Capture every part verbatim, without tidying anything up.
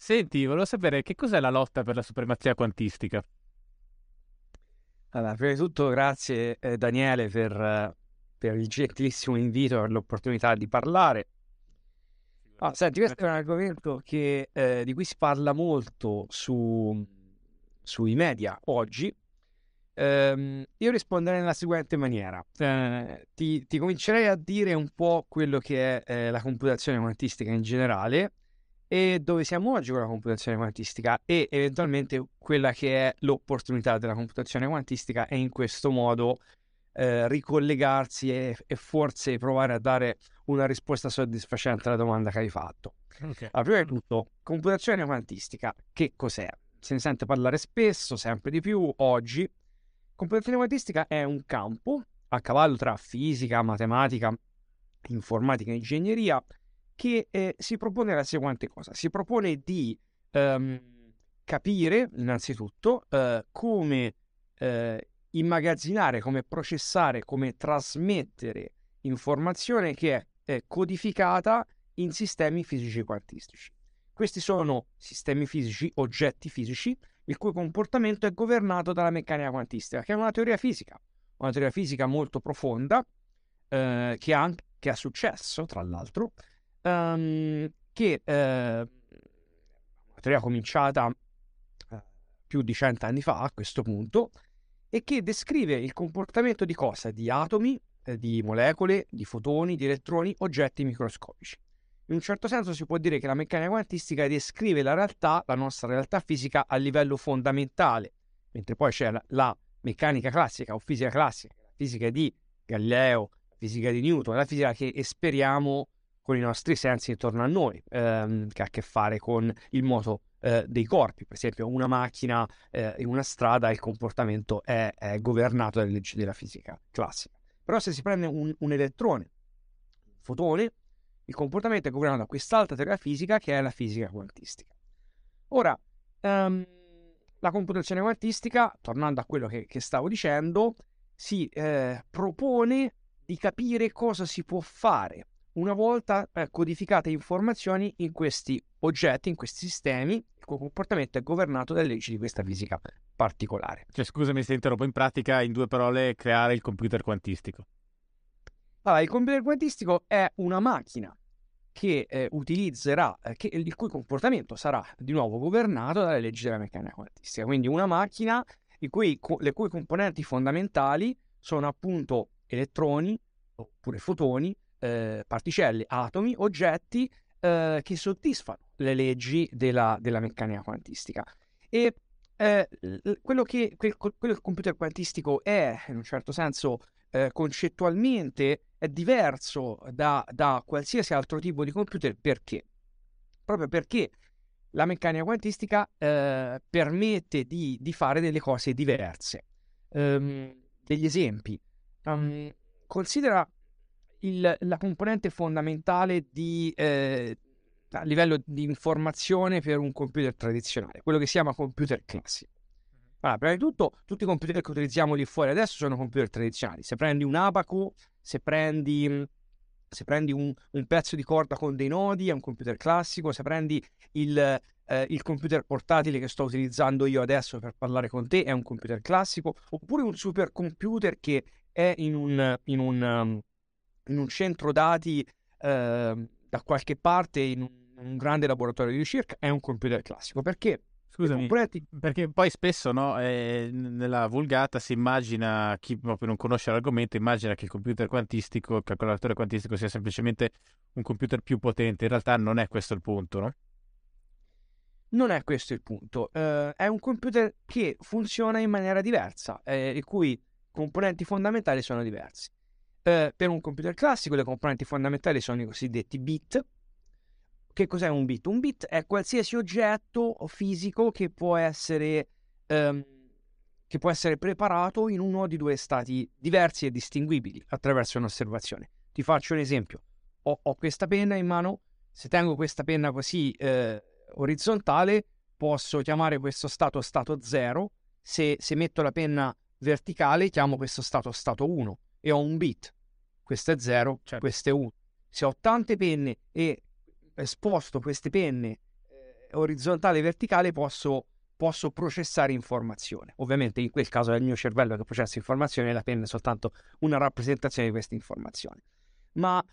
Senti, volevo sapere che cos'è la lotta per la supremazia quantistica? Allora, prima di tutto grazie eh, Daniele per, per il gentilissimo invito e l'opportunità di parlare. Ah, senti, questo è un argomento che, eh, di cui si parla molto su, sui media oggi. Ehm, io risponderei nella seguente maniera. Eh, ti, ti comincerei a dire un po' quello che è eh, la computazione quantistica in generale, e dove siamo oggi con la computazione quantistica e eventualmente quella che è l'opportunità della computazione quantistica, e in questo modo eh, ricollegarsi e, e forse provare a dare una risposta soddisfacente alla domanda che hai fatto. Okay. Allora, prima di tutto, computazione quantistica, che cos'è? Se ne sente parlare spesso, sempre di più oggi. Computazione quantistica è un campo a cavallo tra fisica, matematica, informatica e ingegneria, che eh, si propone la seguente cosa. Si propone di ehm, capire innanzitutto eh, come eh, immagazzinare, come processare, come trasmettere informazione che è eh, codificata in sistemi fisici quantistici. Questi sono sistemi fisici, oggetti fisici, il cui comportamento è governato dalla meccanica quantistica, che è una teoria fisica, una teoria fisica molto profonda, eh, che, ha, che ha successo, tra l'altro, che eh, una teoria cominciata eh, più di cent'anni fa a questo punto, e che descrive il comportamento di cosa? Di atomi, eh, di molecole, di fotoni, di elettroni, oggetti microscopici. In un certo senso si può dire che la meccanica quantistica descrive la realtà, la nostra realtà fisica, a livello fondamentale, mentre poi c'è la, la meccanica classica o fisica classica, la fisica di Galileo, la fisica di Newton, la fisica che esperiamo con i nostri sensi intorno a noi, ehm, che ha a che fare con il moto eh, dei corpi. Per esempio, una macchina eh, in una strada, il comportamento è, è governato dalle leggi della fisica classica. Però se si prende un, un elettrone, un fotone, il comportamento è governato da quest'altra teoria fisica, che è la fisica quantistica. Ora, ehm, la computazione quantistica, tornando a quello che, che stavo dicendo, si eh, propone di capire cosa si può fare una volta eh, codificate informazioni in questi oggetti, in questi sistemi, il cui comportamento è governato dalle leggi di questa fisica particolare. Cioè, scusami se interrompo, in pratica, in due parole, creare il computer quantistico. Allora, il computer quantistico è una macchina che eh, utilizzerà, eh, che, il cui comportamento sarà di nuovo governato dalle leggi della meccanica quantistica. Quindi una macchina in cui, co- le cui componenti fondamentali sono appunto elettroni, oppure fotoni, Eh, particelle, atomi, oggetti eh, che soddisfano le leggi della, della meccanica quantistica. E eh, quello che quel, quello il computer quantistico è, in un certo senso, eh, concettualmente è diverso da, da qualsiasi altro tipo di computer. Perché? Proprio perché la meccanica quantistica eh, permette di, di fare delle cose diverse. Um, degli esempi. Um, considera Il, la componente fondamentale di, eh, a livello di informazione per un computer tradizionale, quello che si chiama computer classico. Allora, prima di tutto, tutti i computer che utilizziamo lì fuori adesso sono computer tradizionali. Se prendi un abaco, se prendi, se prendi un, un pezzo di corda con dei nodi, è un computer classico. Se prendi il, eh, il computer portatile che sto utilizzando io adesso per parlare con te, è un computer classico. Oppure un supercomputer che è in un... In un um, in un centro dati eh, da qualche parte, in un un grande laboratorio di ricerca è un computer classico, perché scusami, componenti... perché poi spesso, no, eh, nella vulgata si immagina, chi proprio non conosce l'argomento immagina che il computer quantistico, il calcolatore quantistico sia semplicemente un computer più potente. In realtà non è questo il punto, no? Non è questo il punto, eh, è un computer che funziona in maniera diversa, eh, i cui componenti fondamentali sono diversi. Eh, per un computer classico le componenti fondamentali sono i cosiddetti bit. Che cos'è un bit? Un bit è qualsiasi oggetto fisico che può essere, ehm, che può essere preparato in uno di due stati diversi e distinguibili attraverso un'osservazione. Ti faccio un esempio. Ho, ho questa penna in mano, se tengo questa penna così eh, orizzontale posso chiamare questo stato stato zero, se, se metto la penna verticale chiamo questo stato stato uno e ho un bit, questo è zero, certo. Questo è uno. Se ho tante penne e sposto queste penne eh, orizzontale e verticale posso, posso processare informazione. Ovviamente in quel caso è il mio cervello che processa informazione e la penna è soltanto una rappresentazione di questa informazione. Ma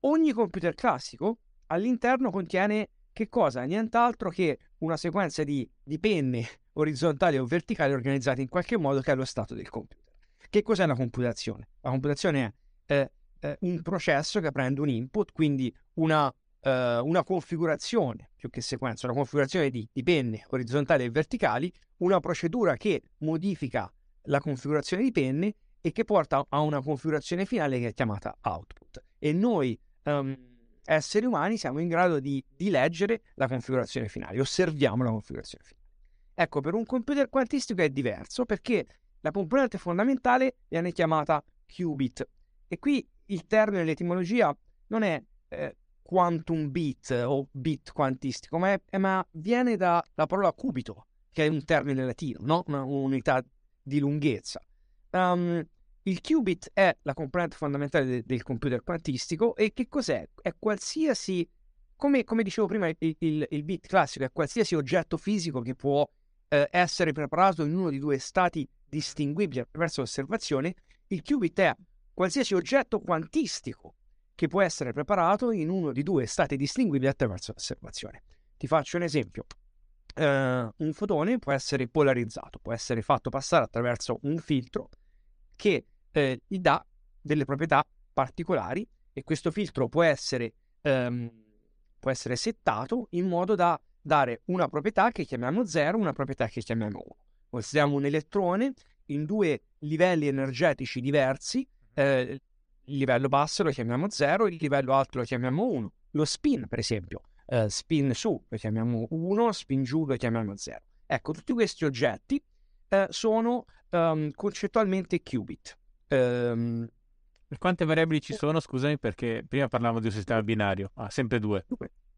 ogni computer classico all'interno contiene che cosa? Nient'altro che una sequenza di, di penne orizzontali o verticali organizzate in qualche modo, che è lo stato del computer. Che cos'è la computazione? La computazione è eh, eh, un processo che prende un input, quindi una una configurazione, più che sequenza, una configurazione di, di penne orizzontali e verticali, una procedura che modifica la configurazione di penne e che porta a una configurazione finale che è chiamata output. E noi um, esseri umani siamo in grado di, di leggere la configurazione finale, osserviamo la configurazione finale. Ecco, per un computer quantistico è diverso, perché la componente fondamentale viene chiamata qubit. E qui il termine, l'etimologia, non è... Eh, quantum bit o bit quantistico, ma, è, ma viene dalla parola cubito, che è un termine latino, no? Una unità di lunghezza. Um, il qubit è la componente fondamentale de, del computer quantistico. E che cos'è? È qualsiasi, come, come dicevo prima, il, il, il bit classico è qualsiasi oggetto fisico che può eh, essere preparato in uno di due stati distinguibili attraverso l'osservazione. Il qubit è qualsiasi oggetto quantistico che può essere preparato in uno di due stati distinguibili attraverso l'osservazione. Ti faccio un esempio. Uh, un fotone può essere polarizzato, può essere fatto passare attraverso un filtro che eh, gli dà delle proprietà particolari, e questo filtro può essere, um, può essere settato in modo da dare una proprietà che chiamiamo zero, una proprietà che chiamiamo uno. Consideriamo un elettrone in due livelli energetici diversi, eh, il livello basso lo chiamiamo zero, il livello alto lo chiamiamo uno. Lo spin, per esempio, eh, spin su lo chiamiamo uno, spin giù lo chiamiamo zero. Ecco, tutti questi oggetti eh, sono um, concettualmente qubit. Um, per quante variabili ci sono? Scusami, perché prima parlavamo di un sistema binario. Ah, sempre due.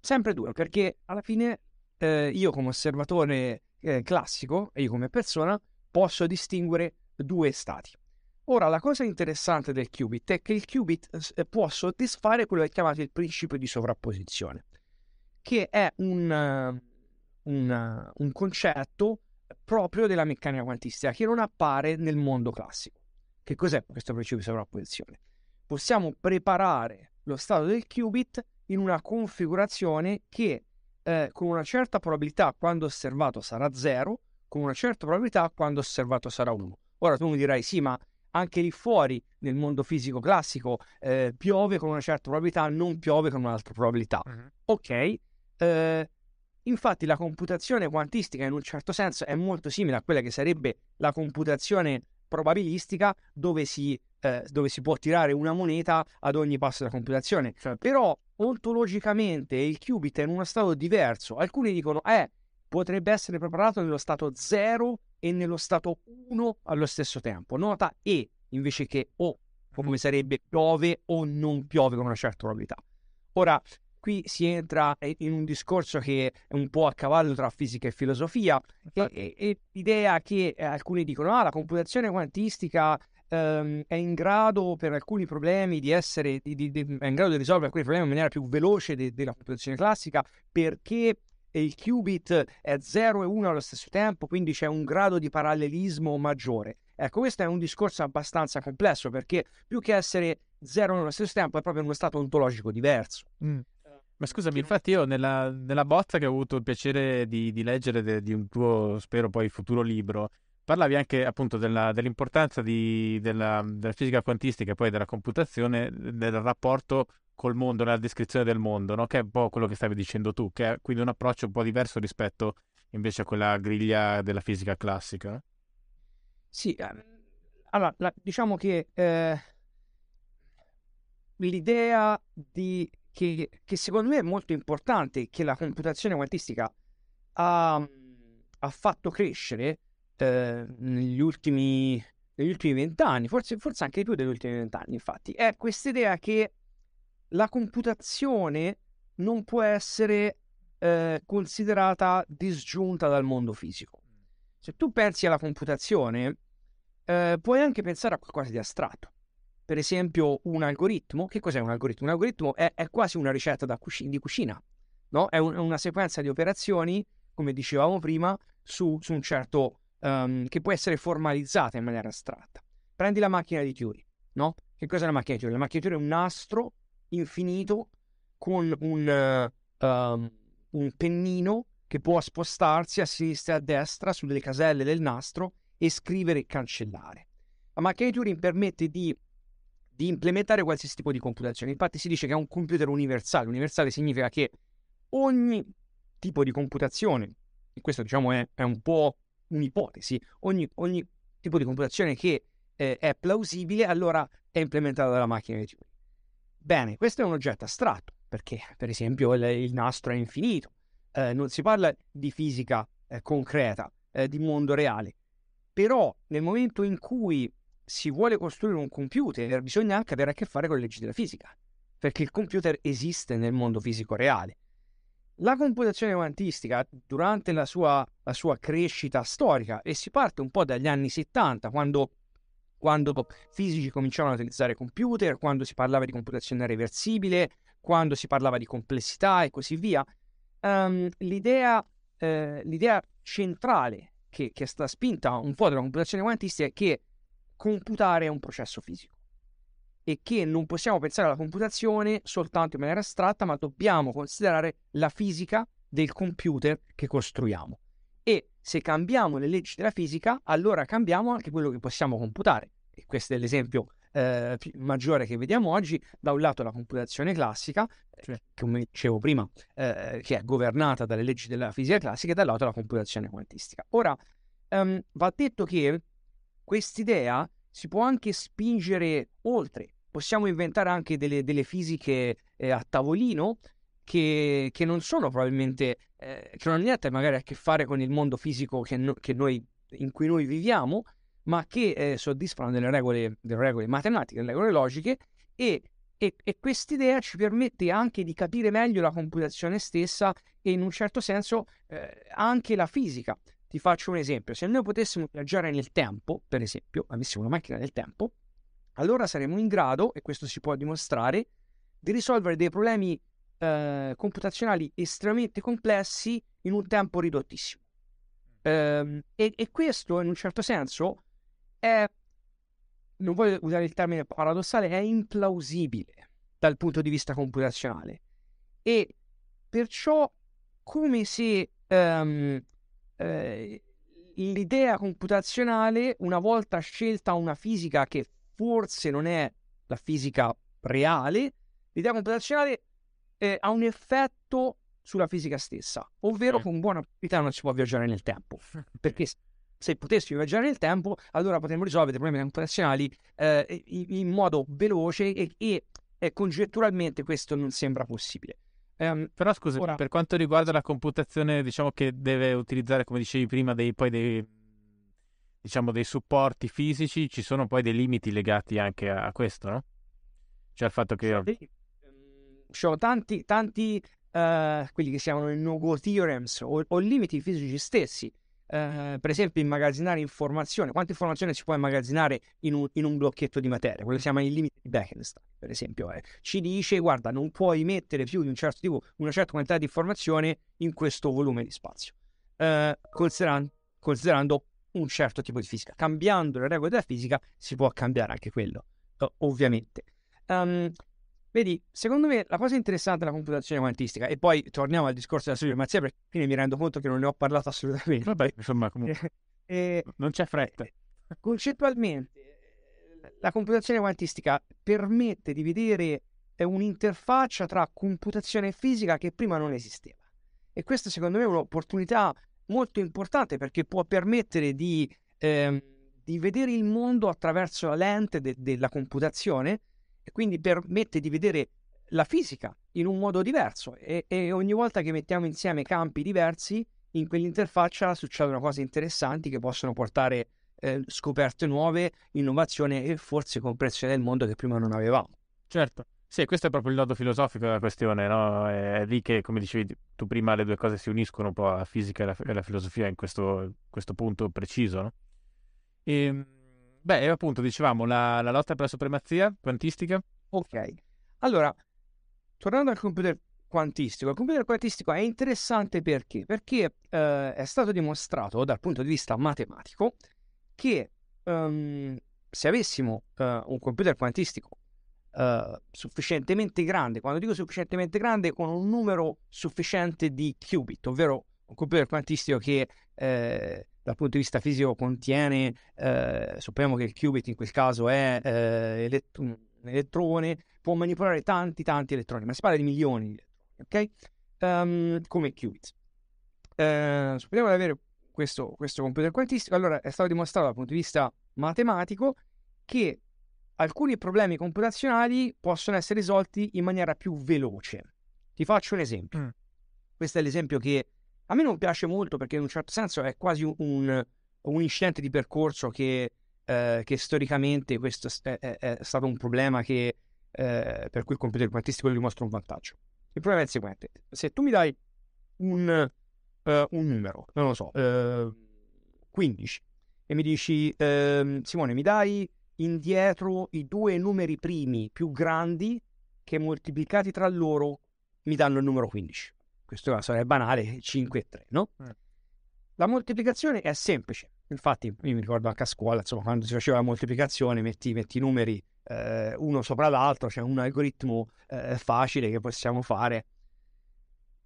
Sempre due, perché alla fine eh, io come osservatore eh, classico, e io come persona, posso distinguere due stati. Ora, la cosa interessante del qubit è che il qubit può soddisfare quello che è chiamato il principio di sovrapposizione, che è un, un, un concetto proprio della meccanica quantistica che non appare nel mondo classico. Che cos'è questo principio di sovrapposizione? Possiamo preparare lo stato del qubit in una configurazione che eh, con una certa probabilità quando osservato sarà zero, con una certa probabilità quando osservato sarà uno. Ora tu mi dirai, sì, ma anche lì fuori, nel mondo fisico classico, eh, piove con una certa probabilità, non piove con un'altra probabilità. Uh-huh. Ok, eh, infatti la computazione quantistica in un certo senso è molto simile a quella che sarebbe la computazione probabilistica, dove si, eh, dove si può tirare una moneta ad ogni passo della computazione. Certo. Però ontologicamente il qubit è in uno stato diverso. Alcuni dicono, eh, potrebbe essere preparato nello stato zero e nello stato uno allo stesso tempo. Nota E invece che O, come sarebbe piove o non piove con una certa probabilità. Ora, qui si entra in un discorso che è un po' a cavallo tra fisica e filosofia, e, e, e l'idea che alcuni dicono, ah, la computazione quantistica ehm, è in grado per alcuni problemi di essere, di, di, di, è in grado di risolvere alcuni problemi in maniera più veloce de, della computazione classica, perché il qubit è zero e uno allo stesso tempo, quindi c'è un grado di parallelismo maggiore. Ecco, questo è un discorso abbastanza complesso, perché più che essere zero nello stesso tempo è proprio uno stato ontologico diverso. Mm. Ma scusami, infatti io nella, nella bozza che ho avuto il piacere di, di leggere de, di un tuo, spero poi, futuro libro, parlavi anche appunto della, dell'importanza di, della, della fisica quantistica e poi della computazione, del rapporto col mondo, nella descrizione del mondo, no? Che è un po' quello che stavi dicendo tu, che è quindi un approccio un po' diverso rispetto invece a quella griglia della fisica classica. Sì, allora la, diciamo che eh, l'idea di... Che, che secondo me è molto importante, che la computazione quantistica ha, ha fatto crescere eh, negli ultimi negli ultimi vent'anni, forse, forse anche più degli ultimi vent'anni, infatti, è quest'idea che la computazione non può essere eh, considerata disgiunta dal mondo fisico. Se tu pensi alla computazione, eh, puoi anche pensare a qualcosa di astratto. Per esempio un algoritmo, che cos'è un algoritmo? Un algoritmo è, è quasi una ricetta da cucina, di cucina, no? È, un, è una sequenza di operazioni, come dicevamo prima, su, su un certo, um, che può essere formalizzata in maniera astratta. Prendi la macchina di Turing, no? Che cos'è la macchina di Turing? La macchina di Turing è un nastro infinito con un, uh, um, un pennino che può spostarsi a sinistra e a destra su delle caselle del nastro e scrivere e cancellare. La macchina di Turing permette di di implementare qualsiasi tipo di computazione. Infatti si dice che è un computer universale. Universale significa che ogni tipo di computazione, e questo diciamo è, è un po' un'ipotesi, ogni, ogni tipo di computazione che eh, è plausibile, allora è implementata dalla macchina di Turing. Bene, questo è un oggetto astratto, perché per esempio il, il nastro è infinito, eh, non si parla di fisica eh, concreta, eh, di mondo reale. Però nel momento in cui si vuole costruire un computer, bisogna anche avere a che fare con le leggi della fisica, perché il computer esiste nel mondo fisico reale. La computazione quantistica, durante la sua, la sua crescita storica, e si parte un po' dagli anni settanta, quando, quando fisici cominciavano a utilizzare computer, quando si parlava di computazione reversibile, quando si parlava di complessità e così via, um, l'idea, eh, l'idea centrale che, che sta spinta un po' dalla computazione quantistica è che computare è un processo fisico e che non possiamo pensare alla computazione soltanto in maniera astratta, ma dobbiamo considerare la fisica del computer che costruiamo, e se cambiamo le leggi della fisica allora cambiamo anche quello che possiamo computare. E questo è l'esempio eh, maggiore che vediamo oggi: da un lato la computazione classica, cioè, come dicevo prima, eh, che è governata dalle leggi della fisica classica, e dall'altro la computazione quantistica. Ora um, va detto che quest'idea si può anche spingere oltre. Possiamo inventare anche delle, delle fisiche eh, a tavolino che, che non sono probabilmente, eh, che non hanno niente magari a che fare con il mondo fisico che no, che noi, in cui noi viviamo, ma che eh, soddisfano delle regole, delle regole matematiche, delle regole logiche, e, e, e quest'idea ci permette anche di capire meglio la computazione stessa e in un certo senso eh, anche la fisica. Ti faccio un esempio: se noi potessimo viaggiare nel tempo, per esempio, avessimo una macchina del tempo, allora saremmo in grado, e questo si può dimostrare, di risolvere dei problemi eh, computazionali estremamente complessi in un tempo ridottissimo. Eh, e, e questo, in un certo senso, è, non voglio usare il termine paradossale, è implausibile dal punto di vista computazionale. E perciò, come se... Um, Eh, l'idea computazionale, una volta scelta una fisica che forse non è la fisica reale, l'idea computazionale eh, ha un effetto sulla fisica stessa, ovvero con buona probabilità non si può viaggiare nel tempo, perché se potessimo viaggiare nel tempo allora potremmo risolvere i problemi computazionali eh, in modo veloce, e, e, e congetturalmente questo non sembra possibile. Um, però scusa, ora... per quanto riguarda la computazione, diciamo che deve utilizzare, come dicevi prima, dei, poi dei, diciamo, dei supporti fisici, ci sono poi dei limiti legati anche a questo, no? Cioè al fatto che io... ci sono tanti, tanti uh, quelli che si chiamano i no-go theorems o, o limiti fisici stessi. Uh, per esempio, immagazzinare informazione: quanta informazione si può immagazzinare in un, in un blocchetto di materia? Quello che si chiama il limite di Bekenstein, per esempio, eh, ci dice: guarda, non puoi mettere più di un certo tipo, una certa quantità di informazione in questo volume di spazio, uh, considerando, considerando un certo tipo di fisica. Cambiando le regole della fisica si può cambiare anche quello, ovviamente. Um, Vedi, secondo me la cosa interessante della computazione quantistica, e poi torniamo al discorso della supremazia, perché alla fine mi rendo conto che non ne ho parlato assolutamente. Vabbè, insomma, comunque eh, non c'è fretta. Concettualmente la computazione quantistica permette di vedere un'interfaccia tra computazione e fisica che prima non esisteva, e questa secondo me è un'opportunità molto importante, perché può permettere di, eh, di vedere il mondo attraverso la lente de- della computazione, e quindi permette di vedere la fisica in un modo diverso, e, e ogni volta che mettiamo insieme campi diversi in quell'interfaccia succedono cose interessanti che possono portare eh, scoperte nuove, innovazione e forse comprensione del mondo che prima non avevamo. Certo. Sì, questo è proprio il nodo filosofico della questione, no? È, è lì che, come dicevi tu prima, le due cose si uniscono un po', la fisica e la, e la filosofia in questo, questo punto preciso, no? E, beh, appunto, dicevamo, la, la lotta per la supremazia quantistica. Ok, allora, tornando al computer quantistico, il computer quantistico è interessante perché? Perché eh, è stato dimostrato dal punto di vista matematico che um, se avessimo uh, un computer quantistico Uh, sufficientemente grande, quando dico sufficientemente grande, con un numero sufficiente di qubit, ovvero un computer quantistico che eh, dal punto di vista fisico contiene, eh, supponiamo che il qubit in quel caso è eh, elett- un elettrone, può manipolare tanti tanti elettroni, ma si parla di milioni di elettroni, ok? Um, come qubit. Uh, supponiamo di avere questo, questo computer quantistico. Allora è stato dimostrato dal punto di vista matematico che alcuni problemi computazionali possono essere risolti in maniera più veloce. Ti faccio un esempio. Mm. Questo è l'esempio che a me non piace molto, perché in un certo senso è quasi un, un incidente di percorso che, eh, che storicamente questo è, è, è stato un problema che, eh, per cui il computer quantistico dimostra un vantaggio. Il problema è il seguente. Se tu mi dai un, uh, un numero, non lo so, uh, quindici, e mi dici uh, Simone, mi dai indietro i due numeri primi più grandi che moltiplicati tra loro mi danno il numero quindici. Questo è una storia banale, cinque e tre, no? Mm. La moltiplicazione è semplice. Infatti, io mi ricordo anche a scuola, insomma, quando si faceva la moltiplicazione, metti, metti i numeri eh, uno sopra l'altro, c'è cioè un algoritmo eh, facile che possiamo fare.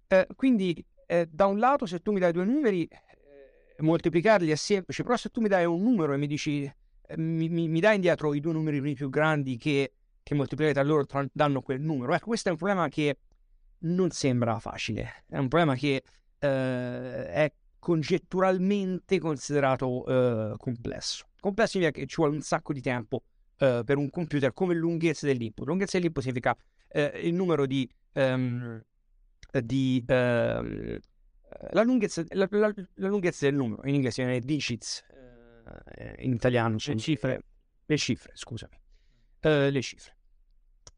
Eh, quindi, eh, da un lato, se tu mi dai due numeri, eh, moltiplicarli è semplice, però se tu mi dai un numero e mi dici Mi, mi, mi dai indietro i due numeri più grandi che, che moltiplicati tra loro tra, danno quel numero. Ecco, questo è un problema che non sembra facile, è un problema che eh, è congetturalmente considerato eh, complesso. Complesso significa che ci vuole un sacco di tempo eh, per un computer, come lunghezza dell'input. Lunghezza dell'input significa eh, il numero di... Ehm, di ehm, la, lunghezza, la, la, la lunghezza del numero, in inglese è digits, in italiano sono le cifre, le cifre scusami uh, le cifre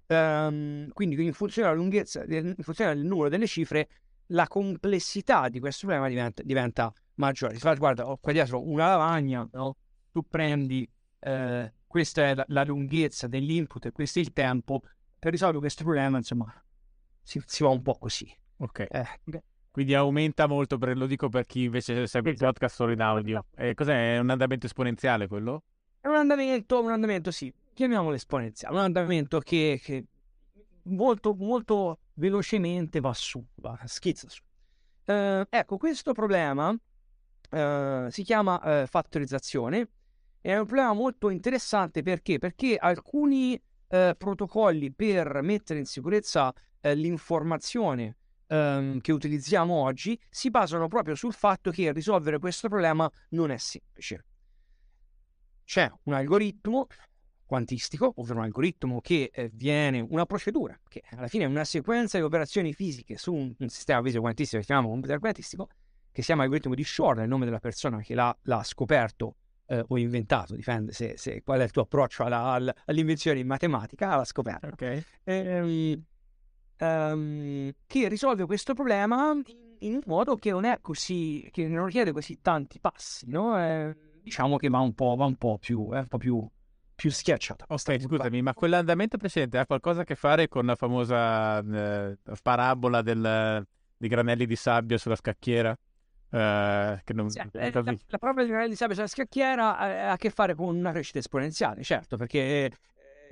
um, quindi in funzione della lunghezza, in funzione del numero delle cifre, la complessità di questo problema diventa, diventa maggiore. Guarda, ho qua dietro una lavagna, no? Tu prendi uh, questa è la, la lunghezza dell'input e questo è il tempo. Per risolvere questo problema, insomma, si, si va un po' così, ok? eh, Quindi aumenta molto, per, lo dico per chi invece segue il podcast solo in audio. Eh, cos'è? È un andamento esponenziale quello? È un andamento, un andamento sì, chiamiamolo esponenziale, un andamento che, che molto, molto velocemente va su, va, schizza su. Eh, ecco, questo problema eh, si chiama eh, fattorizzazione, è un problema molto interessante perché, perché alcuni eh, protocolli per mettere in sicurezza eh, l'informazione che utilizziamo oggi si basano proprio sul fatto che risolvere questo problema non è semplice. C'è un algoritmo quantistico, ovvero un algoritmo che viene, una procedura, che alla fine è una sequenza di operazioni fisiche su un, un sistema fisico quantistico che chiamiamo computer quantistico, che si chiama algoritmo di Shor, è il nome della persona che l'ha, l'ha scoperto eh, o inventato, dipende se, se qual è il tuo approccio alla, all'invenzione in matematica, alla scoperta. Okay. Ehm... Um, che risolve questo problema in, in un modo che non è così, che non richiede così tanti passi, no? Eh, diciamo che va un po', va un po' più, eh, un po' più, più schiacciata. Ok, scusami, ma quell'andamento precedente ha qualcosa a che fare con la famosa eh, parabola del, dei granelli di sabbia sulla scacchiera? Eh, che non, sì, la, la, la parabola dei granelli di sabbia sulla scacchiera ha, ha a che fare con una crescita esponenziale, certo, perché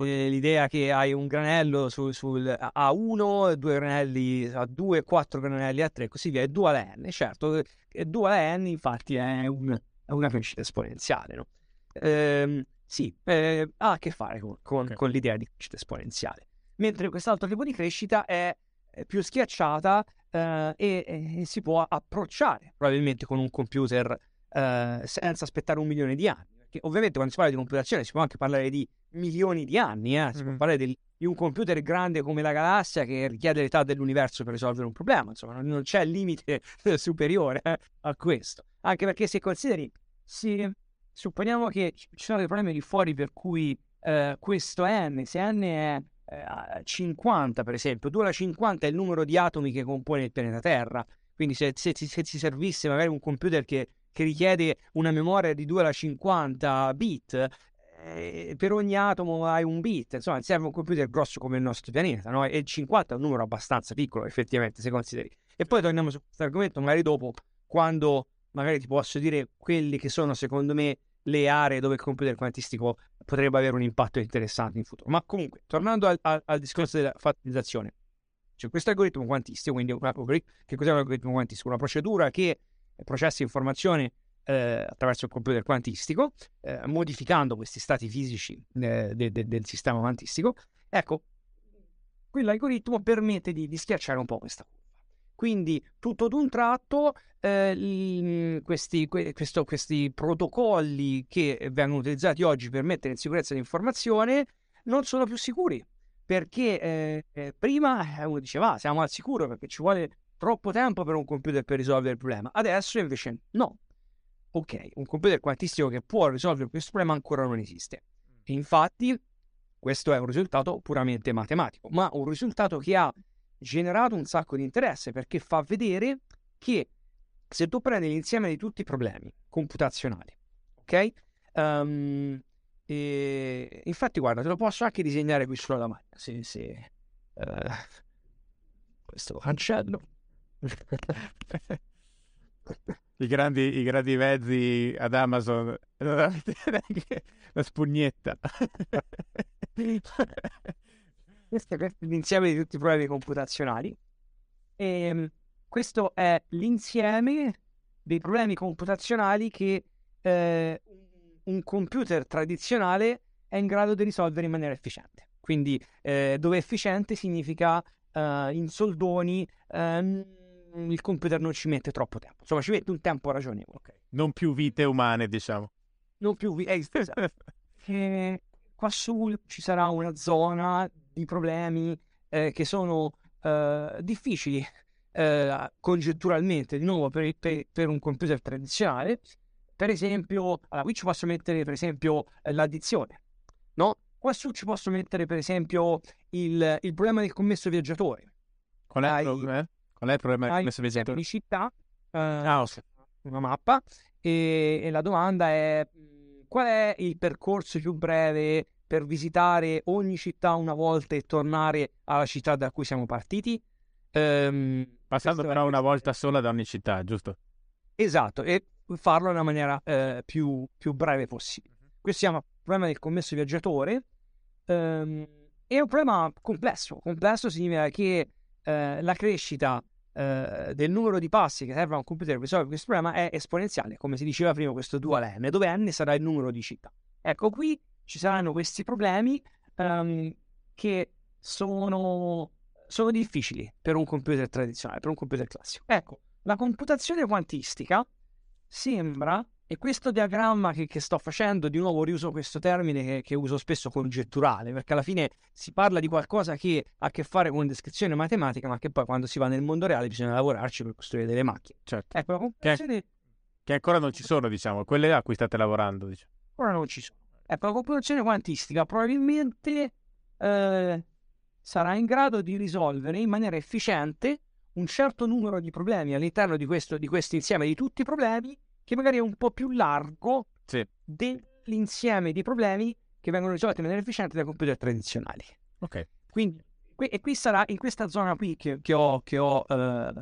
l'idea che hai un granello sul, sul A uno, due granelli A due, quattro granelli A tre, così via, è dual n, certo, è dual n, infatti è, un, è una crescita esponenziale, no? Ehm, sì, eh, ha a che fare con, con, okay. con l'idea di crescita esponenziale, mentre quest'altro tipo di crescita è più schiacciata eh, e, e si può approcciare probabilmente con un computer eh, senza aspettare un milione di anni. Che ovviamente quando si parla di computazione si può anche parlare di milioni di anni, eh? si mm-hmm. può parlare del, di un computer grande come la galassia che richiede l'età dell'universo per risolvere un problema, insomma non, non c'è limite superiore eh, a questo, anche perché se consideri, se supponiamo che ci sono dei problemi lì fuori per cui eh, questo n, se n è eh, cinquanta per esempio, due alla cinquanta è il numero di atomi che compone il pianeta Terra, quindi se, se, se ci servisse magari un computer che che richiede una memoria di due alla cinquanta bit, eh, per ogni atomo hai un bit, insomma serve un computer grosso come il nostro pianeta, no? E il cinquanta è un numero abbastanza piccolo effettivamente se consideri. E poi torniamo su questo argomento magari dopo, quando magari ti posso dire quelli che sono secondo me le aree dove il computer quantistico potrebbe avere un impatto interessante in futuro. Ma comunque tornando al, al, al discorso della fatalizzazione, cioè questo algoritmo quantistico, quindi che cos'è un algoritmo quantistico? Una procedura che processi informazione eh, attraverso il computer quantistico, eh, modificando questi stati fisici eh, de, de, del sistema quantistico. Ecco, quell'algoritmo permette di, di schiacciare un po' questa curva. Quindi tutto d'un tratto eh, l, questi, que, questo, questi protocolli che vengono utilizzati oggi per mettere in sicurezza l'informazione non sono più sicuri, perché eh, eh, prima uno diceva ah, siamo al sicuro perché ci vuole troppo tempo per un computer per risolvere il problema, adesso invece no. Ok, un computer quantistico che può risolvere questo problema ancora non esiste. E infatti questo è un risultato puramente matematico, ma un risultato che ha generato un sacco di interesse, perché fa vedere che se tu prendi l'insieme di tutti i problemi computazionali, ok? Um, e infatti guarda, te lo posso anche disegnare qui sulla lavagna, se, se, uh, questo lo cancello. I grandi, i grandi mezzi ad Amazon, la spugnetta, questo è l'insieme di tutti i problemi computazionali, e questo è l'insieme dei problemi computazionali che eh, un computer tradizionale è in grado di risolvere in maniera efficiente, quindi eh, dove efficiente significa eh, in soldoni eh, il computer non ci mette troppo tempo, insomma ci mette un tempo ragionevole, okay. Non più vite umane, diciamo, non più vite, eh, esatto. eh, qua su ci sarà una zona di problemi eh, che sono eh, difficili eh, congetturalmente di nuovo per, per, per un computer tradizionale, per esempio. Allora, qui ci posso mettere per esempio l'addizione, no? Qua su ci posso mettere per esempio il, il problema del commesso viaggiatore. Qual è il problema? Qual è il problema di questo esempio? Di città, eh, ah, ok. Una mappa, e, e la domanda è qual è il percorso più breve per visitare ogni città una volta e tornare alla città da cui siamo partiti? Um, Passando però una volta sola da ogni città, giusto? Esatto, e farlo nella maniera eh, più, più breve possibile. Questo si chiama problema del commesso viaggiatore. Um, è un problema complesso. Complesso significa che eh, la crescita Uh, del numero di passi che serve a un computer per risolvere questo problema è esponenziale, come si diceva prima, questo dual n, dove n sarà il numero di città. Ecco, qui ci saranno questi problemi um, che sono, sono difficili per un computer tradizionale, per un computer classico. Ecco, la computazione quantistica sembra, e questo diagramma che, che sto facendo, di nuovo riuso questo termine che, che uso spesso, congetturale, perché alla fine si parla di qualcosa che ha a che fare con descrizione matematica, ma che poi quando si va nel mondo reale bisogna lavorarci per costruire delle macchine. Certo. Ecco, la computazione... che, che ancora non ci sono, diciamo, quelle a cui state lavorando. Diciamo. Ancora non ci sono. Ecco, la computazione quantistica probabilmente eh, sarà in grado di risolvere in maniera efficiente un certo numero di problemi all'interno di questo, di questo insieme di tutti i problemi, che magari è un po' più largo, sì, dell'insieme di problemi che vengono risolti in maniera efficiente dai computer tradizionali. Ok. Quindi, e qui sarà, in questa zona qui che, che ho, che ho eh,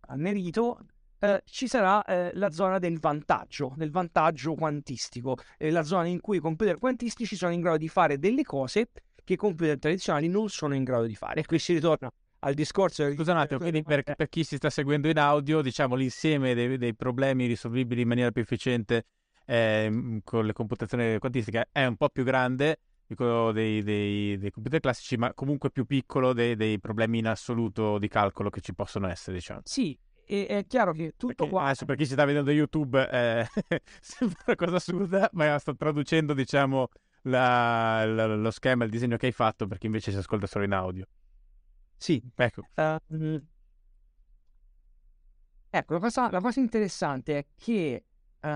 annerito, eh, ci sarà eh, la zona del vantaggio, del vantaggio quantistico, eh, la zona in cui i computer quantistici sono in grado di fare delle cose che compiuti da tredici anni non sono in grado di fare. E qui si ritorna al discorso del... Scusa un attimo, quindi per, per chi si sta seguendo in audio, diciamo l'insieme dei, dei problemi risolvibili in maniera più efficiente eh, con le computazioni quantistiche è un po' più grande di quello dei, dei, dei computer classici, ma comunque più piccolo dei, dei problemi in assoluto di calcolo che ci possono essere, diciamo. Sì, e è chiaro che tutto perché, qua... Adesso per chi si sta vedendo YouTube eh, sembra una cosa assurda, ma sto traducendo, diciamo, la, la, lo schema, il disegno che hai fatto, perché invece si ascolta solo in audio. Sì, ecco. Uh, ecco, la cosa, la cosa interessante è che uh,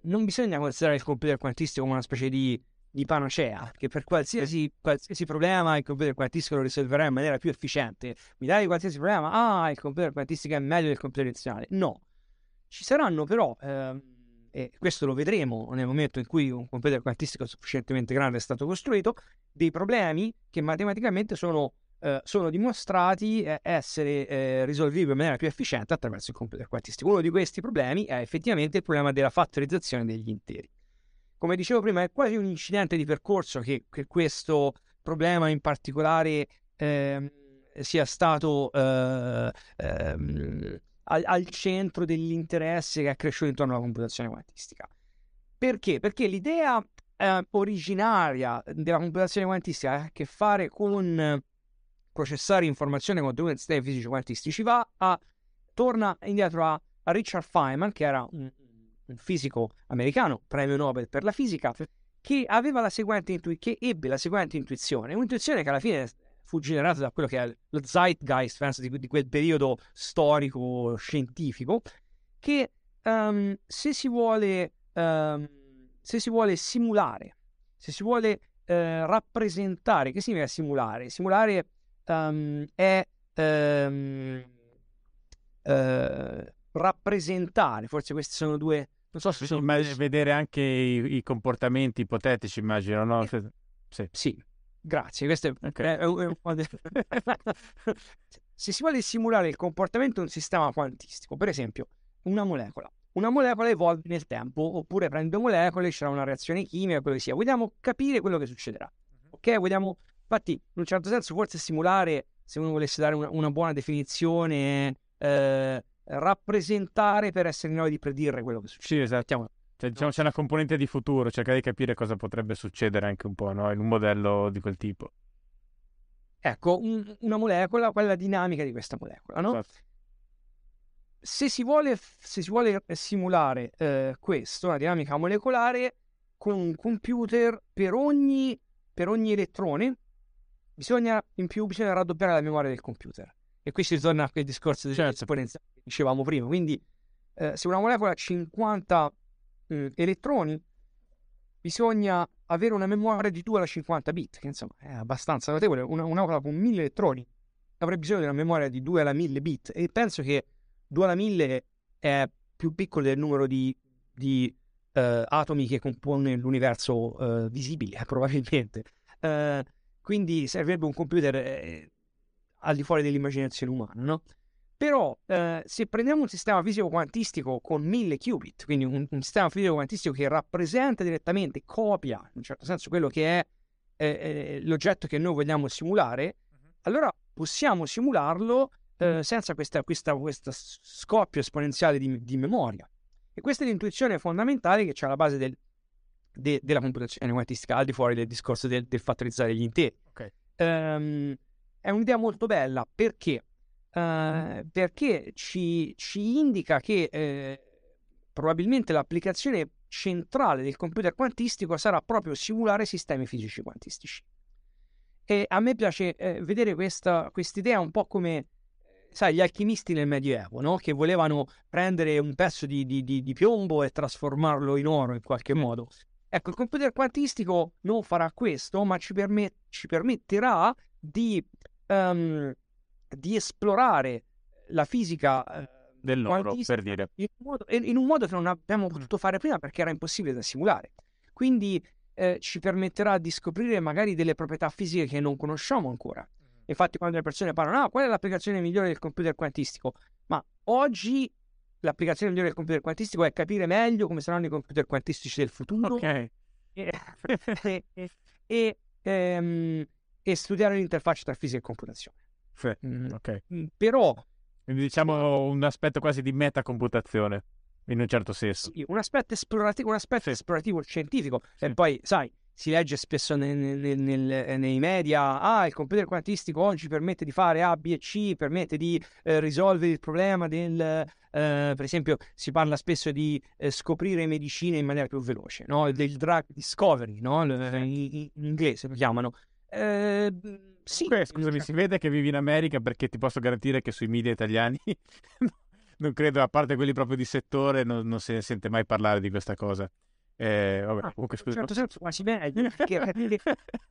non bisogna considerare il computer quantistico come una specie di, di panacea, che per qualsiasi, qualsiasi problema il computer quantistico lo risolverà in maniera più efficiente. Mi dai qualsiasi problema? Ah, il computer quantistico è meglio del computer tradizionale. No, ci saranno però, uh, e questo lo vedremo nel momento in cui un computer quantistico sufficientemente grande è stato costruito, dei problemi che matematicamente sono... Uh, sono dimostrati eh, essere eh, risolvibili in maniera più efficiente attraverso il computer quantistico. Uno di questi problemi è effettivamente il problema della fattorizzazione degli interi. Come dicevo prima, è quasi un incidente di percorso che, che questo problema in particolare eh, sia stato eh, eh, al, al centro dell'interesse che è cresciuto intorno alla computazione quantistica. Perché? Perché l'idea eh, originaria della computazione quantistica ha a che fare con processare informazione contenuta in sistemi fisici quantistici, va a torna indietro a, a Richard Feynman, che era un, un fisico americano, premio Nobel per la fisica, che aveva la seguente intu- che ebbe la seguente intuizione, un'intuizione che alla fine fu generata da quello che è lo zeitgeist, penso, di, di quel periodo storico scientifico, che um, se si vuole um, se si vuole simulare, se si vuole uh, rappresentare, che significa simulare? Simulare Um, è um, uh, rappresentare, forse questi sono due, non so se sono immag- vedere anche i, i comportamenti ipotetici, immagino, no? Eh, sì. sì, grazie, questo è, okay. è, è un po' de- Se si vuole simulare il comportamento di un sistema quantistico, per esempio una molecola, una molecola evolve nel tempo, oppure prendo molecole, c'è una reazione chimica, quello che sia, vogliamo capire quello che succederà, ok? Vogliamo... Infatti, in un certo senso, forse simulare, se uno volesse dare una, una buona definizione, eh, rappresentare per essere in grado di predire quello che succede. Sì, esatto. Cioè, diciamo, c'è una componente di futuro, cercare di capire cosa potrebbe succedere anche un po', no? In un modello di quel tipo. Ecco, un, una molecola, qual è la dinamica di questa molecola, no? Esatto. Se si vuole, se si vuole simulare eh, questo, una dinamica molecolare, con un computer per ogni, per ogni elettrone, Bisogna in più bisogna raddoppiare la memoria del computer. E qui si ritorna a quel discorso di certo. esponenziale che dicevamo prima. Quindi eh, se una molecola ha cinquanta eh, elettroni, bisogna avere una memoria di due alla cinquanta bit, che insomma è abbastanza notevole. Una, una molecola con mille elettroni avrebbe bisogno di una memoria di due alla mille bit, e penso che due alla mille è più piccolo del numero di, di eh, atomi che compone l'universo eh, visibile, probabilmente. Eh, Quindi servirebbe un computer eh, al di fuori dell'immaginazione umana, no? Però eh, se prendiamo un sistema fisico quantistico con mille qubit, quindi un, un sistema fisico quantistico che rappresenta direttamente, copia, in un certo senso, quello che è eh, eh, l'oggetto che noi vogliamo simulare, uh-huh. allora possiamo simularlo eh, senza questa, questa, questa scoppio esponenziale di, di memoria. E questa è l'intuizione fondamentale che c'è alla base del... De, della computazione quantistica, al di fuori del discorso del, del fattorizzare gli interi. Okay. Um, è un'idea molto bella perché uh, perché ci, ci indica che eh, probabilmente l'applicazione centrale del computer quantistico sarà proprio simulare sistemi fisici quantistici. E a me piace eh, vedere questa quest'idea un po' come, sai, gli alchimisti nel Medioevo, no? Che volevano prendere un pezzo di, di, di, di piombo e trasformarlo in oro in qualche mm. modo. Ecco, il computer quantistico non farà questo, ma ci, permet- ci permetterà di, um, di esplorare la fisica uh, dell'oro, per dire, in un, modo, in un modo che non abbiamo potuto fare prima perché era impossibile da simulare. Quindi eh, ci permetterà di scoprire magari delle proprietà fisiche che non conosciamo ancora. Infatti, quando le persone parlano, ah, qual è l'applicazione migliore del computer quantistico? Ma oggi l'applicazione migliore del computer quantistico è capire meglio come saranno i computer quantistici del futuro. Ok. E, e, e, ehm, e studiare l'interfaccia tra fisica e computazione. Sì, mm, ok. Però... Quindi diciamo un aspetto quasi di metacomputazione, in un certo senso. Sì, un aspetto esplorativo, un aspetto sì. esplorativo scientifico. Sì. E poi, sai, si legge spesso nel, nel, nel, nei media, ah, il computer quantistico oggi permette di fare A, B e C, permette di eh, risolvere il problema del... Eh, per esempio, si parla spesso di eh, scoprire medicine in maniera più veloce, no? Del drug discovery, no? L- in, in inglese lo chiamano. Eh, sì. Beh, scusami, si vede che vivi in America, perché ti posso garantire che sui media italiani non credo, a parte quelli proprio di settore, non, non si sente mai parlare di questa cosa. Eh, vabbè, ah, comunque, in un certo senso quasi meglio, perché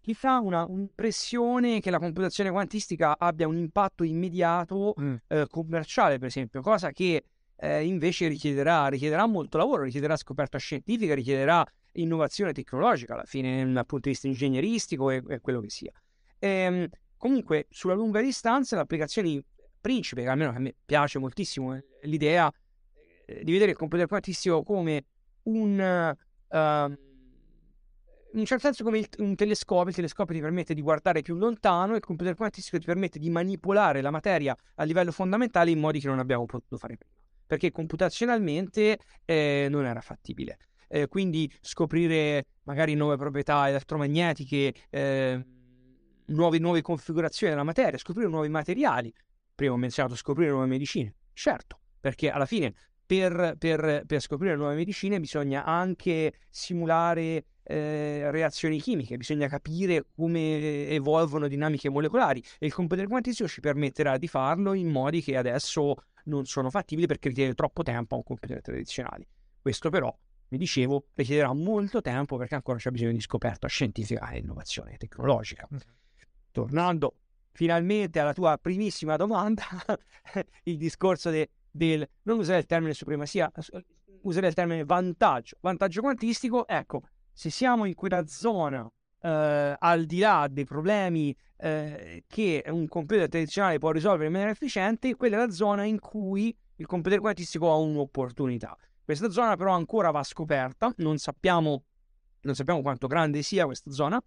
ti fa una, un'impressione che la computazione quantistica abbia un impatto immediato mm. eh, commerciale, per esempio, cosa che eh, invece richiederà, richiederà molto lavoro, richiederà scoperta scientifica, richiederà innovazione tecnologica alla fine dal punto di vista ingegneristico e, e quello che sia. E, comunque, sulla lunga distanza, l'applicazione principe, che almeno a me piace moltissimo, è l'idea di vedere il computer quantistico come un uh, in un certo senso come il, un telescopio. Il telescopio ti permette di guardare più lontano, il computer quantistico ti permette di manipolare la materia a livello fondamentale in modi che non abbiamo potuto fare prima, perché computazionalmente eh, non era fattibile. Eh, quindi scoprire magari nuove proprietà elettromagnetiche, eh, nuove, nuove configurazioni della materia, scoprire nuovi materiali. Prima ho menzionato scoprire nuove medicine, certo, perché alla fine per, per, per scoprire nuove medicine bisogna anche simulare eh, reazioni chimiche, bisogna capire come evolvono dinamiche molecolari, e il computer quantistico ci permetterà di farlo in modi che adesso non sono fattibili perché richiede troppo tempo a un computer tradizionale. Questo però, mi dicevo, richiederà molto tempo, perché ancora c'è bisogno di scoperta scientifica e innovazione tecnologica. Tornando finalmente alla tua primissima domanda, il discorso de, del... non usare il termine supremazia, usare il termine vantaggio. Vantaggio quantistico, ecco, se siamo in quella zona, eh, al di là dei problemi eh, che un computer tradizionale può risolvere in maniera efficiente, quella è la zona in cui il computer quantistico ha un'opportunità. Questa zona però ancora va scoperta, non sappiamo, non sappiamo quanto grande sia questa zona,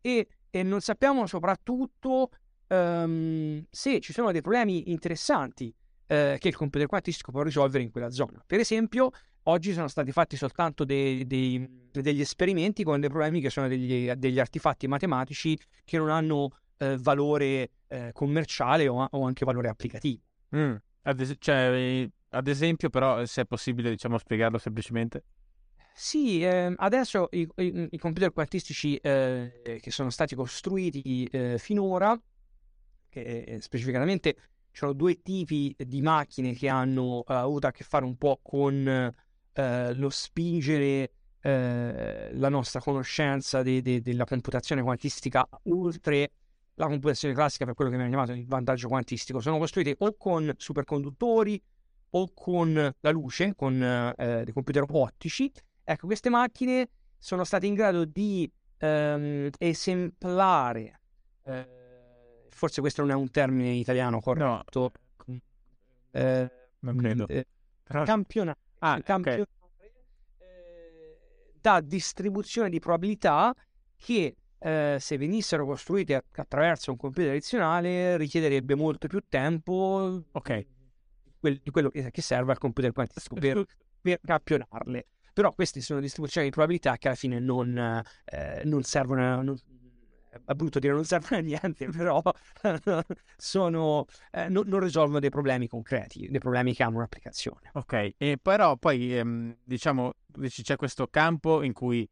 e, e non sappiamo soprattutto um, se ci sono dei problemi interessanti eh, che il computer quantistico può risolvere in quella zona. Per esempio, oggi sono stati fatti soltanto dei, dei, degli esperimenti con dei problemi che sono degli, degli artefatti matematici che non hanno eh, valore eh, commerciale o, o anche valore applicativo. Mm. Ad, cioè... Ad esempio, però, se è possibile, diciamo, spiegarlo semplicemente? Sì, eh, adesso i, i, i computer quantistici eh, che sono stati costruiti eh, finora, che specificatamente c'erano due tipi di macchine che hanno eh, avuto a che fare un po' con eh, lo spingere eh, la nostra conoscenza de, de, della computazione quantistica oltre la computazione classica, per quello che viene chiamato il vantaggio quantistico. Sono costruite o con superconduttori o con la luce, con eh, dei computer ottici. Ecco, queste macchine sono state in grado di ehm, esemplare, eh, forse questo non è un termine italiano corretto, no, eh, non credo, eh, Però... campionare, ah, campionare okay. eh, da distribuzione di probabilità che Eh, se venissero costruite attraverso un computer tradizionale richiederebbe molto più tempo. Ok. Di quello che serve al computer quantistico per, per campionarle. Però queste sono distribuzioni di probabilità che alla fine non, eh, non servono, non, è brutto dire non servono a niente, però sono, eh, non, non risolvono dei problemi concreti, dei problemi che hanno un'applicazione. Ok, e però poi ehm, diciamo c'è questo campo in cui,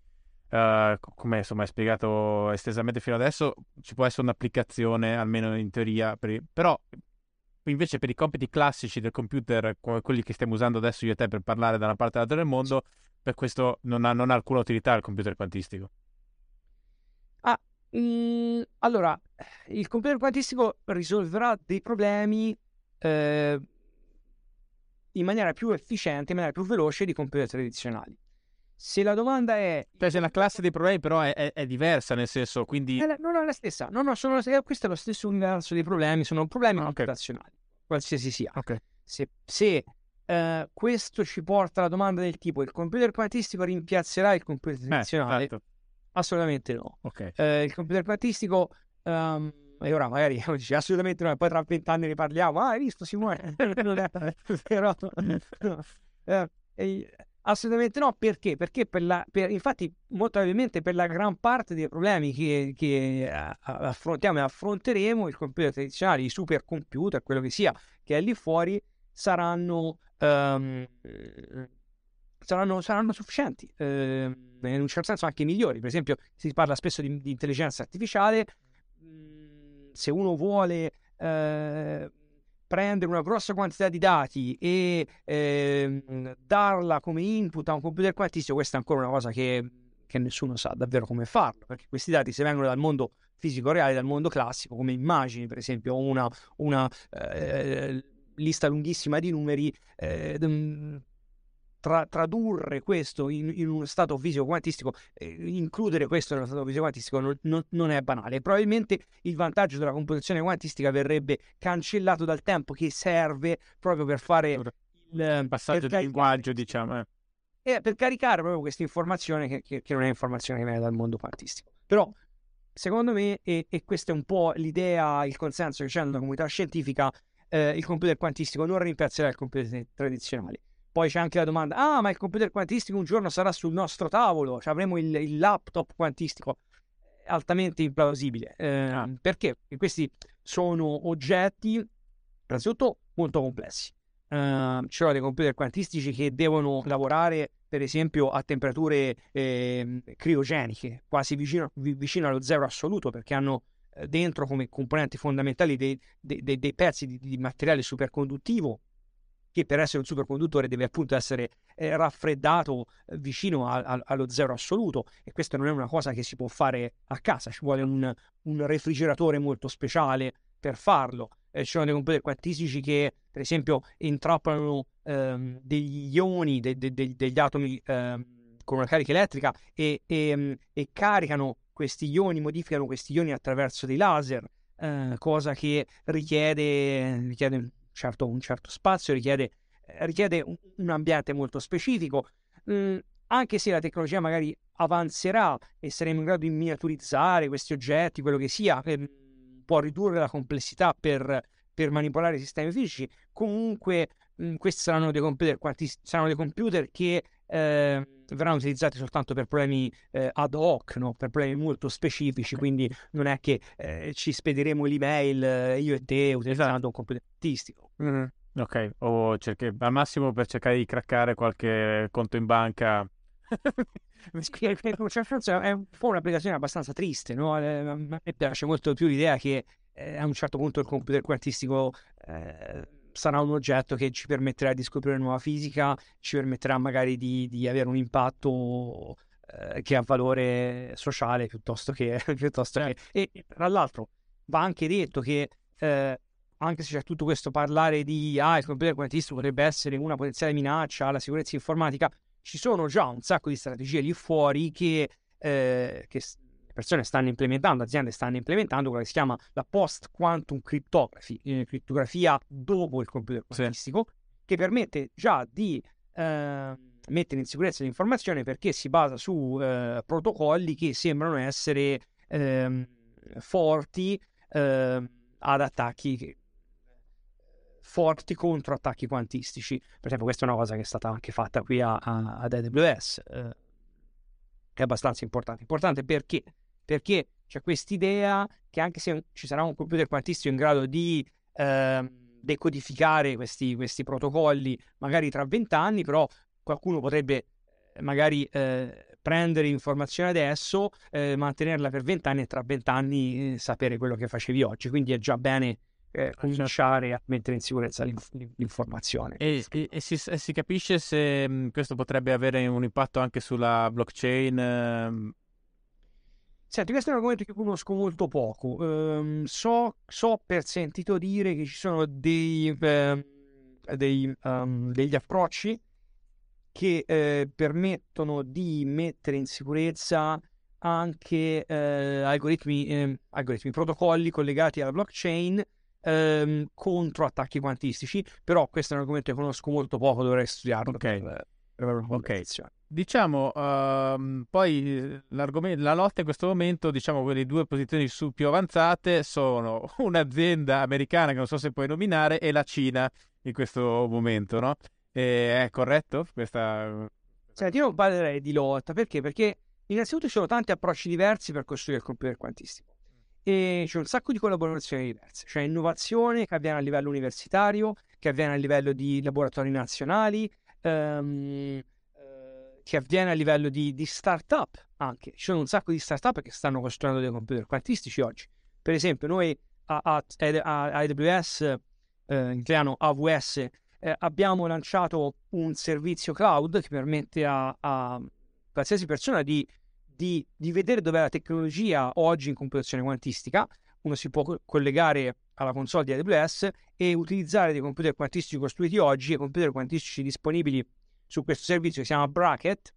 eh, come insomma è spiegato estesamente fino adesso, ci può essere un'applicazione, almeno in teoria, per, però... Invece per i compiti classici del computer, quelli che stiamo usando adesso io e te per parlare da una parte all'altra del mondo, per questo non ha, non ha alcuna utilità il computer quantistico. Ah, mh, allora, il computer quantistico risolverà dei problemi eh, in maniera più efficiente, in maniera più veloce di computer tradizionali. Se la domanda è... Cioè se la classe dei problemi però è, è, è diversa, nel senso, quindi... Eh, non è la stessa, no, no, sono, questo è lo stesso universo dei problemi, sono problemi ah, okay. computazionali, qualsiasi sia. Okay. Se, se uh, questo ci porta alla domanda del tipo, il computer quantistico rimpiazzerà il computer tradizionale? Eh, assolutamente no. Okay. Uh, il computer quantistico uh, Um, e ora magari dici assolutamente no, e poi tra vent'anni ne parliamo. Ah, hai visto Simone? Però, eh, eh, assolutamente no, perché? Perché per la, per, infatti molto probabilmente per la gran parte dei problemi che, che affrontiamo e affronteremo, il computer tradizionale, i supercomputer, quello che sia, che è lì fuori, saranno... Um, Saranno, saranno sufficienti, eh, in un certo senso anche migliori. Per esempio, si parla spesso di, di intelligenza artificiale. Se uno vuole eh, prendere una grossa quantità di dati e eh, darla come input a un computer quantistico, questa è ancora una cosa che, che nessuno sa davvero come farlo, perché questi dati, se vengono dal mondo fisico reale, dal mondo classico, come immagini per esempio, o una, una eh, lista lunghissima di numeri, eh, Tra, tradurre questo in, in uno stato fisico quantistico, eh, includere questo nello stato fisico quantistico non, non, non è banale. Probabilmente il vantaggio della computazione quantistica verrebbe cancellato dal tempo che serve proprio per fare il, il passaggio di linguaggio, diciamo, eh. Eh, per caricare proprio questa informazione che, che, che non è informazione che viene dal mondo quantistico. Però secondo me, e, e questa è un po' l'idea, il consenso che c'è nella comunità scientifica, eh, il computer quantistico non rimpiazzerà il computer tradizionale. Poi c'è anche la domanda: ah, ma il computer quantistico un giorno sarà sul nostro tavolo, cioè avremo il, il laptop quantistico? Altamente implausibile, eh, ah. perché questi sono oggetti innanzitutto molto complessi. Eh, ci sono dei computer quantistici che devono lavorare per esempio a temperature eh, criogeniche, quasi vicino, vicino allo zero assoluto, perché hanno dentro come componenti fondamentali dei, dei, dei, dei pezzi di, di materiale superconduttivo, che per essere un superconduttore deve appunto essere eh, raffreddato vicino a, a, allo zero assoluto, e questa non è una cosa che si può fare a casa, ci vuole un, un refrigeratore molto speciale per farlo. Eh, ci sono dei computer quantistici che per esempio intrappolano ehm, degli ioni, de, de, de, degli atomi ehm, con una carica elettrica e, e, e caricano questi ioni, modificano questi ioni attraverso dei laser, eh, cosa che richiede... richiede Certo, un certo spazio, richiede, richiede un ambiente molto specifico. Mm, anche se la tecnologia magari avanzerà e saremo in grado di miniaturizzare questi oggetti, quello che sia, eh, può ridurre la complessità per, per manipolare i sistemi fisici, comunque mh, questi saranno dei computer, quanti, saranno dei computer che eh, verranno utilizzati soltanto per problemi eh, ad hoc, no? Per problemi molto specifici, quindi non è che eh, ci spediremo l'email eh, io e te utilizzando un computer quantistico. Mm-hmm. Ok, o cerchi, al massimo per cercare di craccare qualche conto in banca. È un po' un'applicazione abbastanza triste, no? A me piace molto più l'idea che eh, a un certo punto il computer quantistico eh, sarà un oggetto che ci permetterà di scoprire nuova fisica, ci permetterà magari di, di avere un impatto eh, che ha valore sociale piuttosto che... piuttosto che... E, e tra l'altro va anche detto che eh, anche se c'è tutto questo parlare di ah, il computer quantistico potrebbe essere una potenziale minaccia alla sicurezza informatica, ci sono già un sacco di strategie lì fuori che, eh, che persone stanno implementando, aziende stanno implementando, quella che si chiama la post-quantum cryptography, eh, crittografia dopo il computer quantistico, sì, che permette già di eh, mettere in sicurezza l'informazione, perché si basa su eh, protocolli che sembrano essere eh, forti eh, ad attacchi che forti contro attacchi quantistici. Per esempio, questa è una cosa che è stata anche fatta qui a, a, ad A W S, eh, che è abbastanza importante. Importante perché? Perché c'è quest'idea che anche se ci sarà un computer quantistico in grado di eh, decodificare questi, questi protocolli, magari tra vent'anni, però qualcuno potrebbe magari eh, prendere informazione adesso, eh, mantenerla per vent'anni e tra vent'anni eh, sapere quello che facevi oggi. Quindi è già bene Eh, cominciare a mettere in sicurezza l'inf- l'informazione e, e, e, si, e si capisce se mh, questo potrebbe avere un impatto anche sulla blockchain. ehm. Senti, questo è un argomento che conosco molto poco. ehm, so, so per sentito dire che ci sono dei, eh, dei, um, degli approcci che eh, permettono di mettere in sicurezza anche eh, algoritmi, eh, algoritmi protocolli collegati alla blockchain contro attacchi quantistici, però questo è un argomento che conosco molto poco, dovrei studiarlo. Ok, per... Ok, diciamo um, poi la lotta in questo momento, diciamo quelle due posizioni su più avanzate sono un'azienda americana che non so se puoi nominare e la Cina in questo momento, no? E è corretto questa? Senti, io non parlerei di lotta, perché? Perché innanzitutto ci sono tanti approcci diversi per costruire il computer quantistico e c'è un sacco di collaborazioni diverse, c'è innovazione che avviene a livello universitario, che avviene a livello di laboratori nazionali, Um, uh, che avviene a livello di, di start-up anche. Ci sono un sacco di start-up che stanno costruendo dei computer quantistici oggi. Per esempio, noi a, a, a AWS, eh, in italiano A W S, eh, abbiamo lanciato un servizio cloud che permette a, a qualsiasi persona di, di, di vedere dov'è la tecnologia oggi in computazione quantistica. Uno si può collegare alla console di A W S e utilizzare dei computer quantistici costruiti oggi e computer quantistici disponibili su questo servizio che si chiama Bracket.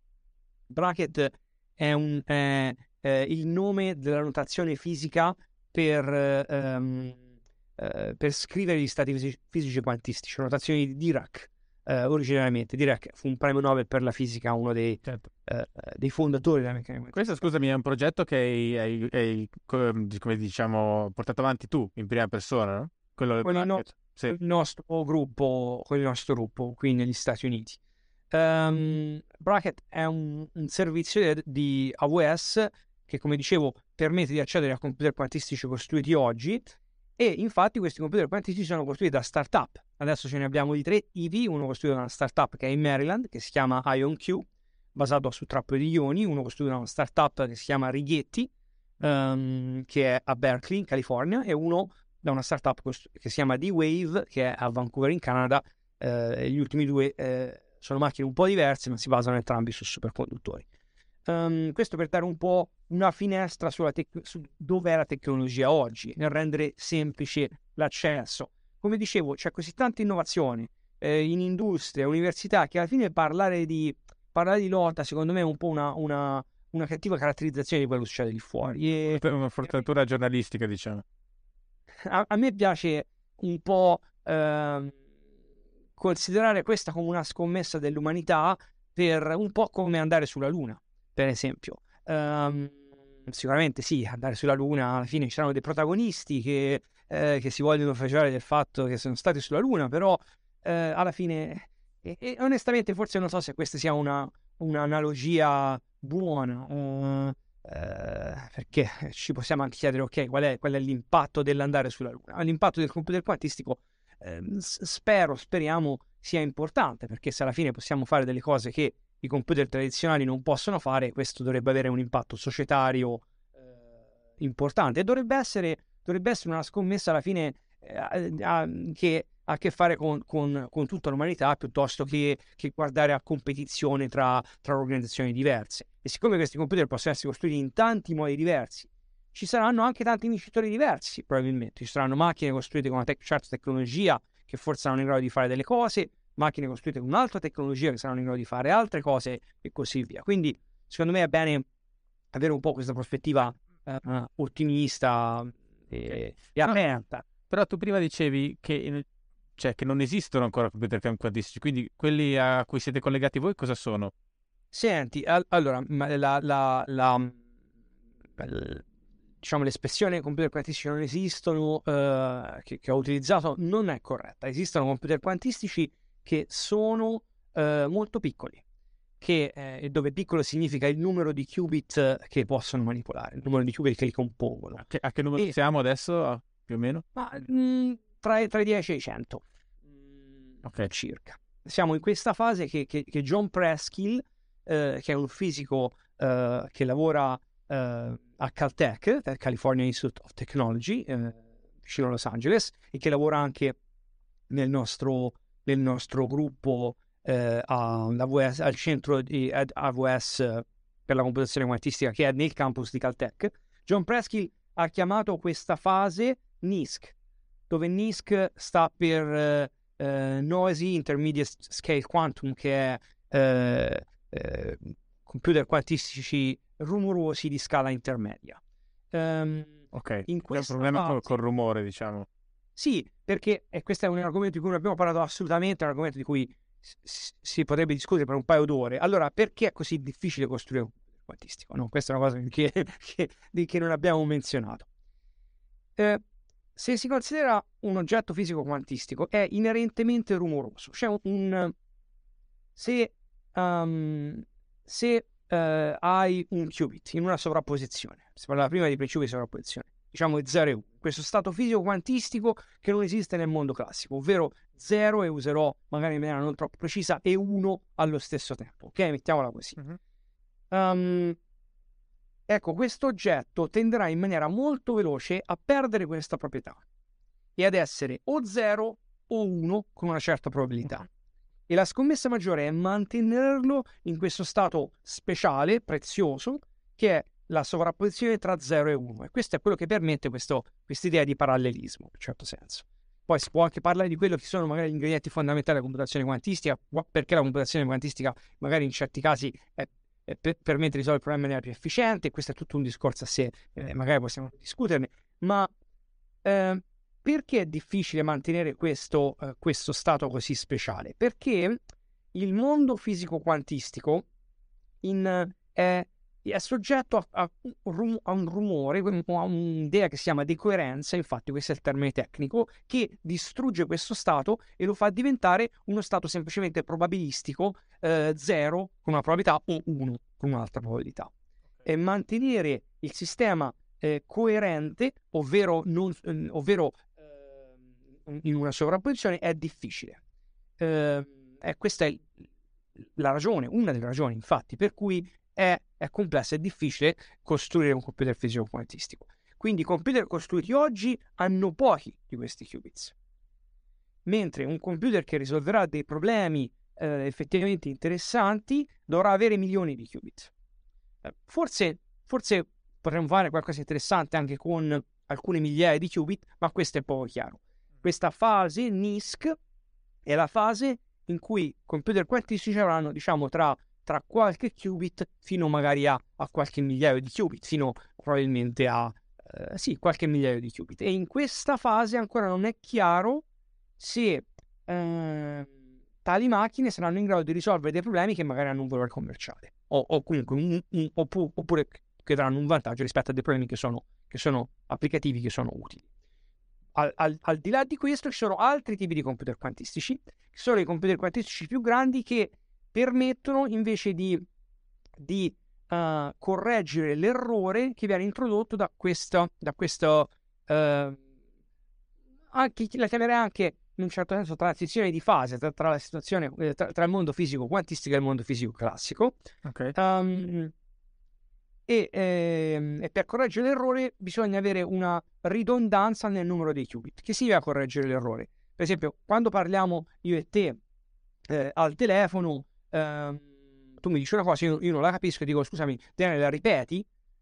Bracket è, un, è, è il nome della notazione fisica per, um, uh, per scrivere gli stati fisici, fisici quantistici, notazioni di Dirac. Uh, originariamente Dirac fu un premio Nobel per la fisica, uno dei, certo. uh, dei fondatori della meccanica. Questo, scusami, è un progetto che hai, hai, hai come diciamo portato avanti tu in prima persona, no? Quello con il, no- sì. il nostro gruppo, con il nostro gruppo qui negli Stati Uniti. um, Bracket è un, un servizio di A W S che, come dicevo, permette di accedere a computer quantistici costruiti oggi. E infatti questi computer quantistici sono costruiti da startup. Adesso ce ne abbiamo di tre tipi: uno costruito da una startup che è in Maryland, che si chiama IonQ, basato su trappole di ioni; uno costruito da una startup che si chiama Rigetti, um, che è a Berkeley, in California; e uno da una startup costru- che si chiama D-Wave, che è a Vancouver, in Canada. Eh, gli ultimi due eh, sono macchine un po' diverse, ma si basano entrambi su superconduttori. Um, questo per dare un po' una finestra sulla tec- su dov'è la tecnologia oggi, nel rendere semplice l'accesso. Come dicevo, c'è così tanta innovazione eh, in industria, università, che alla fine parlare di, parlare di lotta secondo me è un po' una, una, una cattiva caratterizzazione di quello che succede lì fuori. E... una forzatura giornalistica, diciamo. A, a me piace un po' eh, considerare questa come una scommessa dell'umanità, per un po' come andare sulla Luna, per esempio. Um, sicuramente sì, andare sulla Luna, alla fine ci saranno dei protagonisti che, eh, che si vogliono fregare del fatto che sono stati sulla Luna, però eh, alla fine e, e onestamente forse non so se questa sia una un'analogia buona, uh, eh, perché ci possiamo anche chiedere, ok, qual è, qual è l'impatto dell'andare sulla Luna? L'impatto del computer quantistico eh, spero, speriamo sia importante, perché se alla fine possiamo fare delle cose che i computer tradizionali non possono fare, questo dovrebbe avere un impatto societario eh, importante, e dovrebbe essere, dovrebbe essere una scommessa alla fine eh, a, che ha a che fare con, con, con tutta l'umanità, piuttosto che, che guardare a competizione tra, tra organizzazioni diverse. E siccome questi computer possono essere costruiti in tanti modi diversi, ci saranno anche tanti vincitori diversi, probabilmente. Ci saranno macchine costruite con una tec- certa tecnologia che forse saranno in grado di fare delle cose, macchine costruite con un'altra tecnologia che saranno in grado di fare altre cose, e così via. Quindi secondo me è bene avere un po' questa prospettiva eh, ottimista e, e aperta. No, però tu prima dicevi che, cioè, che non esistono ancora computer quantistici, quindi quelli a cui siete collegati voi cosa sono? Senti, all- allora la, la, la, la diciamo l'espressione computer quantistici non esistono eh, che, che ho utilizzato non è corretta. Esistono computer quantistici che sono eh, molto piccoli, che eh, dove piccolo significa il numero di qubit che possono manipolare, il numero di qubit che li compongono. A che, a che numero e, siamo adesso più o meno? Ma, mh, tra, tra i dieci e i cento, okay, circa. Siamo in questa fase che, che, che John Preskill, eh, che è un fisico eh, che lavora eh, a Caltech, California Institute of Technology, eh, vicino a Los Angeles, e che lavora anche nel nostro nel nostro gruppo eh, all'A W S, al centro di A W S per la computazione quantistica, che è nel campus di Caltech. John Preskill ha chiamato questa fase N I S C, dove N I S C sta per eh, Noisy Intermediate Scale Quantum, che è eh, eh, computer quantistici rumorosi di scala intermedia. Um, ok, in c'è un problema parte... col rumore, diciamo. Sì, perché e questo è un argomento di cui non abbiamo parlato assolutamente, è un argomento di cui si potrebbe discutere per un paio d'ore. Allora, perché è così difficile costruire un computer quantistico? No, questa è una cosa che, che, di che non abbiamo menzionato. Eh, se si considera un oggetto fisico quantistico, è inerentemente rumoroso. C'è un, un se um, se uh, hai un qubit in una sovrapposizione, si parlava prima di principio di sovrapposizione, diciamo zero e uno, questo stato fisico quantistico che non esiste nel mondo classico, ovvero zero, e userò magari in maniera non troppo precisa, e uno allo stesso tempo, ok? Mettiamola così. Uh-huh. um, ecco, questo oggetto tenderà in maniera molto veloce a perdere questa proprietà e ad essere o zero o uno con una certa probabilità. Uh-huh. E la scommessa maggiore è mantenerlo in questo stato speciale, prezioso, che è la sovrapposizione tra zero e uno, e questo è quello che permette questo, quest'idea di parallelismo, in un certo senso. Poi si può anche parlare di quello che sono magari gli ingredienti fondamentali della computazione quantistica, perché la computazione quantistica magari in certi casi è, è per, permette di risolvere problemi in maniera più efficiente, e questo è tutto un discorso a sé, eh, magari possiamo discuterne, ma eh, perché è difficile mantenere questo, eh, questo stato così speciale? Perché il mondo fisico quantistico in, è... è soggetto a, a, a un rumore, a un'idea che si chiama decoerenza, infatti questo è il termine tecnico, che distrugge questo stato e lo fa diventare uno stato semplicemente probabilistico, eh, zero con una probabilità o uno con un'altra probabilità. E mantenere il sistema eh, coerente, ovvero, non, eh, ovvero eh, in una sovrapposizione, è difficile. Eh, eh, questa è la ragione, una delle ragioni infatti, per cui è, è complesso, è difficile costruire un computer fisico quantistico. Quindi i computer costruiti oggi hanno pochi di questi qubits, mentre un computer che risolverà dei problemi eh, effettivamente interessanti dovrà avere milioni di qubit. Eh, forse, forse potremmo fare qualcosa di interessante anche con alcune migliaia di qubit, ma questo è poco chiaro. Questa fase N I S C è la fase in cui i computer quantistici avranno, diciamo, tra tra qualche qubit fino magari a, a qualche migliaio di qubit, fino probabilmente a eh, sì, qualche migliaio di qubit, e in questa fase ancora non è chiaro se eh, tali macchine saranno in grado di risolvere dei problemi che magari hanno un valore commerciale o, o comunque un, un, oppure, oppure che daranno un vantaggio rispetto a dei problemi che sono, che sono applicativi, che sono utili. Al, al, al di là di questo ci sono altri tipi di computer quantistici, che sono i computer quantistici più grandi, che permettono invece di, di uh, correggere l'errore che viene introdotto da questo, da questo uh, anche, la chiamerei anche in un certo senso transizione di fase tra, tra la situazione tra, tra il mondo fisico quantistico e il mondo fisico classico. Okay. Um, e, e, e per correggere l'errore bisogna avere una ridondanza nel numero dei qubit che si va a correggere l'errore. Per esempio, quando parliamo io e te eh, al telefono, Uh, tu mi dici una cosa, io, io non la capisco e dico scusami Daniele, la ripeti?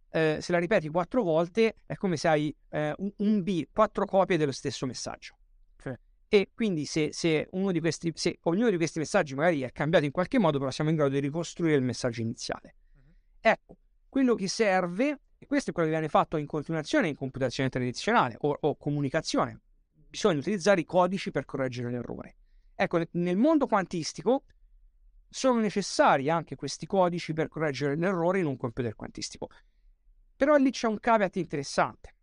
Uh, se la ripeti quattro volte è come se hai uh, un, un B, quattro copie dello stesso messaggio. Cioè. E quindi se, se, uno di questi, se ognuno di questi messaggi magari è cambiato in qualche modo, però siamo in grado di ricostruire il messaggio iniziale. Uh-huh. Ecco, quello che serve, e questo è quello che viene fatto in continuazione in computazione tradizionale o, o comunicazione, bisogna utilizzare i codici per correggere l'errore. Ecco, nel mondo quantistico sono necessari anche questi codici per correggere l'errore in un computer quantistico. Però lì c'è un caveat interessante,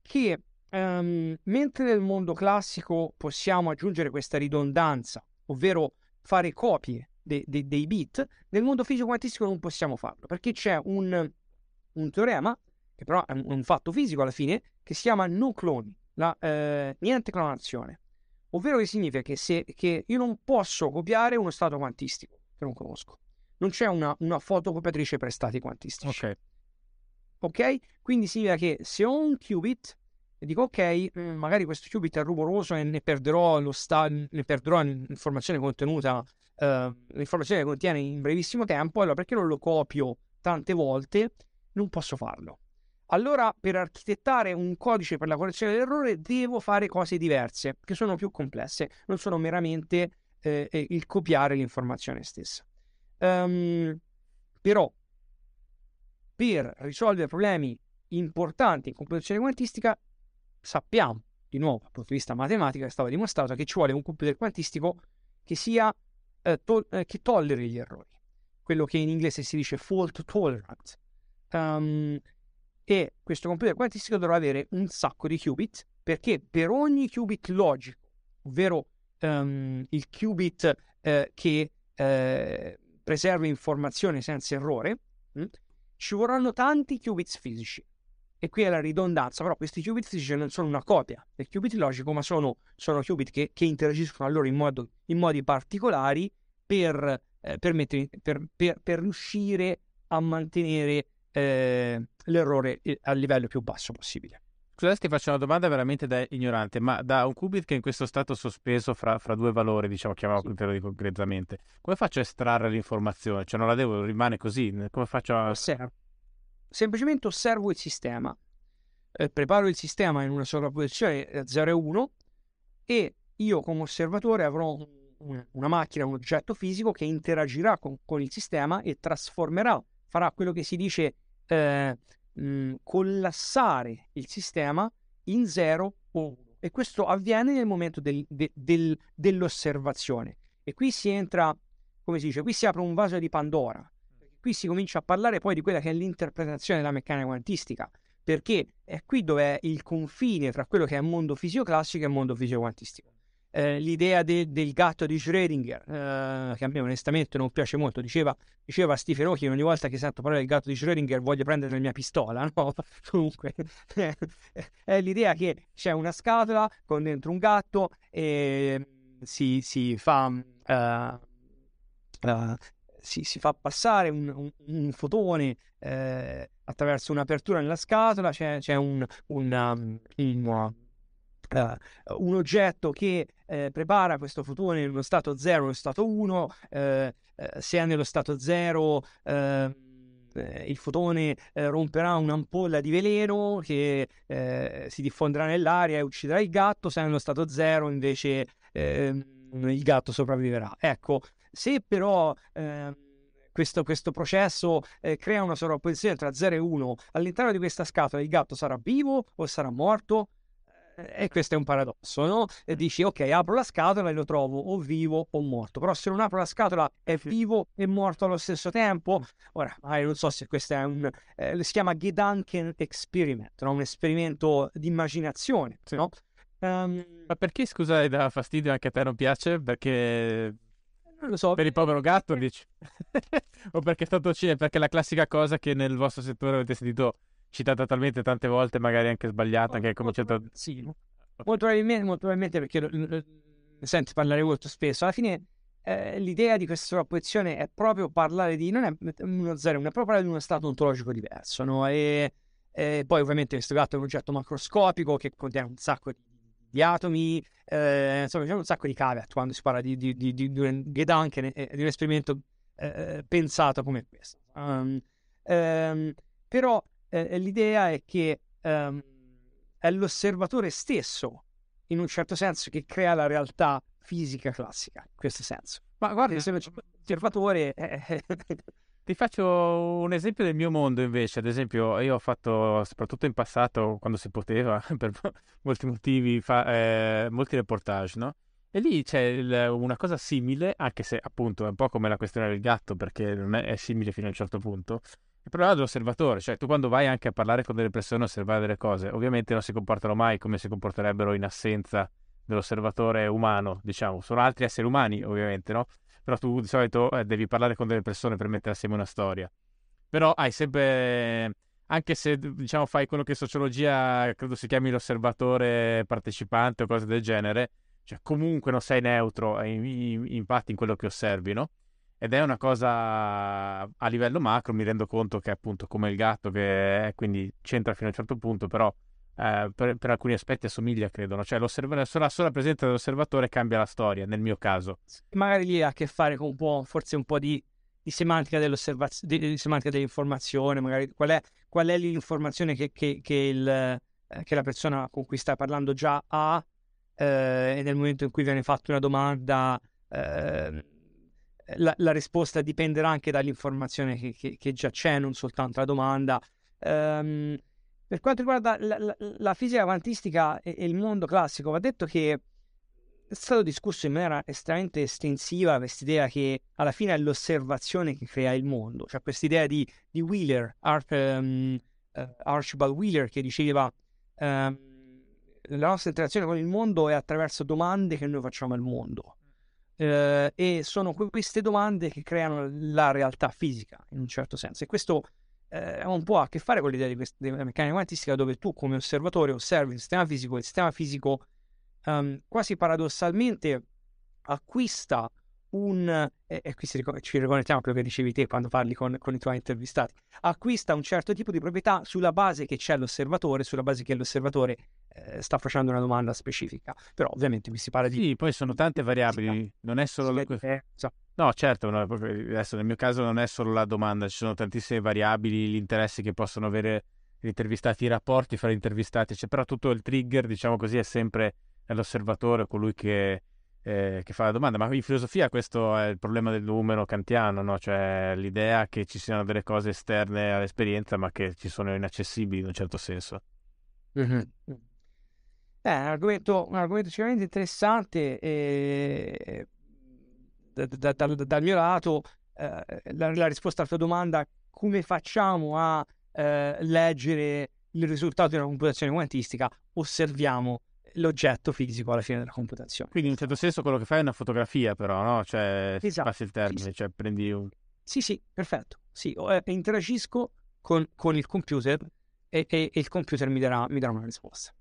che um, mentre nel mondo classico possiamo aggiungere questa ridondanza, ovvero fare copie de- de- dei bit, nel mondo fisico quantistico non possiamo farlo, perché c'è un, un teorema, che però è un, un fatto fisico alla fine, che si chiama no cloning, la eh, niente clonazione. Ovvero che significa che, se, che io non posso copiare uno stato quantistico che non conosco. Non c'è una, una fotocopiatrice per stati quantistici. Ok. Ok? Quindi significa che se ho un qubit e dico ok, magari questo qubit è rumoroso e ne perderò lo sta- ne perderò l'informazione contenuta, eh, l'informazione che contiene in brevissimo tempo, allora perché non lo copio tante volte? Non posso farlo. Allora, per architettare un codice per la correzione dell'errore devo fare cose diverse, che sono più complesse, non sono meramente eh, il copiare l'informazione stessa. Um, però, per risolvere problemi importanti in computazione quantistica, sappiamo, di nuovo, dal punto di vista matematico, è stato dimostrato che ci vuole un computer quantistico che sia eh, to- eh, che tolleri gli errori, quello che in inglese si dice fault tolerant. Um, e questo computer quantistico dovrà avere un sacco di qubit, perché per ogni qubit logico, ovvero um, il qubit eh, che eh, preserva informazione senza errore, mh, ci vorranno tanti qubits fisici. E qui è la ridondanza, però questi qubit fisici non sono una copia del qubit logico, ma sono, sono qubit che, che interagiscono a loro in, modo, in modi particolari per, eh, per, mettere, per, per, per riuscire a mantenere eh, l'errore al livello più basso possibile. Scusate, ti faccio una domanda veramente da ignorante, ma da un qubit che è in questo stato sospeso fra, fra due valori, diciamo, chiamiamolo criterio di concretamente, come faccio a estrarre l'informazione? Cioè non la devo, rimane così, come faccio a... Osservo. Semplicemente osservo il sistema, eh, preparo il sistema in una sovrapposizione zero e uno e io come osservatore avrò un, una macchina, un oggetto fisico che interagirà con, con il sistema e trasformerà, farà quello che si dice eh, mh, collassare il sistema in zero o uno, e questo avviene nel momento del, de, del, dell'osservazione, e qui si entra, come si dice, qui si apre un vaso di Pandora. Qui si comincia a parlare poi di quella che è l'interpretazione della meccanica quantistica, perché è qui dove è il confine tra quello che è mondo fisioclassico e mondo fisico-quantistico. Eh, l'idea de- del gatto di Schrödinger, eh, che a me onestamente non piace molto, diceva, diceva Stephen Hawking: ogni volta che sento parlare del gatto di Schrödinger voglio prendere la mia pistola, no? Comunque è l'idea che c'è una scatola con dentro un gatto e si, si fa... Uh, uh, Si, si fa passare un, un, un fotone eh, attraverso un'apertura nella scatola, c'è, c'è un, un, um, un, uh, un oggetto che eh, prepara questo fotone nello stato zero e nello stato uno, eh, eh, se è nello stato zero eh, il fotone eh, romperà un'ampolla di veleno che eh, si diffonderà nell'aria e ucciderà il gatto, se è nello stato zero invece eh, il gatto sopravviverà. Ecco. Se però eh, questo, questo processo eh, crea una sovrapposizione tra zero e uno, all'interno di questa scatola il gatto sarà vivo o sarà morto? Eh, e questo è un paradosso, no? E dici, ok, apro la scatola e lo trovo o vivo o morto, però se non apro la scatola è vivo e morto allo stesso tempo? Ora, ah, non so se questo è un... Eh, si chiama Gedanken Experiment, no? Un esperimento di immaginazione, sì. No? Um, Ma perché, scusa, dà fastidio anche a te, non piace? Perché... Non lo so. Per il povero gatto, dici? O perché è stato cine? Perché la classica cosa che nel vostro settore avete sentito citata talmente tante volte, magari anche sbagliata, oh, che è cominciata... A... Sì, okay. Molto probabilmente, molto probabilmente perché lo, lo, lo, senti parlare molto spesso. Alla fine eh, l'idea di questa sovrapposizione è proprio parlare di... Non è uno zero, è proprio parlare di uno stato ontologico diverso, no? E, e poi ovviamente questo gatto è un oggetto macroscopico che contiene un sacco di... di atomi, eh, insomma c'è un sacco di caveat quando si parla di, di, di, di, di un Gedanken, di un esperimento eh, pensato come questo. Um, um, però eh, l'idea è che um, è l'osservatore stesso, in un certo senso, che crea la realtà fisica classica, in questo senso. Ma guarda, se l'osservatore... Eh, Ti faccio un esempio del mio mondo invece. Ad esempio io ho fatto, soprattutto in passato, quando si poteva, per molti motivi, fa, eh, molti reportage, no? E lì c'è il, una cosa simile, anche se appunto è un po' come la questione del gatto, perché non è, è simile fino a un certo punto, il problema dell'osservatore, cioè tu quando vai anche a parlare con delle persone, osservare delle cose, ovviamente non si comportano mai come si comporterebbero in assenza dell'osservatore umano, diciamo, sono altri esseri umani ovviamente, no? Però tu di solito eh, devi parlare con delle persone per mettere assieme una storia. Però hai sempre, anche se diciamo fai quello che in sociologia credo si chiami l'osservatore partecipante o cose del genere, cioè comunque non sei neutro in, in, infatti in quello che osservi, no? Ed è una cosa a livello macro, mi rendo conto che appunto come il gatto che è, quindi c'entra fino a un certo punto, però eh, per, per alcuni aspetti assomiglia, credo, no? Cioè la sola presenza dell'osservatore cambia la storia, nel mio caso. Magari lì ha a che fare con un po', forse un po' di, di semantica dell'osservazione, di, di semantica dell'informazione, magari qual è, qual è l'informazione che, che, che, il, eh, che la persona con cui stai parlando già ha, eh, e nel momento in cui viene fatta una domanda eh, la, la risposta dipenderà anche dall'informazione che, che, che già c'è, non soltanto la domanda. Um, Per quanto riguarda la, la, la fisica quantistica e, e il mondo classico, va detto che È stato discusso in maniera estremamente estensiva quest'idea che alla fine è l'osservazione che crea il mondo, cioè quest'idea di, di Wheeler, Ar- um, uh, Archibald Wheeler, che diceva uh, la nostra interazione con il mondo è attraverso domande che noi facciamo al mondo, uh, e sono queste domande che creano la realtà fisica in un certo senso, e questo ha uh, un po' a che fare con l'idea di questa della meccanica quantistica, dove tu come osservatore osservi il sistema fisico e il sistema fisico Um, quasi paradossalmente acquista un eh, e qui si ricon- ci riconnettiamo a quello che dicevi te quando parli con, con i tuoi intervistati, acquista un certo tipo di proprietà sulla base che c'è l'osservatore, sulla base che l'osservatore eh, sta facendo una domanda specifica, però ovviamente mi si parla di sì, poi sono tante variabili, non è solo la... no certo no, adesso nel mio caso non è solo la domanda, ci sono tantissime variabili, gli interessi che possono avere gli intervistati, i rapporti fra gli intervistati, cioè, però tutto il trigger, diciamo così, è sempre è l'osservatore, colui che, eh, che fa la domanda. Ma in filosofia questo è il problema del numero kantiano, no? Cioè l'idea che ci siano delle cose esterne all'esperienza ma che ci sono inaccessibili in un certo senso. Mm-hmm. È un argomento, un argomento sicuramente interessante, e da, da, da, dal mio lato eh, la, la risposta alla tua domanda, come facciamo a eh, leggere il risultato di una computazione quantistica? Osserviamo l'oggetto fisico alla fine della computazione. Quindi in un certo senso quello che fai è una fotografia, però, no? Cioè, esatto. Passi il termine, sì, cioè prendi un... Sì, sì, perfetto. Sì, interagisco con, con il computer e, e, e il computer mi darà, mi darà una risposta.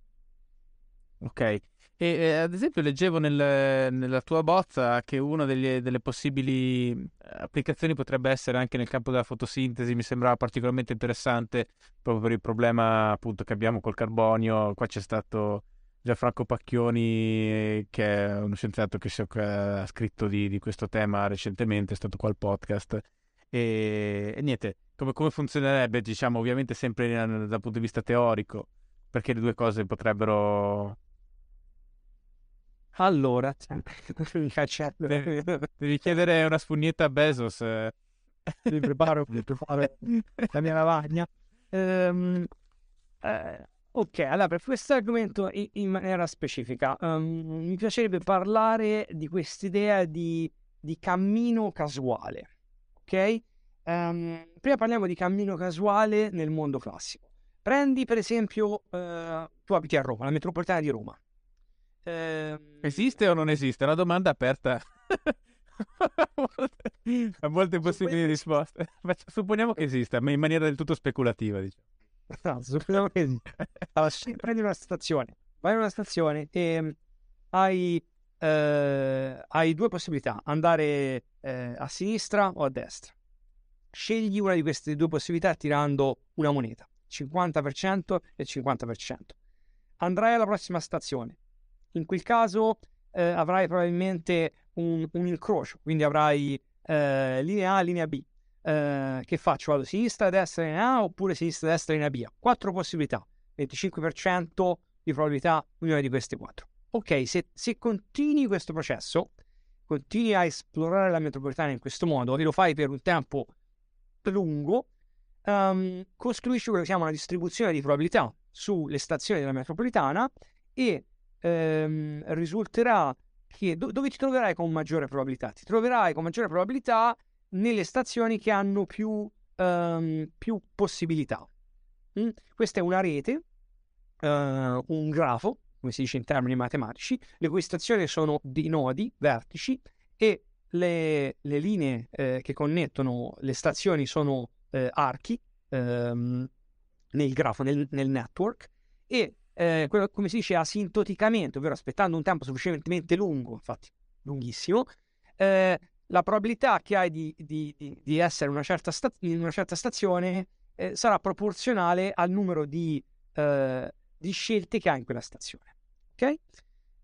Ok. E, e ad esempio leggevo nel, nella tua bozza che una delle, delle possibili applicazioni potrebbe essere anche nel campo della fotosintesi, mi sembrava particolarmente interessante proprio per il problema appunto che abbiamo col carbonio. Qua c'è stato Gianfranco Pacchioni, che è uno scienziato che si è, ha scritto di, di questo tema recentemente, è stato qua al podcast, e, e niente, come, come funzionerebbe, diciamo, ovviamente sempre dal punto di vista teorico, perché le due cose potrebbero... Allora, devi, devi chiedere una spugnetta a Bezos. Mi preparo per fare la mia lavagna. Um, eh... Ok, allora per questo argomento in, in maniera specifica um, mi piacerebbe parlare di quest'idea di, di cammino casuale, ok? Um, prima parliamo di cammino casuale nel mondo classico. Prendi per esempio, uh, tu abiti a Roma, la metropolitana di Roma. Uh, esiste o non esiste? È una domanda aperta. a, molte, a molte possibili Supponiamo risposte. Supponiamo che esista, ma in maniera del tutto speculativa, diciamo. No, allora, prendi una stazione, vai in una stazione e hai, eh, hai due possibilità, andare eh, a sinistra o a destra. Scegli una di queste due possibilità tirando una moneta, cinquanta per cento e cinquanta per cento. Andrai alla prossima stazione, in quel caso eh, avrai probabilmente un, un incrocio, quindi avrai eh, linea A, linea B. Uh, che faccio? Vado sinistra, destra, in A, oppure sinistra, destra, in B? Quattro possibilità, venticinque per cento di probabilità ognuna di queste quattro. Ok, se, se continui questo processo, continui a esplorare la metropolitana in questo modo e lo fai per un tempo lungo, um, costruisci quello che si chiama una distribuzione di probabilità sulle stazioni della metropolitana e um, risulterà che do, dove ti troverai con maggiore probabilità? Ti troverai con maggiore probabilità nelle stazioni che hanno più, um, più possibilità. Mm? Questa è una rete, uh, un grafo, come si dice in termini matematici, le cui stazioni sono dei nodi, vertici, e le, le linee eh, che connettono le stazioni sono eh, archi ehm, nel grafo, nel, nel network, e eh, quello, come si dice, asintoticamente, ovvero aspettando un tempo sufficientemente lungo, infatti lunghissimo, eh, la probabilità che hai di, di, di essere una certa sta- in una certa stazione eh, sarà proporzionale al numero di, eh, di scelte che hai in quella stazione. Ok?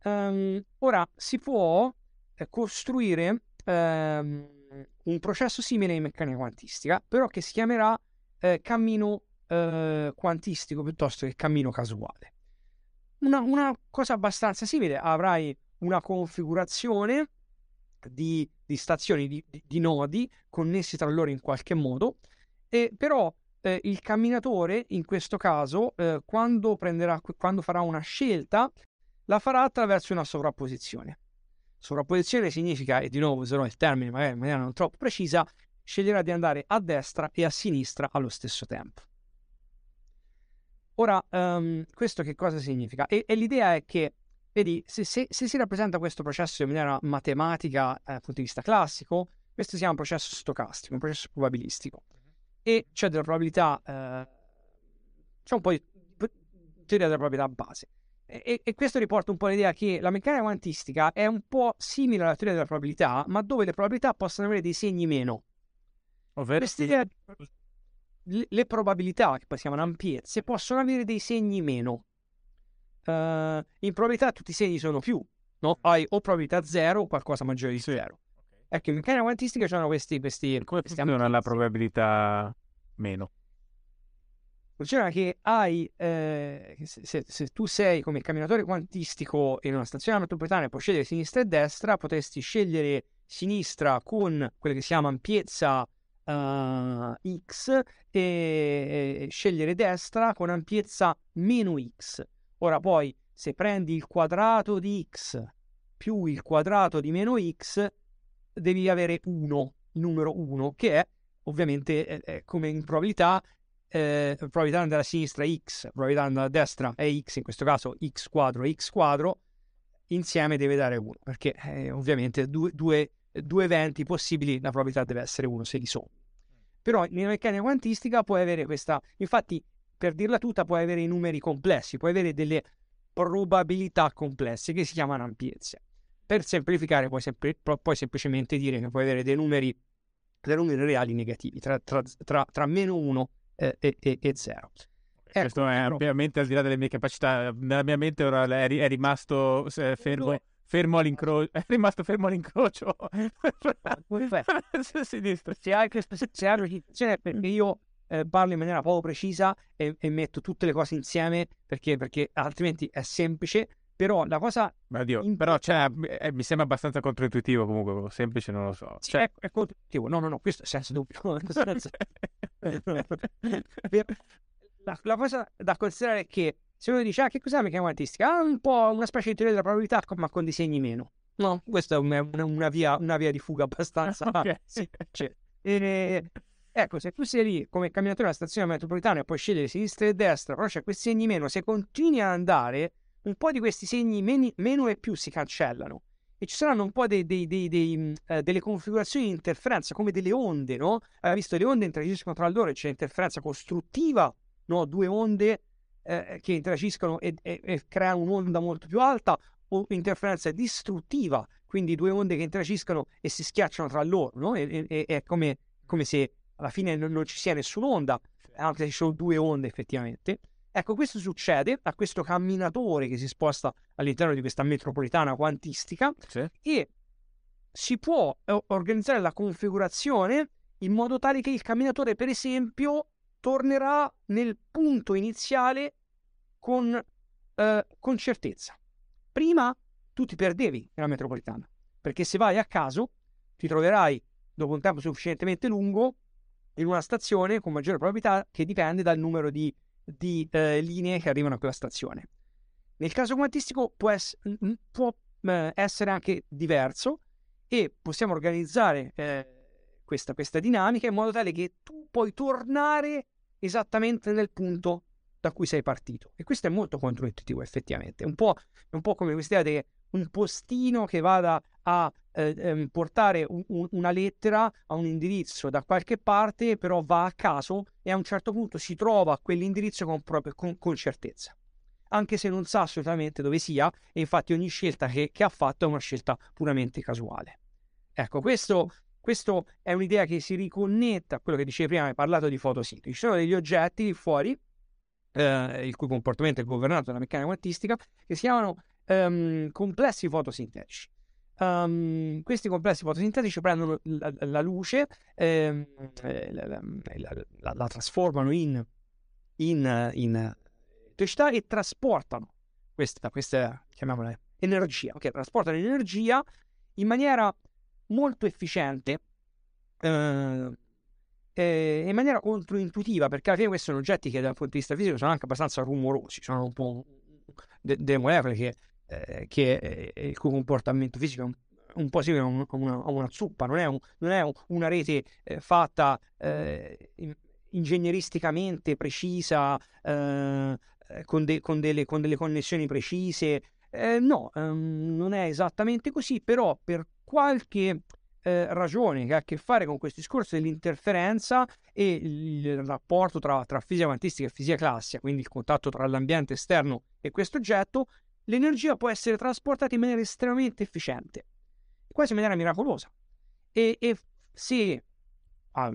Um, ora si può eh, costruire um, un processo simile in meccanica quantistica, però che si chiamerà eh, cammino eh, quantistico piuttosto che cammino casuale. Una, una cosa abbastanza simile, avrai una configurazione Di, di stazioni, di, di nodi connessi tra loro in qualche modo, e però eh, il camminatore in questo caso eh, quando, prenderà, quando farà una scelta la farà attraverso una sovrapposizione, Sovrapposizione significa, e di nuovo userò il termine magari in maniera non troppo precisa, sceglierà di andare a destra e a sinistra allo stesso tempo. Ora, um, questo che cosa significa? E, e l'idea è che, vedi, se, se, se si rappresenta questo processo in maniera matematica eh, dal punto di vista classico, questo si chiama processo stocastico, un processo probabilistico. E c'è della probabilità, eh, c'è un po' di teoria della probabilità base. E, e questo riporta un po' l'idea che la meccanica quantistica è un po' simile alla teoria della probabilità, ma dove le probabilità possono avere dei segni meno. Ovvero? Idea, le, le probabilità, che poi si chiamano ampiezze, possono avere dei segni meno. Uh, in probabilità tutti i segni sono più, no? Hai o probabilità zero o qualcosa maggiore di sì. zero. Ecco, in meccanica quantistica c'erano questi... questi Come funziona la probabilità meno? Funziona che hai... Eh, se, se tu sei come camminatore quantistico in una stazione metropolitana e puoi scegliere sinistra e destra, potresti scegliere sinistra con quella che si chiama ampiezza uh, X e, e scegliere destra con ampiezza meno X. Ora poi, se prendi il quadrato di X più il quadrato di meno X... devi avere uno, il numero uno, che è ovviamente è, è come in probabilità, eh, probabilità andare a sinistra è x, probabilità andare a destra è x, in questo caso x quadro e x quadro, insieme deve dare uno, perché eh, ovviamente due, due, due eventi possibili la probabilità deve essere uno se li sono. Però nella meccanica quantistica puoi avere questa, infatti per dirla tutta puoi avere i numeri complessi, puoi avere delle probabilità complesse che si chiamano ampiezze. Per semplificare puoi, sempl- puoi semplicemente dire che puoi avere dei numeri, dei numeri reali negativi tra, tra, tra, tra meno uno eh, e, e, e zero. Ecco, questo è ampiamente al di là delle mie capacità. Nella mia mente ora è, è rimasto eh, fermo, fermo all'incrocio. È rimasto fermo all'incrocio. a sinistra. Se hai questa situazione, perché io eh, parlo in maniera poco precisa e, e metto tutte le cose insieme perché, perché altrimenti è semplice. Però la cosa... Ma Dio, in... però cioè, eh, mi sembra abbastanza controintuitivo comunque, semplice non lo so. Sì, cioè... è, è controintuitivo, no, no, no, questo è senza dubbio. Senza... la, la cosa da considerare è che se uno dice, ah, che cos'è la meccanica quantistica? Ah, un po' una specie di teoria della probabilità, ma con dei segni meno. No, questa è una, una, via, una via di fuga abbastanza... Okay. Sì, cioè, e, ecco, se tu sei lì come camminatore alla stazione metropolitana e puoi scegliere sinistra e destra, però c'è questi segni meno, se continui ad andare... un po' di questi segni meni, meno e più si cancellano e ci saranno un po' dei, dei, dei, dei, eh, delle configurazioni di interferenza come delle onde, no? Avete visto le onde interagiscono tra loro e c'è interferenza costruttiva, no? Due onde eh, che interagiscono e, e, e creano un'onda molto più alta o interferenza distruttiva, quindi due onde che interagiscono e si schiacciano tra loro, no? E, e, è come, come se alla fine non, non ci sia nessun'onda, anche se ci sono due onde effettivamente. Ecco, questo succede a questo camminatore che si sposta all'interno di questa metropolitana quantistica sì. E si può organizzare la configurazione in modo tale che il camminatore, per esempio, tornerà nel punto iniziale con, eh, con certezza. Prima tu ti perdevi nella metropolitana, perché se vai a caso ti troverai, dopo un tempo sufficientemente lungo, in una stazione con maggiore probabilità che dipende dal numero di... di eh, linee che arrivano a quella stazione. Nel caso quantistico può, es- può eh, essere anche diverso e possiamo organizzare eh, questa, questa dinamica in modo tale che tu puoi tornare esattamente nel punto da cui sei partito. E questo è molto controintuitivo effettivamente. È un po', un po' come questa idea di un postino che vada a eh, eh, portare un, un, una lettera a un indirizzo da qualche parte, però va a caso e a un certo punto si trova quell'indirizzo con, proprio, con, con certezza, anche se non sa assolutamente dove sia, e infatti ogni scelta che, che ha fatto è una scelta puramente casuale. Ecco, questo, questo è un'idea che si riconnetta a quello che dicevi prima, hai parlato di fotosintesi. Ci sono degli oggetti fuori, eh, il cui comportamento è governato dalla meccanica quantistica, che si chiamano Um, complessi fotosintetici. Um, questi complessi fotosintetici prendono la, la luce, eh, la, la, la, la, la trasformano in, in, in elettricità e trasportano questa, questa chiamiamola energia, okay, trasportano energia in maniera molto efficiente eh, eh, in maniera controintuitiva, perché alla fine questi sono oggetti che dal punto di vista fisico sono anche abbastanza rumorosi, sono un po' delle de molecole che Eh, che eh, il cui comportamento fisico un po' simile a un, una, una zuppa, non è, un, non è un, una rete eh, fatta eh, in, ingegneristicamente precisa, eh, con, de, con, delle, con delle connessioni precise. Eh, no, ehm, non è esattamente così, però per qualche eh, ragione che ha a che fare con questo discorso dell'interferenza e il rapporto tra, tra fisica quantistica e fisica classica, quindi il contatto tra l'ambiente esterno e questo oggetto, l'energia può essere trasportata in maniera estremamente efficiente, quasi in maniera miracolosa. E, e se ah,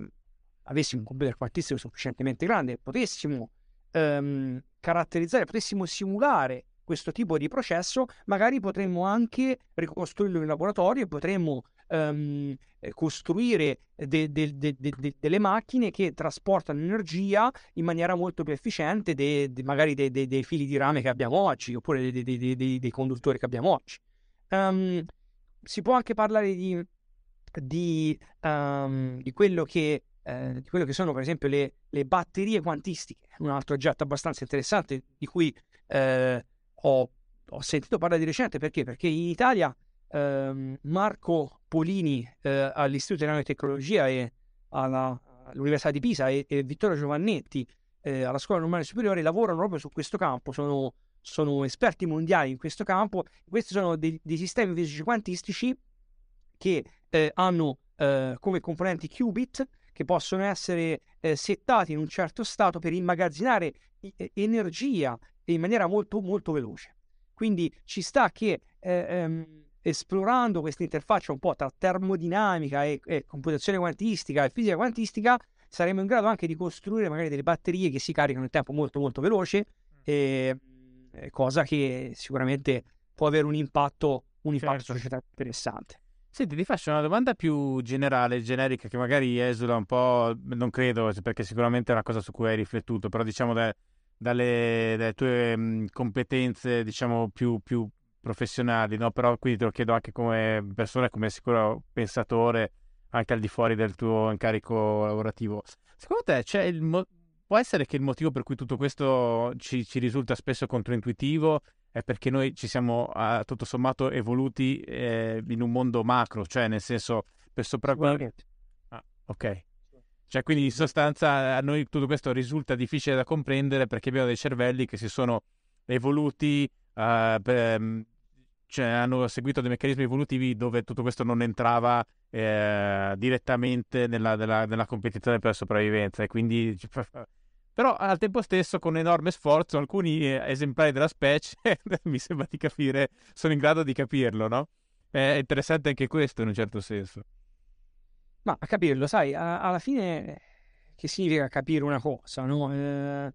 avessimo un computer quantistico sufficientemente grande, potessimo ehm, caratterizzare, potessimo simulare questo tipo di processo, magari potremmo anche ricostruirlo in laboratorio e potremmo um, costruire de, de, de, de, de, delle macchine che trasportano energia in maniera molto più efficiente de, de, magari dei de, de fili di rame che abbiamo oggi, oppure dei de, de, de, de conduttori che abbiamo oggi. Um, si può anche parlare di, di, um, di quello che eh, di quello che sono per esempio le, le batterie quantistiche, un altro oggetto abbastanza interessante di cui eh, Ho, ho sentito parlare di recente. Perché? Perché in Italia ehm, Marco Polini eh, all'Istituto di Nanotecnologia e alla, all'Università di Pisa e, e Vittorio Giovannetti eh, alla Scuola Normale Superiore lavorano proprio su questo campo, sono, sono esperti mondiali in questo campo. Questi sono dei, dei sistemi fisici quantistici che eh, hanno eh, come componenti qubit che possono essere eh, settati in un certo stato per immagazzinare eh, energia in maniera molto molto veloce. Quindi ci sta che eh, ehm, esplorando questa interfaccia un po' tra termodinamica e, e computazione quantistica e fisica quantistica, saremo in grado anche di costruire magari delle batterie che si caricano in tempo molto molto veloce, eh, cosa che sicuramente può avere un impatto, un impatto sulla società interessante. Senti, ti faccio una domanda più generale, generica, che magari esula un po', non credo, perché sicuramente è una cosa su cui hai riflettuto, però diciamo da Dalle, dalle tue mh, competenze, diciamo, più, più professionali, no? Però quindi te lo chiedo anche come persona, come sicuro pensatore, anche al di fuori del tuo incarico lavorativo. Secondo te c'è il mo- può essere che il motivo per cui tutto questo ci, ci risulta spesso controintuitivo è perché noi ci siamo a, tutto sommato evoluti eh, in un mondo macro, cioè nel senso per sopravvivere. Ah, ok. Cioè, quindi in sostanza a noi tutto questo risulta difficile da comprendere perché abbiamo dei cervelli che si sono evoluti, uh, per, cioè hanno seguito dei meccanismi evolutivi dove tutto questo non entrava eh, direttamente nella, nella, nella competizione per la sopravvivenza. E quindi, però al tempo stesso, con enorme sforzo, alcuni esemplari della specie, mi sembra di capire, sono in grado di capirlo, no? È interessante anche questo in un certo senso. Ma a capirlo, sai, a, alla fine che significa capire una cosa, no? Eh,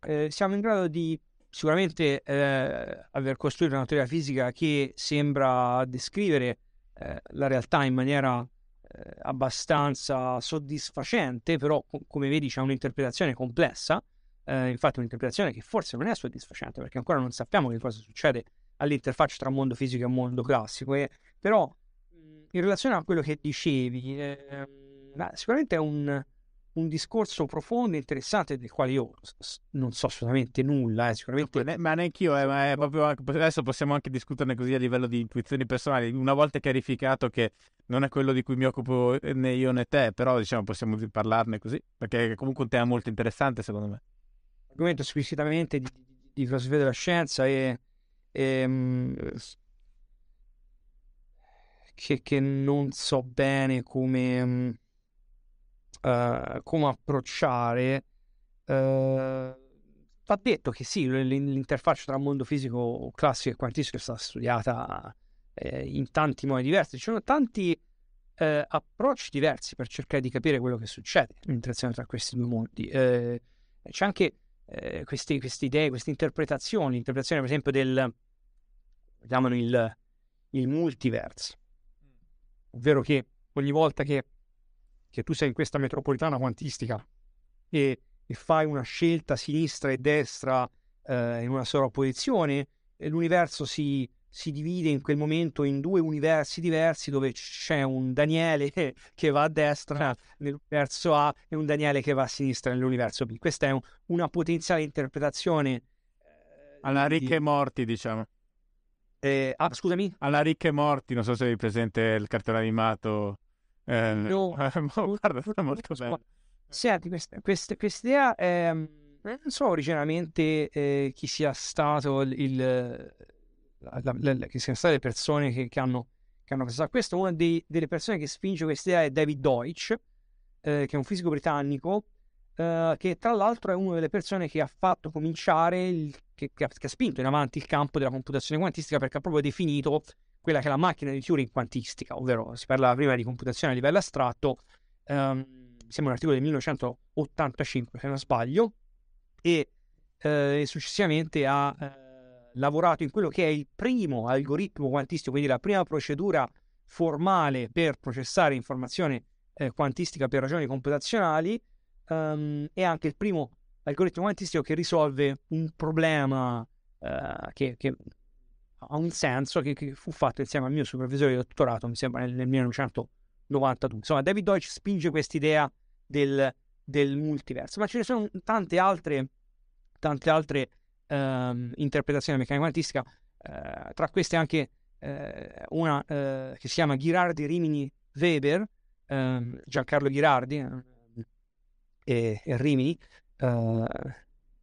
eh, siamo in grado di sicuramente eh, aver costruito una teoria fisica che sembra descrivere eh, la realtà in maniera eh, abbastanza soddisfacente, però com- come vedi c'è un'interpretazione complessa, eh, infatti un'interpretazione che forse non è soddisfacente perché ancora non sappiamo che cosa succede all'interfaccia tra mondo fisico e mondo classico, e, però... In relazione a quello che dicevi, eh, sicuramente è un, un discorso profondo e interessante del quale io s- non so assolutamente nulla. Eh, sicuramente... ne- ma neanche io, eh, ma è proprio adesso possiamo anche discuterne così a livello di intuizioni personali. Una volta chiarificato che non è quello di cui mi occupo né io né te, però diciamo possiamo parlarne così, perché è comunque un tema molto interessante secondo me. Argomento esplicitamente di, di filosofia della scienza e... e mh, Che, che non so bene come, um, uh, come approcciare. Uh, va detto che sì, l'interfaccia tra mondo fisico classico e quantistico è stata studiata eh, in tanti modi diversi. Ci sono tanti eh, approcci diversi per cercare di capire quello che succede nell'interazione tra questi due mondi. Eh, c'è anche eh, queste, queste idee, queste interpretazioni. L'interpretazione, per esempio, del chiamano il, il multiverse. Ovvero che ogni volta che, che tu sei in questa metropolitana quantistica e, e fai una scelta sinistra e destra eh, in una sovrapposizione, l'universo si, si divide in quel momento in due universi diversi dove c'è un Daniele che va a destra nell'universo A e un Daniele che va a sinistra nell'universo B. Questa è un, una potenziale interpretazione eh, alla Ricchi e Morti, diciamo. Eh, ah, scusami? Alla Rick e Morty, non so se hai presente il cartone animato. Eh, no. Guarda, è molto bello. Senti, questa, questa, questa idea è, non so originariamente eh, chi sia stato il, il la, la, la, che siano state le persone che, che hanno che hanno pensato a questo. Una dei, delle persone che spinge questa idea è David Deutsch, eh, che è un fisico britannico, eh, che tra l'altro è una delle persone che ha fatto cominciare il, che, che, ha, che ha spinto in avanti il campo della computazione quantistica, perché ha proprio definito quella che è la macchina di Turing quantistica, ovvero si parlava prima di computazione a livello astratto. ehm, Sembra un articolo del millenovecentottantacinque, se non sbaglio, e eh, successivamente ha eh, lavorato in quello che è il primo algoritmo quantistico, quindi la prima procedura formale per processare informazione eh, quantistica per ragioni computazionali, um, e anche il primo algoritmo quantistico che risolve un problema uh, che, che ha un senso, che, che fu fatto insieme al mio supervisore di dottorato, mi sembra nel, nel millenovecentonovantadue. Insomma, David Deutsch spinge quest'idea del, del multiverso, ma ce ne sono tante altre tante altre ehm, interpretazioni della meccanica quantistica, eh, tra queste anche eh, una eh, che si chiama Ghirardi Rimini Weber, ehm, Giancarlo Ghirardi eh, e, e Rimini, eh,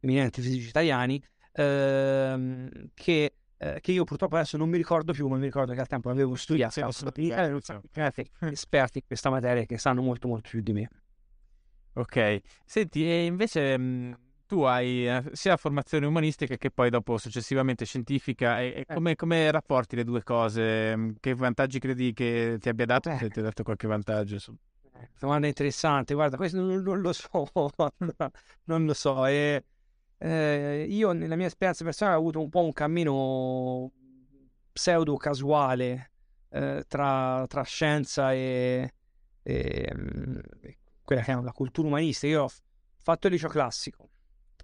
eminenti fisici italiani, ehm, che Eh, che io purtroppo adesso non mi ricordo più, ma mi ricordo che al tempo l'avevo studiato. Sì, sì, sì, eh, sì. Grazie, esperti in questa materia che sanno molto molto più di me. Ok, senti, e invece mh, tu hai eh, sia formazione umanistica che poi dopo successivamente scientifica, e, e come, eh. come rapporti le due cose? Che vantaggi credi che ti abbia dato? Eh. Se ti ha dato qualche vantaggio? Su... Eh, domanda interessante, guarda, questo non, non lo so, non lo so, e... Eh, io nella mia esperienza personale ho avuto un po' un cammino pseudo casuale eh, tra, tra scienza e, e mh, quella che è la cultura umanistica. Io ho fatto il liceo classico,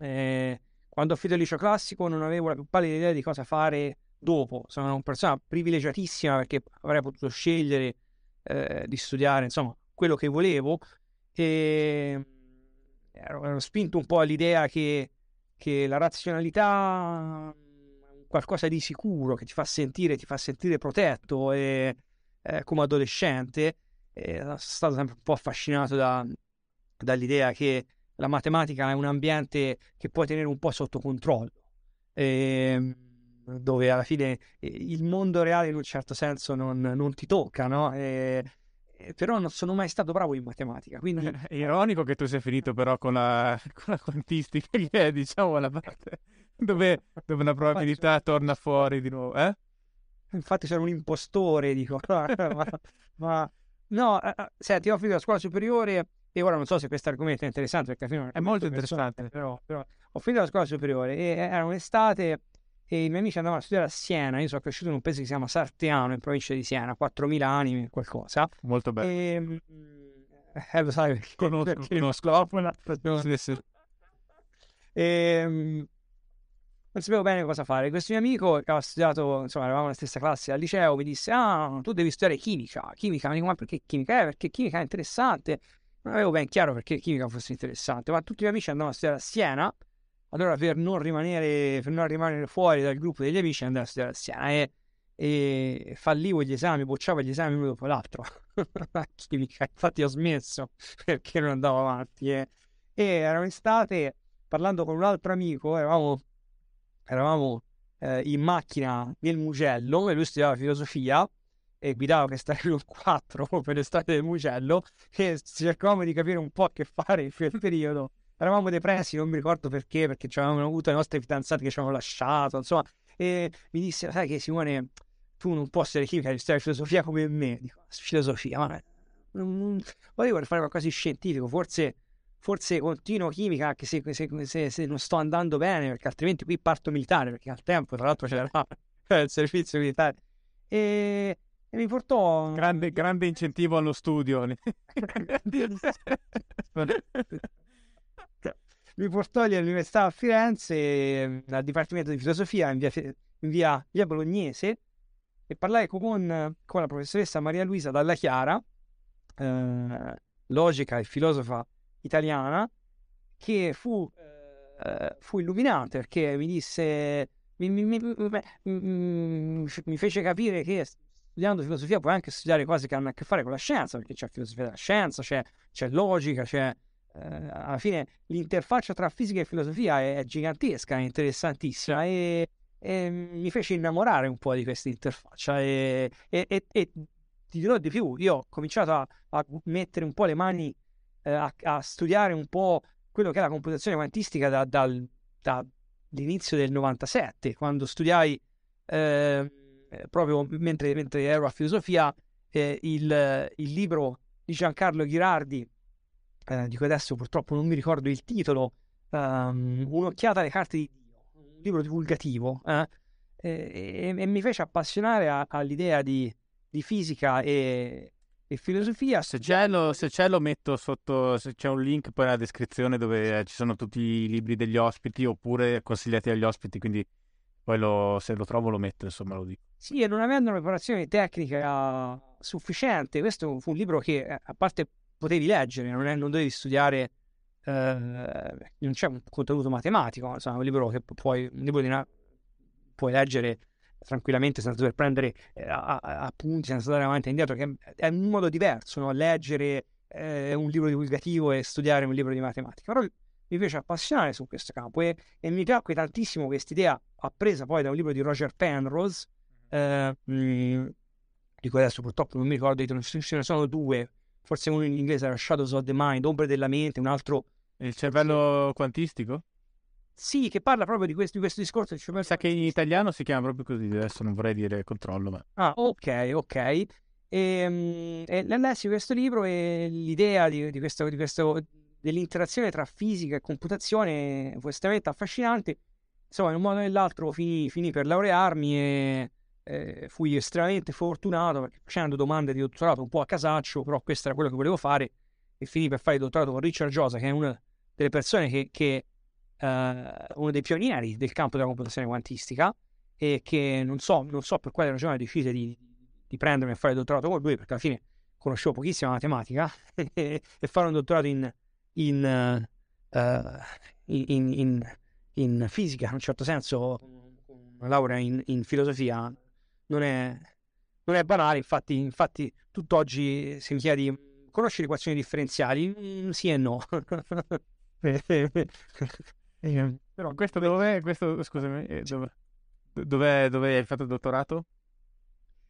eh, quando ho finito il liceo classico non avevo la più pallida idea di cosa fare dopo. Sono una persona privilegiatissima perché avrei potuto scegliere eh, di studiare insomma quello che volevo, e ero, ero spinto un po' all'idea che che la razionalità è qualcosa di sicuro, che ti fa sentire, ti fa sentire protetto, e eh, come adolescente eh, sono stato sempre un po' affascinato da, dall'idea che la matematica è un ambiente che puoi tenere un po' sotto controllo, e, dove alla fine eh, il mondo reale in un certo senso non, non ti tocca, no? E, però non sono mai stato bravo in matematica, quindi... È ironico che tu sei finito però con la, con la quantistica, che è, diciamo, la parte dove, dove la probabilità torna fuori di nuovo, eh? Infatti sono un impostore, dico. ma, ma no, senti, ho finito la scuola superiore, e ora non so se questo argomento è interessante, perché è, è molto interessante, però, però ho finito la scuola superiore, e era un'estate e i miei amici andavano a studiare a Siena. Io sono cresciuto in un paese che si chiama Sarteano, in provincia di Siena, quattromila anime, qualcosa. Molto bello. E... Eh, lo sai perché? Conosco, perché conosco. conosco. Sì, sì. E... non sapevo bene cosa fare. Questo mio amico che aveva studiato, insomma, eravamo nella stessa classe al liceo, mi disse: ah, tu devi studiare chimica. Chimica, mi dico, ma perché chimica? Eh, perché chimica è interessante. Non avevo ben chiaro perché chimica fosse interessante, ma tutti i miei amici andavano a studiare a Siena. Allora, per non rimanere, per non rimanere fuori dal gruppo degli amici, andavo a studiare a Siena, e, e fallivo gli esami, bocciavo gli esami uno dopo l'altro. Chimica, infatti ho smesso perché non andavo avanti. Eh. E era un'estate, parlando con un altro amico, eravamo, eravamo eh, in macchina nel Mugello, e lui studiava filosofia e guidava questa quattro per l'estate del Mugello, e cercavamo di capire un po' che fare in quel periodo. Eravamo depressi, non mi ricordo perché, perché avevamo avuto le nostre fidanzate che ci avevano lasciato, insomma, e mi disse: sai che, Simone, tu non puoi studiare chimica, devi studiare filosofia come me. Dico: filosofia? Ma volevo fare qualcosa di scientifico, forse, forse continuo chimica anche se, se, se, se non sto andando bene, perché altrimenti qui parto militare, perché al tempo tra l'altro c'era il servizio militare. E... E mi portò... Grande, grande incentivo allo studio. Mi portò all'università a Firenze, al Dipartimento di Filosofia, in via, in via, via Bolognese, e parlai con, con la professoressa Maria Luisa Dalla Chiara, eh, logica e filosofa italiana, che fu, eh, fu illuminante, perché mi disse: mi, mi, mi, mi, mi fece capire che studiando filosofia puoi anche studiare cose che hanno a che fare con la scienza, perché c'è filosofia della scienza, c'è, c'è logica, c'è eh, alla fine l'interfaccia tra fisica e filosofia è, è gigantesca, è interessantissima, e, e mi fece innamorare un po' di questa interfaccia, e, e, e, e ti dirò di più, io ho cominciato a, a mettere un po' le mani, eh, a, a studiare un po' quello che è la computazione quantistica da, dal, dall'inizio del novantasette, quando studiai, eh, proprio mentre, mentre ero a filosofia, eh, il, il libro di Giancarlo Ghirardi, eh, di cui adesso purtroppo non mi ricordo il titolo, um, Un'occhiata alle carte di Dio, un libro divulgativo, eh, e, e, e mi fece appassionare a, all'idea di, di fisica e... e filosofia. Se c'è, lo, se c'è lo metto sotto, se c'è un link poi nella descrizione dove ci sono tutti i libri degli ospiti oppure consigliati agli ospiti, quindi poi lo, se lo trovo lo metto, insomma lo dico. Sì, e non avendo una preparazione tecnica sufficiente, questo fu un libro che a parte potevi leggere, non, è, non dovevi studiare, eh, non c'è un contenuto matematico, insomma un libro che puoi, un libro di una, puoi leggere tranquillamente senza dover prendere eh, appunti, senza andare avanti e indietro, che è un modo diverso, no? Leggere eh, un libro divulgativo e studiare un libro di matematica. Però mi piace appassionare su questo campo, e, e mi piacque tantissimo quest'idea appresa poi da un libro di Roger Penrose, eh, mh, di cui adesso purtroppo non mi ricordo, ce ne sono due, forse uno in inglese era Shadows of the Mind, Ombre della Mente, un altro... Il cervello quantistico? Sì, che parla proprio di questo, di questo discorso. Cioè, sa che in italiano si chiama proprio così, adesso non vorrei dire controllo, ma... Ah, ok, ok. E, e lessi questo libro, e l'idea di, di, questo, di questo, dell'interazione tra fisica e computazione fu estremamente affascinante. Insomma, in un modo o nell'altro finì, finì per laurearmi, e eh, fui estremamente fortunato, perché facendo domande di dottorato un po' a casaccio, però questo era quello che volevo fare, e finì per fare il dottorato con Richard Jozsa, che è una delle persone che... che Uh, uno dei pionieri del campo della computazione quantistica, e che non so, non so per quale ragione decise di, di prendermi a fare il dottorato con lui, perché alla fine conoscevo pochissima matematica e fare un dottorato in in, uh, in, in, in in fisica, in un certo senso, una laurea in, in filosofia non è, non è banale. Infatti, infatti tutt'oggi se mi chiedi conosci le equazioni differenziali, sì e no. Però questo dov'è? Questo, scusami, dov'è, dov'è, dov'è hai fatto il dottorato?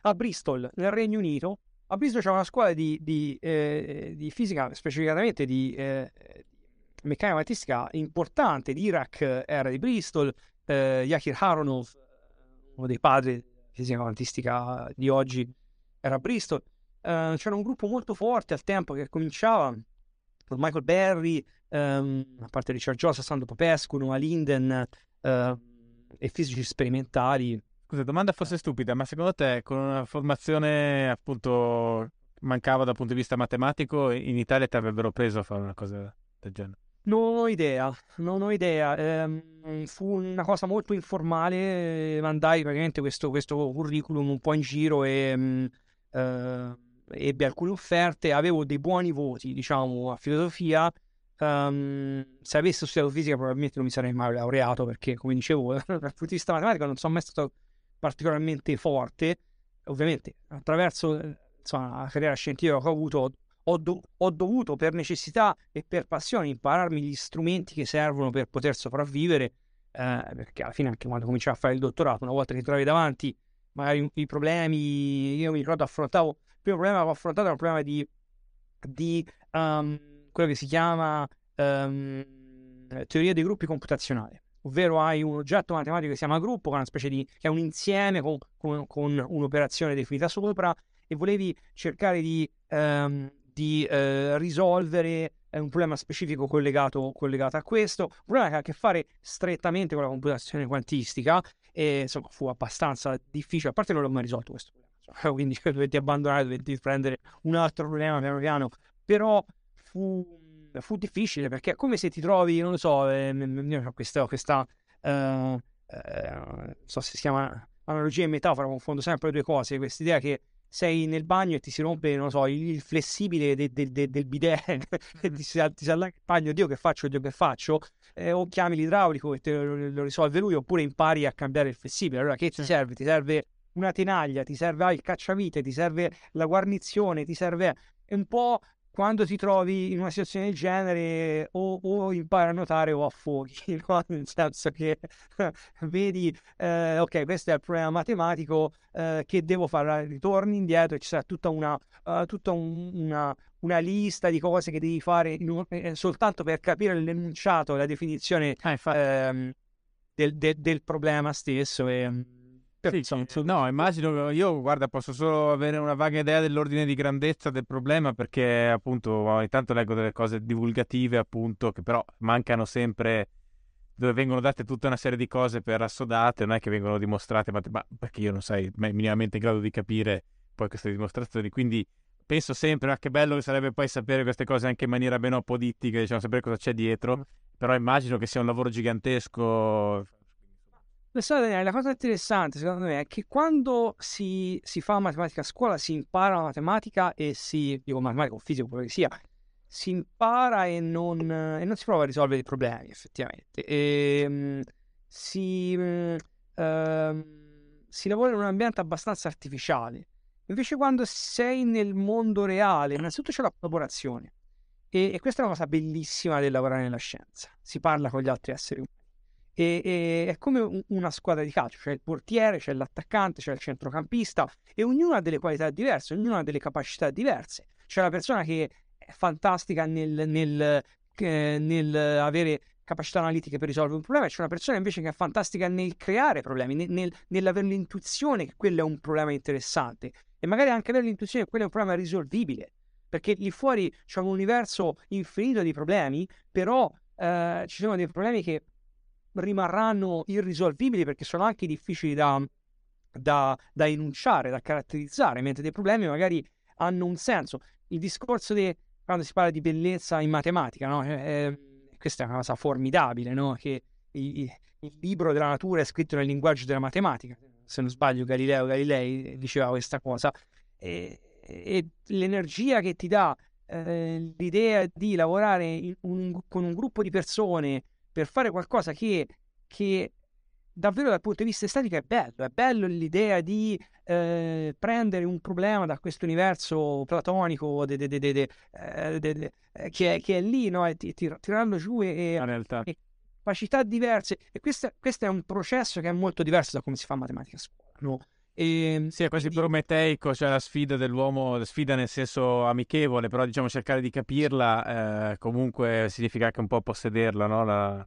A Bristol, nel Regno Unito. A Bristol c'è una scuola di, di, eh, di fisica, specificatamente di eh, meccanica quantistica importante. L'Iraq era di Bristol, eh, Yakir Aronov, uno dei padri della fisica quantistica di oggi, era a Bristol. Eh, c'era un gruppo molto forte al tempo che cominciava con Michael Berry, Um, a parte Richard Jozsa, Sandro Popescu, Noah Linden, uh, e fisici sperimentali. Scusa, domanda fosse stupida, ma secondo te con una formazione appunto mancava dal punto di vista matematico, in Italia ti avrebbero preso a fare una cosa del genere? Non ho idea, non ho idea. Ehm, fu una cosa molto informale, mandai praticamente questo, questo curriculum un po' in giro, e mh, eh, ebbi alcune offerte, avevo dei buoni voti, diciamo, a filosofia. Um, se avessi studiato fisica probabilmente non mi sarei mai laureato, perché come dicevo dal punto di vista matematico non sono mai stato particolarmente forte. Ovviamente attraverso, insomma, la carriera scientifica che ho avuto ho, do- ho dovuto per necessità e per passione impararmi gli strumenti che servono per poter sopravvivere, eh, perché alla fine anche quando cominciavo a fare il dottorato, una volta che ti trovi davanti magari i problemi, io mi ricordo affrontavo il primo problema che ho affrontato era un problema di, di um, quello che si chiama um, teoria dei gruppi computazionale, ovvero hai un oggetto matematico che si chiama gruppo, che è una specie di, che è un insieme con, con, con un'operazione definita sopra, e volevi cercare di, um, di uh, risolvere un problema specifico collegato, collegato a questo, un problema che ha a che fare strettamente con la computazione quantistica, e insomma fu abbastanza difficile, a parte non l'ho mai risolto questo problema, quindi dovetti abbandonare, dovetti prendere un altro problema piano piano, però Fu, fu difficile, perché è come se ti trovi, non lo so, eh, io ho questa, questa eh, eh, non so se si chiama analogia e metafora, confondo sempre le due cose, quest'idea che sei nel bagno e ti si rompe, non so, il flessibile de, de, de, del bidet e ti si allarga il bagno, Dio che faccio, Dio che faccio, eh, o chiami l'idraulico e te lo, lo risolve lui, oppure impari a cambiare il flessibile. Allora che ti serve? Ti serve una tenaglia, ti serve ah, il cacciavite, ti serve la guarnizione, ti serve un po'. Quando ti trovi in una situazione del genere o, o impari a nuotare o affoghi, no? Nel senso che vedi, eh, ok, questo è il problema matematico, eh, che devo fare, ritorni indietro e ci sarà tutta una, uh, tutta un, una, una lista di cose che devi fare in, eh, soltanto per capire l'enunciato, la definizione ah, ehm, del, de, del problema stesso. E, Sì, no, immagino, io guarda, posso solo avere una vaga idea dell'ordine di grandezza del problema, perché appunto ogni tanto leggo delle cose divulgative, appunto, che però mancano sempre, dove vengono date tutta una serie di cose per assodate, non è che vengono dimostrate, ma, ma perché io non sei minimamente in grado di capire poi queste dimostrazioni, quindi penso sempre, ma che bello che sarebbe poi sapere queste cose anche in maniera ben apodittica, diciamo, sapere cosa c'è dietro, però immagino che sia un lavoro gigantesco. La cosa interessante secondo me è che quando si, si fa matematica a scuola si impara la matematica e si, dico matematica o fisico, quello che sia, si impara e non, e non si prova a risolvere i problemi effettivamente, e, si, eh, si lavora in un ambiente abbastanza artificiale. Invece quando sei nel mondo reale innanzitutto c'è la collaborazione e, e questa è una cosa bellissima del lavorare nella scienza, si parla con gli altri esseri umani. E, e, è come una squadra di calcio, c'è il portiere, c'è l'attaccante, c'è il centrocampista e ognuno ha delle qualità diverse, ognuno ha delle capacità diverse. C'è la persona che è fantastica nel, nel, eh, nel avere capacità analitiche per risolvere un problema, c'è una persona invece che è fantastica nel creare problemi, nel, nel, nell'avere l'intuizione che quello è un problema interessante e magari anche avere l'intuizione che quello è un problema risolvibile, perché lì fuori c'è un universo infinito di problemi, però eh, ci sono dei problemi che rimarranno irrisolvibili perché sono anche difficili da, da, da enunciare, da caratterizzare, mentre dei problemi magari hanno un senso. Il discorso di quando si parla di bellezza in matematica, no? Eh, questa è una cosa formidabile, no? Che il, il libro della natura è scritto nel linguaggio della matematica, se non sbaglio Galileo Galilei diceva questa cosa, e, e l'energia che ti dà eh, l'idea di lavorare in un, con un gruppo di persone per fare qualcosa che, che davvero dal punto di vista estetico è bello, è bello l'idea di eh, prendere un problema da questo universo platonico de, de, de, de, de, de, de, de, che, è, che è lì, no? E tirarlo giù e, la realtà. E capacità diverse. E questo, questo è un processo che è molto diverso da come si fa matematica a scuola, no? E, sì, è quasi quindi prometeico, cioè la sfida dell'uomo, la sfida nel senso amichevole, però diciamo cercare di capirla eh, comunque significa anche un po' possederla, no? La...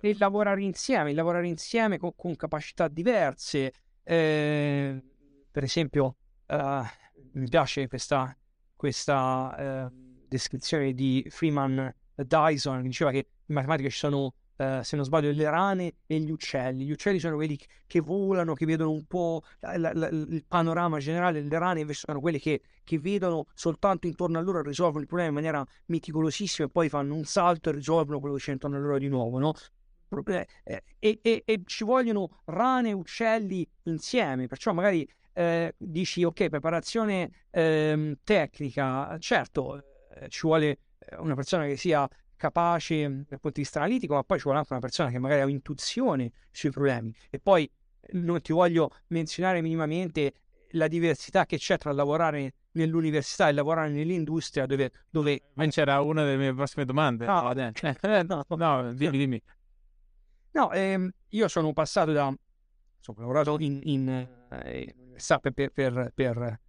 il lavorare insieme, il lavorare insieme con, con capacità diverse, eh, per esempio eh, mi piace questa, questa eh, descrizione di Freeman Dyson che diceva che in matematica ci sono Uh, se non sbaglio le rane e gli uccelli. Gli uccelli sono quelli che volano, che vedono un po' la, la, la, il panorama generale, le rane invece sono quelle che, che vedono soltanto intorno a loro e risolvono il problema in maniera meticolosissima e poi fanno un salto e risolvono quello che c'è intorno a loro di nuovo, no? E, e, e ci vogliono rane e uccelli insieme, perciò magari eh, dici ok, preparazione eh, tecnica, certo eh, ci vuole una persona che sia capace dal punto di vista analitico, ma poi ci vuole anche una persona che magari ha intuizione sui problemi. E poi non ti voglio menzionare minimamente la diversità che c'è tra lavorare nell'università e lavorare nell'industria, dove, dove... ma c'era una delle mie prossime domande. No, no, no dimmi, dimmi. No, ehm, io sono passato da sono lavorato in, in eh, per, per, per, per,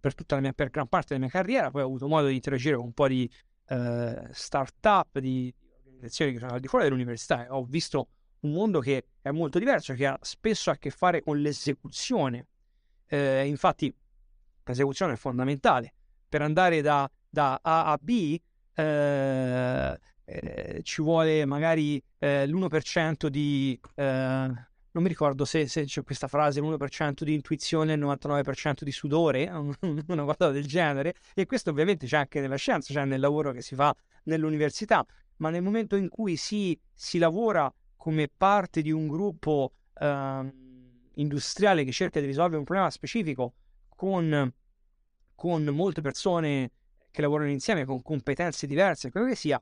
per tutta la mia, per gran parte della mia carriera, poi ho avuto modo di interagire con un po' di Uh, start-up, di organizzazioni che sono al di fuori dell'università, ho visto un mondo che è molto diverso, che ha spesso a che fare con l'esecuzione. Uh, infatti l'esecuzione è fondamentale per andare da, da A a B. Uh, eh, ci vuole magari uh, l'uno per cento di uh, non mi ricordo se, se c'è questa frase, l'uno per cento di intuizione e il novantanove per cento di sudore, una cosa del genere, e questo ovviamente c'è anche nella scienza, c'è nel lavoro che si fa nell'università, ma nel momento in cui si, si lavora come parte di un gruppo eh, industriale che cerca di risolvere un problema specifico, con, con molte persone che lavorano insieme, con competenze diverse, quello che sia,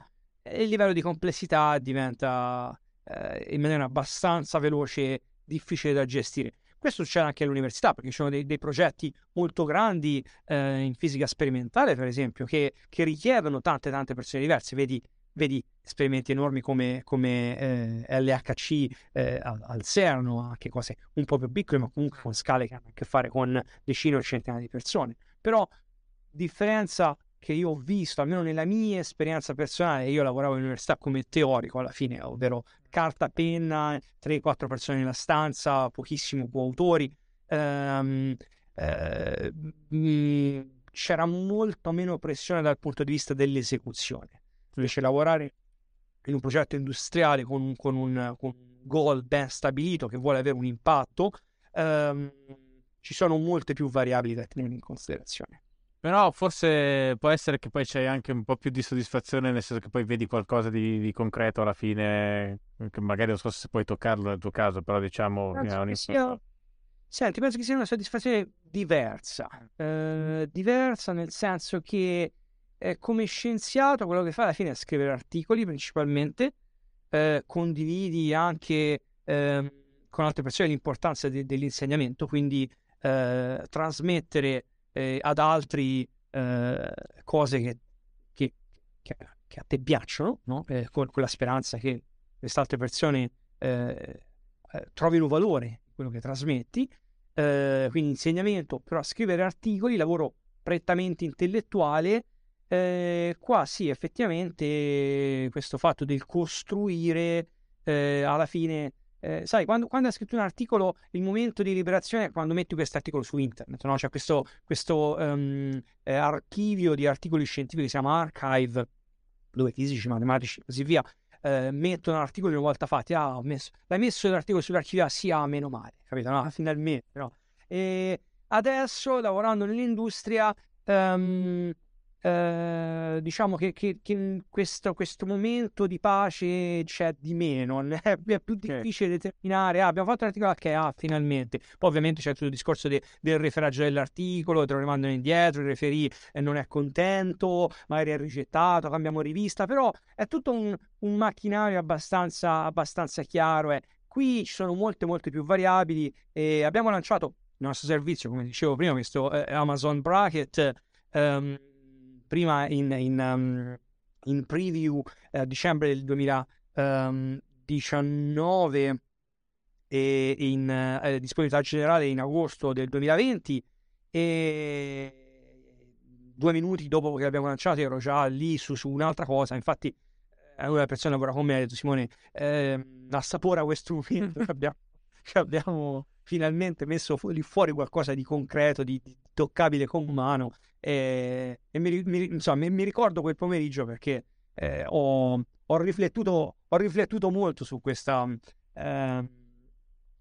il livello di complessità diventa eh, in maniera abbastanza veloce difficile da gestire. Questo succede anche all'università, perché ci sono dei, dei progetti molto grandi eh, in fisica sperimentale, per esempio, che, che richiedono tante tante persone diverse. Vedi, vedi esperimenti enormi come, come eh, L H C eh, al CERN, anche cose un po' più piccole, ma comunque con scale che hanno a che fare con decine o centinaia di persone. Però differenza che io ho visto, almeno nella mia esperienza personale, io lavoravo all'università come teorico alla fine, ovvero carta, penna, tre quattro persone nella stanza, pochissimo coautori, ehm, eh, mh, c'era molto meno pressione dal punto di vista dell'esecuzione. Invece lavorare in un progetto industriale con un, con un, con un goal ben stabilito che vuole avere un impatto, ehm, ci sono molte più variabili da tenere in considerazione. Però forse può essere che poi c'è anche un po' più di soddisfazione, nel senso che poi vedi qualcosa di, di concreto alla fine, che magari non so se puoi toccarlo nel tuo caso, però diciamo... Penso un... che sia... Senti, penso che sia una soddisfazione diversa, eh, diversa nel senso che eh, come scienziato quello che fai alla fine è scrivere articoli principalmente, eh, condividi anche eh, con altre persone l'importanza de- dell'insegnamento, quindi eh, trasmettere Eh, ad altri eh, cose che, che, che a te piacciono, no? eh, con, con la speranza che queste altre persone eh, eh, trovino valore quello che trasmetti, eh, quindi insegnamento, però scrivere articoli, lavoro prettamente intellettuale, eh, qua sì, effettivamente questo fatto del costruire eh, alla fine... Eh, sai, quando, quando hai scritto un articolo, il momento di liberazione è quando metti questo articolo su internet, no? C'è questo, questo um, eh, archivio di articoli scientifici che si chiama Archive, dove fisici, matematici e così via eh, mettono articoli una volta fatti. Ah, ho messo, l'hai messo l'articolo sull'archivio? Ah, sì, ah, meno male, capito? No, finalmente, no? E adesso, lavorando nell'industria, um, Uh, diciamo che, che, che questo, questo momento di pace c'è di meno, è più difficile okay. determinare, ah, abbiamo fatto l'articolo che ah, finalmente, poi ovviamente c'è tutto il discorso de, del referaggio dell'articolo, te lo rimandano indietro, il referì eh, non è contento, magari è rigettato, cambiamo rivista, però è tutto un, un macchinario abbastanza, abbastanza chiaro, eh. Qui ci sono molte molte più variabili e abbiamo lanciato il nostro servizio, come dicevo prima, questo eh, Amazon Bracket, ehm, prima in, in, um, in preview a eh, dicembre del duemiladiciannove e in eh, disponibilità generale in agosto del duemilaventi, e due minuti dopo che l'abbiamo lanciato ero già lì su, su un'altra cosa. Infatti una persona che lavora con me ha detto: Simone, eh, assapora questo momento che abbiamo, che abbiamo finalmente messo lì fuori qualcosa di concreto, di, di toccabile con mano. E, e mi, mi, insomma, mi, mi ricordo quel pomeriggio perché eh, ho, ho, riflettuto, ho riflettuto molto su questa eh,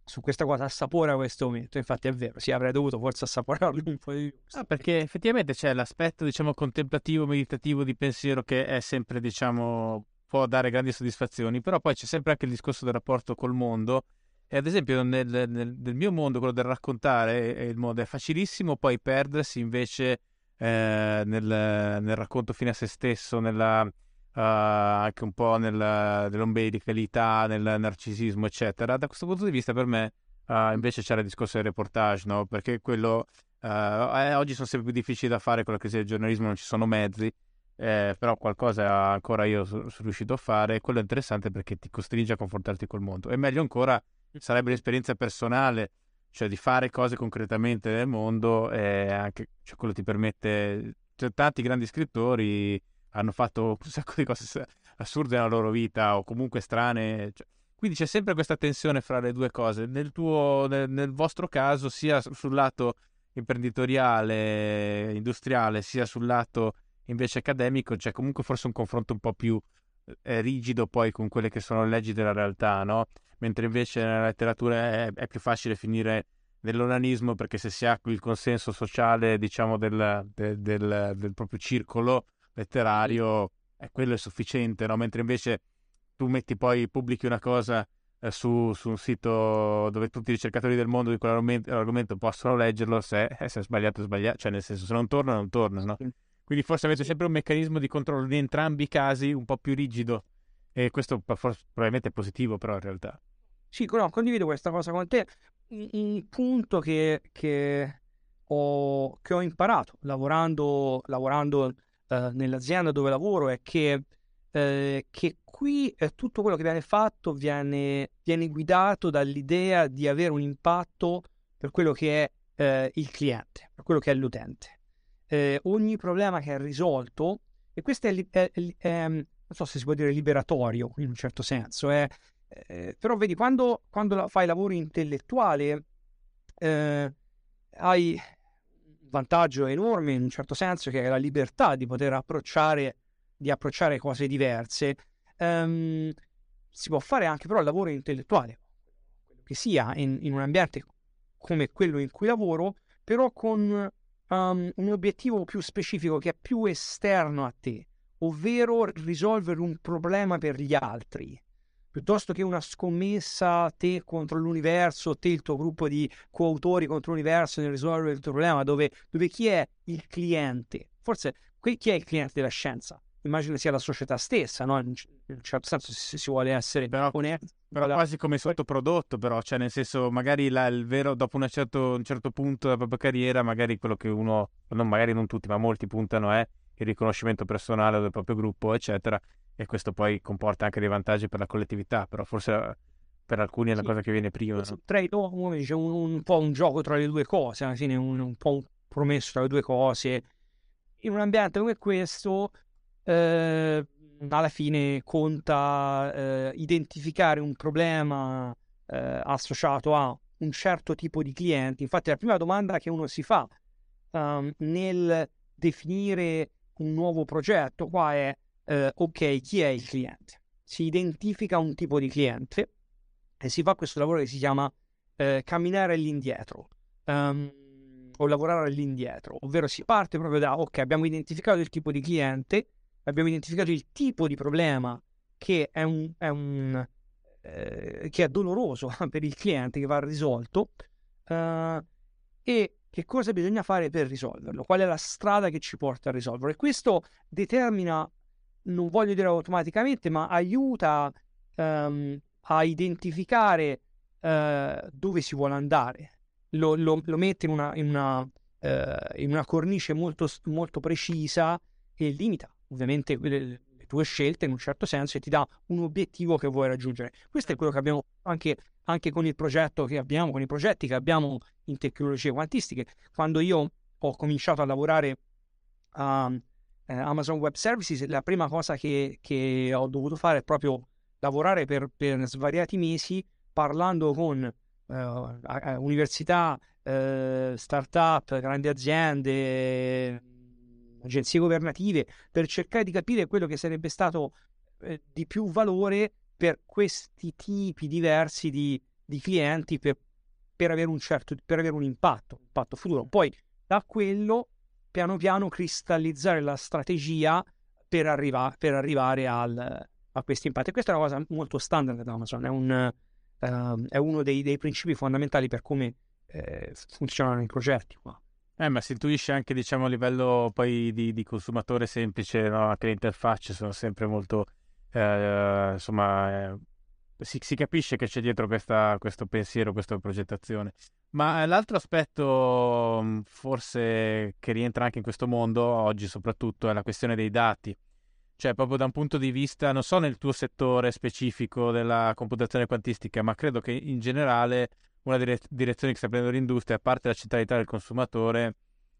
su questa cosa, assapora questo momento. Infatti è vero, sì, avrei dovuto forse assaporarlo un po' di più. Ah, perché effettivamente c'è l'aspetto, diciamo, contemplativo, meditativo, di pensiero, che è sempre, diciamo, può dare grandi soddisfazioni, però poi c'è sempre anche il discorso del rapporto col mondo. E ad esempio nel, nel, nel mio mondo, quello del raccontare il mondo è facilissimo, poi perdersi invece Eh, nel, nel racconto fine a se stesso, nella, uh, anche un po' nella, nell'ombelicalità, nel narcisismo, eccetera. Da questo punto di vista per me uh, invece c'era il discorso del reportage, no? Perché quello uh, eh, oggi sono sempre più difficili da fare, con la crisi del giornalismo non ci sono mezzi, eh, però qualcosa ancora io sono riuscito a fare. Quello è interessante perché ti costringe a confrontarti col mondo, e meglio ancora sarebbe l'esperienza personale, cioè di fare cose concretamente nel mondo. E anche, cioè, quello ti permette, cioè, tanti grandi scrittori hanno fatto un sacco di cose assurde nella loro vita, o comunque strane, cioè, quindi c'è sempre questa tensione fra le due cose. Nel tuo, nel, nel vostro caso, sia sul lato imprenditoriale, industriale, sia sul lato invece accademico, c'è, cioè, comunque forse un confronto un po' più eh, rigido poi con quelle che sono le leggi della realtà, no? Mentre invece nella letteratura è, è più facile finire nell'onanismo, perché se si ha il consenso sociale, diciamo, del, del, del, del proprio circolo letterario, è quello è sufficiente, no? Mentre invece tu metti, poi pubblichi una cosa eh, su, su un sito dove tutti i ricercatori del mondo di quell'argomento possono leggerlo, se, eh, se è sbagliato è sbagliato, cioè nel senso se non torna non torna, no? Quindi forse avete sempre un meccanismo di controllo in entrambi i casi un po' più rigido, e questo forse, probabilmente è positivo, però in realtà. Sì, no, condivido questa cosa con te. Il punto che, che, ho, che ho imparato lavorando, lavorando eh, nell'azienda dove lavoro è che, eh, che qui eh, tutto quello che viene fatto viene, viene guidato dall'idea di avere un impatto per quello che è eh, il cliente, per quello che è l'utente. Eh, ogni problema che è risolto, e questo è, è, è, è non so se si può dire liberatorio in un certo senso, è... Eh, però vedi, quando, quando fai lavoro intellettuale eh, hai un vantaggio enorme in un certo senso, che è la libertà di poter approcciare, di approcciare cose diverse. Um, si può fare anche però il lavoro intellettuale, quello che sia, in, in un ambiente come quello in cui lavoro, però con um, un obiettivo più specifico che è più esterno a te, ovvero risolvere un problema per gli altri, piuttosto che una scommessa te contro l'universo, te il tuo gruppo di coautori contro l'universo nel risolvere il tuo problema, dove, dove chi è il cliente? Forse qui chi è il cliente della scienza? Immagino sia la società stessa, no? In un certo senso, se si vuole essere però, onesto, però la... quasi come sottoprodotto, però, cioè nel senso magari la, il vero, dopo una certo, un certo punto della propria carriera, magari quello che uno, non, magari non tutti, ma molti puntano è il riconoscimento personale del proprio gruppo, eccetera. E questo poi comporta anche dei vantaggi per la collettività, però forse per alcuni è la sì, cosa che viene prima. Tra no? i un, un po' un gioco tra le due cose, alla fine un, un po' un promesso tra le due cose. In un ambiente come questo, eh, alla fine conta eh, identificare un problema eh, associato a un certo tipo di clienti. Infatti la prima domanda che uno si fa um, nel definire un nuovo progetto qua è Uh, ok, chi è il cliente? Si identifica un tipo di cliente e si fa questo lavoro che si chiama uh, camminare all'indietro um, o lavorare all'indietro, ovvero si parte proprio da ok, abbiamo identificato il tipo di cliente, abbiamo identificato il tipo di problema che è, un, è, un, uh, che è doloroso per il cliente, che va risolto, uh, e che cosa bisogna fare per risolverlo, qual è la strada che ci porta a risolverlo. E questo determina, non voglio dire automaticamente, ma aiuta um, a identificare uh, dove si vuole andare, lo, lo, lo mette in una, in una, uh, in una cornice molto, molto precisa e limita ovviamente le, le tue scelte in un certo senso, e ti dà un obiettivo che vuoi raggiungere. Questo è quello che abbiamo anche, anche con il progetto che abbiamo, con i progetti che abbiamo in tecnologie quantistiche. Quando io ho cominciato a lavorare a um, Amazon Web Services, la prima cosa che, che ho dovuto fare è proprio lavorare per, per svariati mesi parlando con eh, università, eh, start-up, grandi aziende, agenzie governative, per cercare di capire quello che sarebbe stato eh, di più valore per questi tipi diversi di, di clienti, per, per avere un certo, per avere un impatto, un impatto futuro. Poi da quello piano piano cristallizzare la strategia per, arriva, per arrivare al, a questo impatto. E questa è una cosa molto standard da Amazon, è, un, uh, è uno dei, dei principi fondamentali per come eh, funzionano i progetti qua. Eh, ma si intuisce anche, diciamo, a livello poi di, di consumatore semplice, no? Anche le interfacce sono sempre molto eh, insomma eh, si, si capisce che c'è dietro questa, questo pensiero, questa progettazione. Ma l'altro aspetto forse che rientra anche in questo mondo oggi soprattutto è la questione dei dati, cioè proprio da un punto di vista, non so nel tuo settore specifico della computazione quantistica, ma credo che in generale una delle direzioni che sta prendendo l'industria, a parte la centralità del consumatore,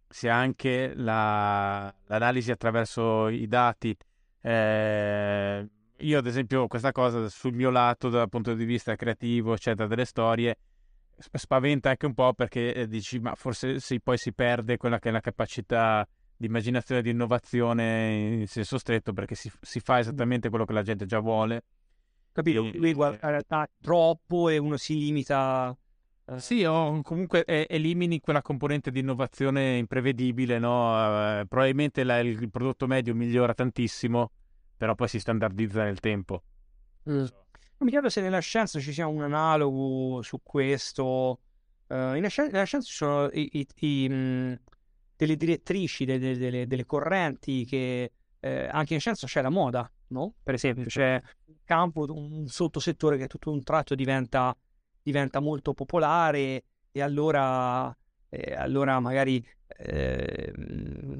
sia anche la, l'analisi attraverso i dati. Eh, io ad esempio questa cosa sul mio lato dal punto di vista creativo eccetera delle storie spaventa anche un po', perché eh, dici ma forse sì, poi si perde quella che è la capacità di immaginazione e di innovazione in senso stretto, perché si, si fa esattamente quello che la gente già vuole, capito? E, lui guarda in realtà troppo e uno si limita eh. sì o comunque eh, elimini quella componente di innovazione imprevedibile, no? Eh, probabilmente la, il prodotto medio migliora tantissimo, però poi si standardizza nel tempo. mm. mi chiedo se nella scienza ci sia un analogo su questo. Uh, nella, scienza, nella scienza ci sono i, i, i, mh, delle direttrici, delle, delle, delle correnti che eh, anche in scienza c'è la moda, no? Per esempio c'è un campo, un sottosettore che tutto un tratto diventa, diventa molto popolare e allora, eh, allora magari eh,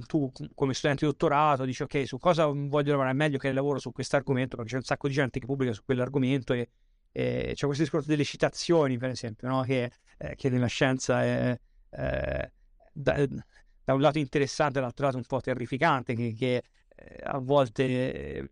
tu come studente di dottorato dici ok, su cosa voglio lavorare, è meglio che lavoro su quest'argomento perché c'è un sacco di gente che pubblica su quell'argomento e eh, c'è questo discorso delle citazioni per esempio, no? Che, eh, che nella scienza è eh, da, da un lato interessante dall'altro lato un po' terrificante, che, che a volte eh,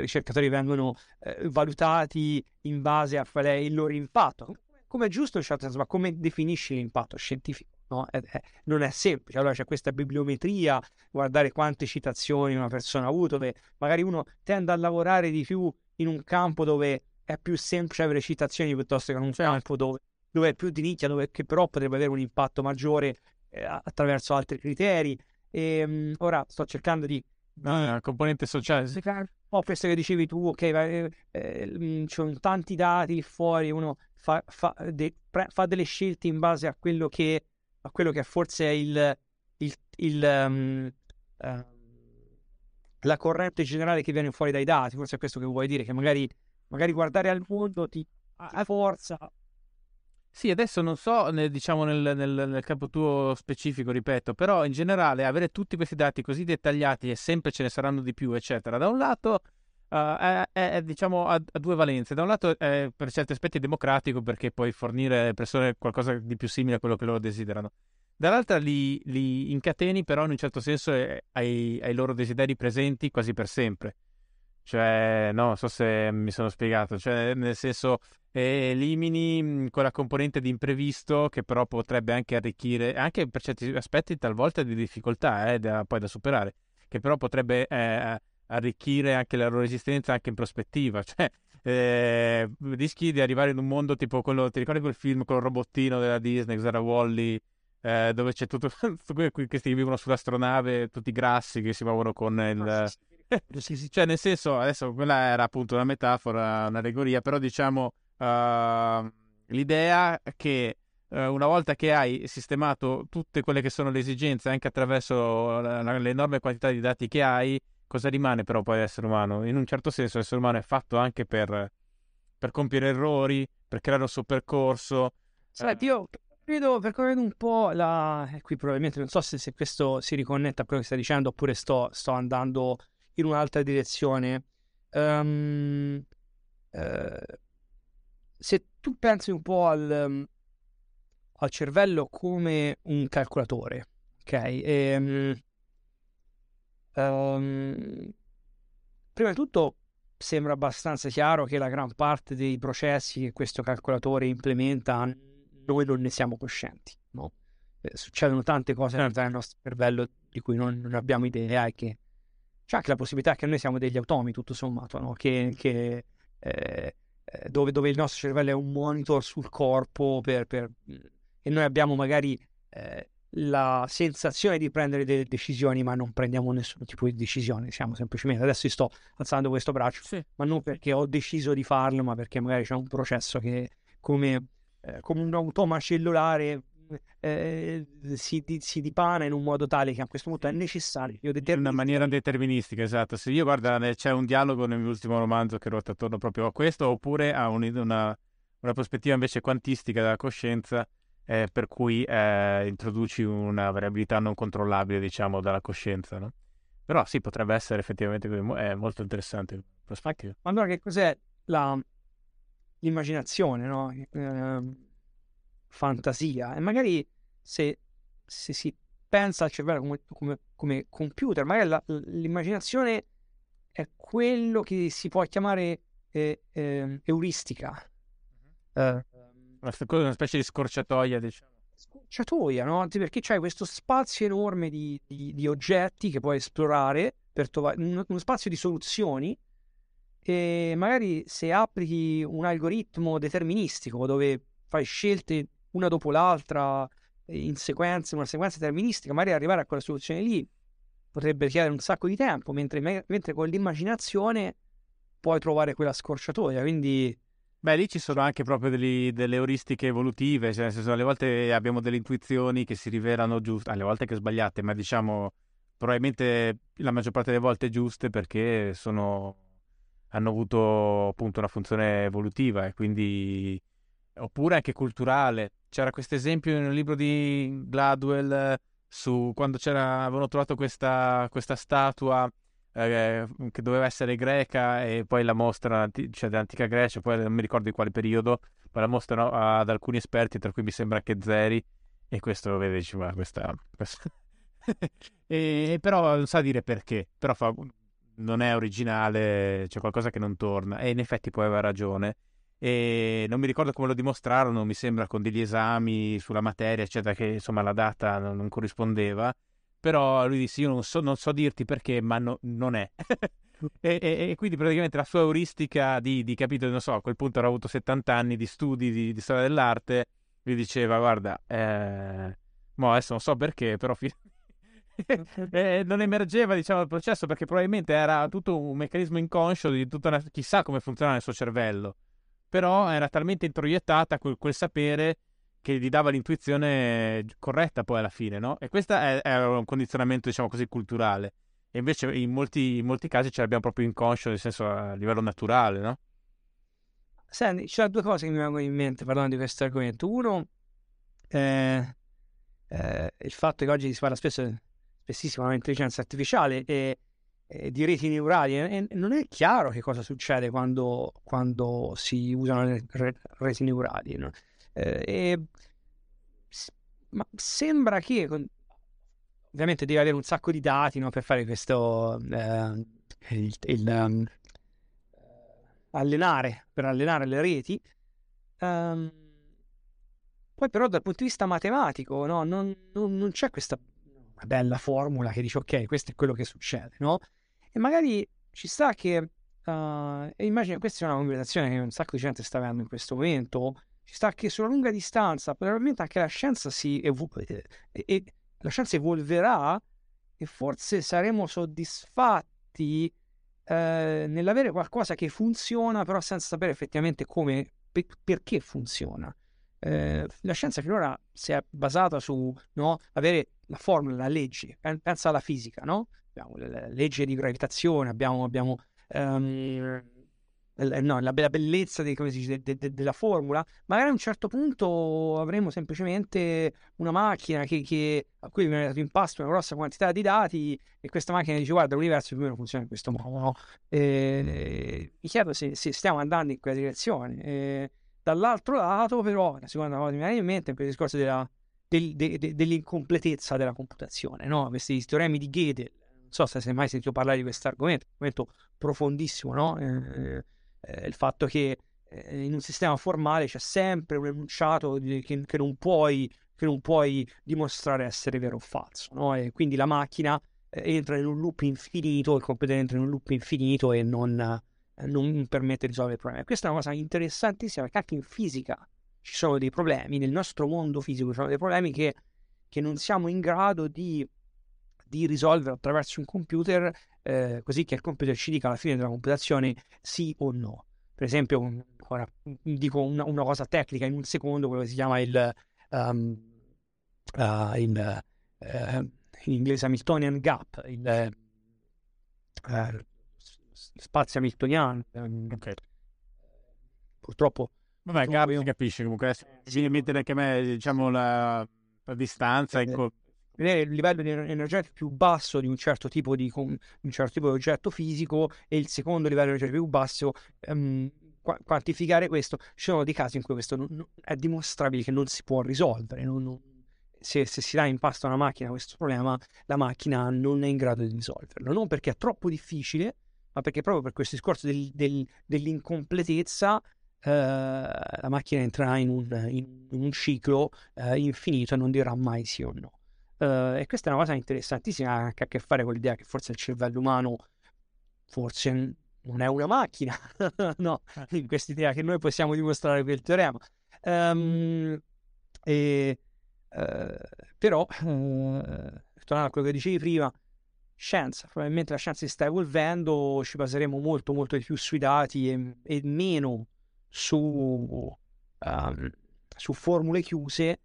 ricercatori vengono eh, valutati in base a qual è il loro impatto, come è giusto in certo senso, ma come definisci l'impatto scientifico, no? È, è, non è semplice. Allora c'è questa bibliometria, guardare quante citazioni una persona ha avuto, beh, magari uno tende a lavorare di più in un campo dove è più semplice avere citazioni piuttosto che in un campo dove, dove è più di nicchia, dove che però potrebbe avere un impatto maggiore eh, attraverso altri criteri. E, mh, ora sto cercando di No, la componente sociale. Oh, questo che dicevi tu, ok, eh, eh, c'è tanti dati fuori, uno fa, fa, de, pre, fa delle scelte in base a quello che a quello che forse è il, il, il um, uh, la corrente generale che viene fuori dai dati, forse è questo che vuoi dire, che magari, magari guardare al mondo ti, ti forza. Sì, adesso non so, nel, diciamo nel, nel, nel campo tuo specifico, ripeto, però in generale avere tutti questi dati così dettagliati e sempre ce ne saranno di più, eccetera, da un lato uh, è, è diciamo a, a due valenze. Da un lato è per certi aspetti democratico perché puoi fornire alle persone qualcosa di più simile a quello che loro desiderano. Dall'altra li, li incateni però in un certo senso ai, ai loro desideri presenti quasi per sempre. Cioè, no, non so se mi sono spiegato, cioè nel senso eh, elimini quella componente di imprevisto che però potrebbe anche arricchire, anche per certi aspetti talvolta di difficoltà eh, da, poi da superare, che però potrebbe eh, arricchire anche la loro esistenza anche in prospettiva, cioè eh, rischi di arrivare in un mondo tipo quello, ti ricordi quel film con il robottino della Disney, cos'era, Wall-E, eh, dove c'è tutto questi che vivono sull'astronave, tutti grassi che si muovono con il... Cioè nel senso, adesso quella era appunto una metafora, un'allegoria, però diciamo uh, l'idea che uh, una volta che hai sistemato tutte quelle che sono le esigenze anche attraverso l'enorme quantità di dati che hai, cosa rimane però poi l'essere umano? In un certo senso l'essere umano è fatto anche per, per compiere errori, per creare un suo percorso. Sai, sì, io credo, percorrendo un po' la... E qui probabilmente non so se, se questo si riconnetta a quello che stai dicendo oppure sto, sto andando... in un'altra direzione. Um, uh, se tu pensi un po' al, um, al cervello come un calcolatore, ok? E, um, um, prima di tutto sembra abbastanza chiaro che la gran parte dei processi che questo calcolatore implementa noi non ne siamo coscienti, no? Eh, succedono tante cose nel nostro cervello di cui non, non abbiamo idea e che c'è anche la possibilità che noi siamo degli automi, tutto sommato, no? Che, che, eh, dove, dove il nostro cervello è un monitor sul corpo per, per, e noi abbiamo magari eh, la sensazione di prendere delle decisioni, ma non prendiamo nessun tipo di decisione, siamo semplicemente... Adesso sto alzando questo braccio, sì, ma non perché ho deciso di farlo, ma perché magari c'è un processo che, come, eh, come un automa cellulare... Eh, si, si dipana in un modo tale che a questo punto è necessario, io in una maniera deterministica, esatto. Se io guarda, c'è un dialogo nel mio ultimo romanzo che ruota attorno proprio a questo, oppure a un, una, una prospettiva invece quantistica della coscienza, eh, per cui eh, introduci una variabilità non controllabile, diciamo, dalla coscienza, no? Però sì, potrebbe essere effettivamente è molto interessante. Ma allora che cos'è la, l'immaginazione, no? Eh, fantasia, e magari se, se si pensa al cervello come, come, come computer, magari la, l'immaginazione è quello che si può chiamare eh, eh, euristica, eh, una specie di scorciatoia, diciamo. Scorciatoia, no? Perché c'è questo spazio enorme di, di, di oggetti che puoi esplorare per trovare uno, uno spazio di soluzioni, e magari se applichi un algoritmo deterministico dove fai scelte una dopo l'altra in sequenza, una sequenza deterministica, magari arrivare a quella soluzione lì potrebbe richiedere un sacco di tempo, mentre, mentre con l'immaginazione puoi trovare quella scorciatoia, quindi Beh, lì ci sono anche proprio degli- delle euristiche evolutive, cioè nel senso alle volte abbiamo delle intuizioni che si rivelano giuste, alle volte che sbagliate, ma diciamo probabilmente la maggior parte delle volte giuste perché sono, hanno avuto appunto una funzione evolutiva e quindi, oppure anche culturale. C'era questo esempio in un libro di Gladwell su quando c'era, avevano trovato questa, questa statua eh, che doveva essere greca e poi la mostra, cioè dell'antica Grecia, poi non mi ricordo di quale periodo, poi la mostrano ad alcuni esperti, tra cui mi sembra anche Zeri, e questo lo vede, ma questa, questa. e, e però non sa dire perché, però fa, non è originale, c'è qualcosa che non torna, e in effetti poi aveva ragione. E non mi ricordo come lo dimostrarono, mi sembra con degli esami sulla materia eccetera, che insomma la data non, non corrispondeva, però lui disse io non so, non so dirti perché, ma no, non è. e, e, e quindi praticamente la sua euristica di, di capitolo, non so, a quel punto avrà avuto settanta anni di studi di, di storia dell'arte, lui diceva guarda eh, mo adesso non so perché, però fi- eh, non emergeva diciamo il processo, perché probabilmente era tutto un meccanismo inconscio di tutta una, chissà come funzionava nel suo cervello, però era talmente introiettata quel, quel sapere che gli dava l'intuizione corretta poi alla fine, no? E questo è, è un condizionamento, diciamo così, culturale. E invece in molti, in molti casi ce l'abbiamo proprio inconscio, nel senso a livello naturale, no? Senti, c'è due cose che mi vengono in mente parlando di questo argomento. Uno, eh, eh, il fatto che oggi si parla spesso, spessissimo, dell'intelligenza artificiale e di reti neurali, e non è chiaro che cosa succede quando, quando si usano le reti neurali, no? eh, e, ma sembra che ovviamente devi avere un sacco di dati, no, per fare questo eh, il, il um, allenare per allenare le reti, um, poi però dal punto di vista matematico, no, non, non, non c'è questa bella formula che dice ok questo è quello che succede, no? E magari ci sta che, uh, e immagino questa è una conversazione che un sacco di gente sta avendo in questo momento, ci sta che sulla lunga distanza probabilmente anche la scienza si evol- e, e la scienza evolverà e forse saremo soddisfatti uh, nell'avere qualcosa che funziona però senza sapere effettivamente come, per, perché funziona. Uh, la scienza finora si è basata su, no, avere la formula, la legge, pensa alla fisica, no? Abbiamo la legge di gravitazione, abbiamo, abbiamo um, no, la bellezza di, come si dice, de, de, della formula. Magari a un certo punto avremo semplicemente una macchina che, che, a cui viene dato in pasto una grossa quantità di dati e questa macchina dice guarda l'universo più o meno funziona in questo modo, no? E, mi chiedo se, se stiamo andando in quella direzione. E, dall'altro lato però la seconda cosa che mi viene in mente è per il discorso della Del, de, de, dell'incompletezza della computazione, no? Questi teoremi di Gödel, non so se hai mai sentito parlare di questo argomento, un argomento profondissimo, no? Eh, eh, il fatto che eh, in un sistema formale c'è sempre un enunciato di, che, che, non puoi, che non puoi dimostrare essere vero o falso, no? E quindi la macchina eh, entra in un loop infinito, il computer entra in un loop infinito e non, eh, non permette di risolvere il problema. Questa è una cosa interessantissima perché anche in fisica ci sono dei problemi, nel nostro mondo fisico ci sono dei problemi che, che non siamo in grado di, di risolvere attraverso un computer, eh, così che il computer ci dica alla fine della computazione sì o no. Per esempio, ora dico una, una cosa tecnica in un secondo, quello che si chiama il um, uh, in, uh, in inglese Hamiltonian Gap, il uh, spazio hamiltoniano. Okay. Purtroppo vabbè, Gab si capisce comunque, si mette anche a me, diciamo, la, la distanza. Ecco. Vedere il livello energetico più basso di un certo tipo di, un certo tipo di oggetto fisico e il secondo livello energetico più basso, um, quantificare questo. Ci sono dei casi in cui questo non, non, è dimostrabile che non si può risolvere. Non, non, se, se si dà in pasto a una macchina questo problema, la macchina non è in grado di risolverlo. Non perché è troppo difficile, ma perché proprio per questo discorso del, del, dell'incompletezza. Uh, la macchina entrerà in un, in, in un ciclo uh, infinito e non dirà mai sì o no. Uh, e questa è una cosa interessantissima che ha a che fare con l'idea che forse il cervello umano forse non è una macchina, no? Questa idea che noi possiamo dimostrare per il teorema. Um, e, uh, però, uh, tornando a quello che dicevi prima, scienza, probabilmente la scienza si sta evolvendo, ci baseremo molto molto di più sui dati e, e meno su, um, su formule chiuse,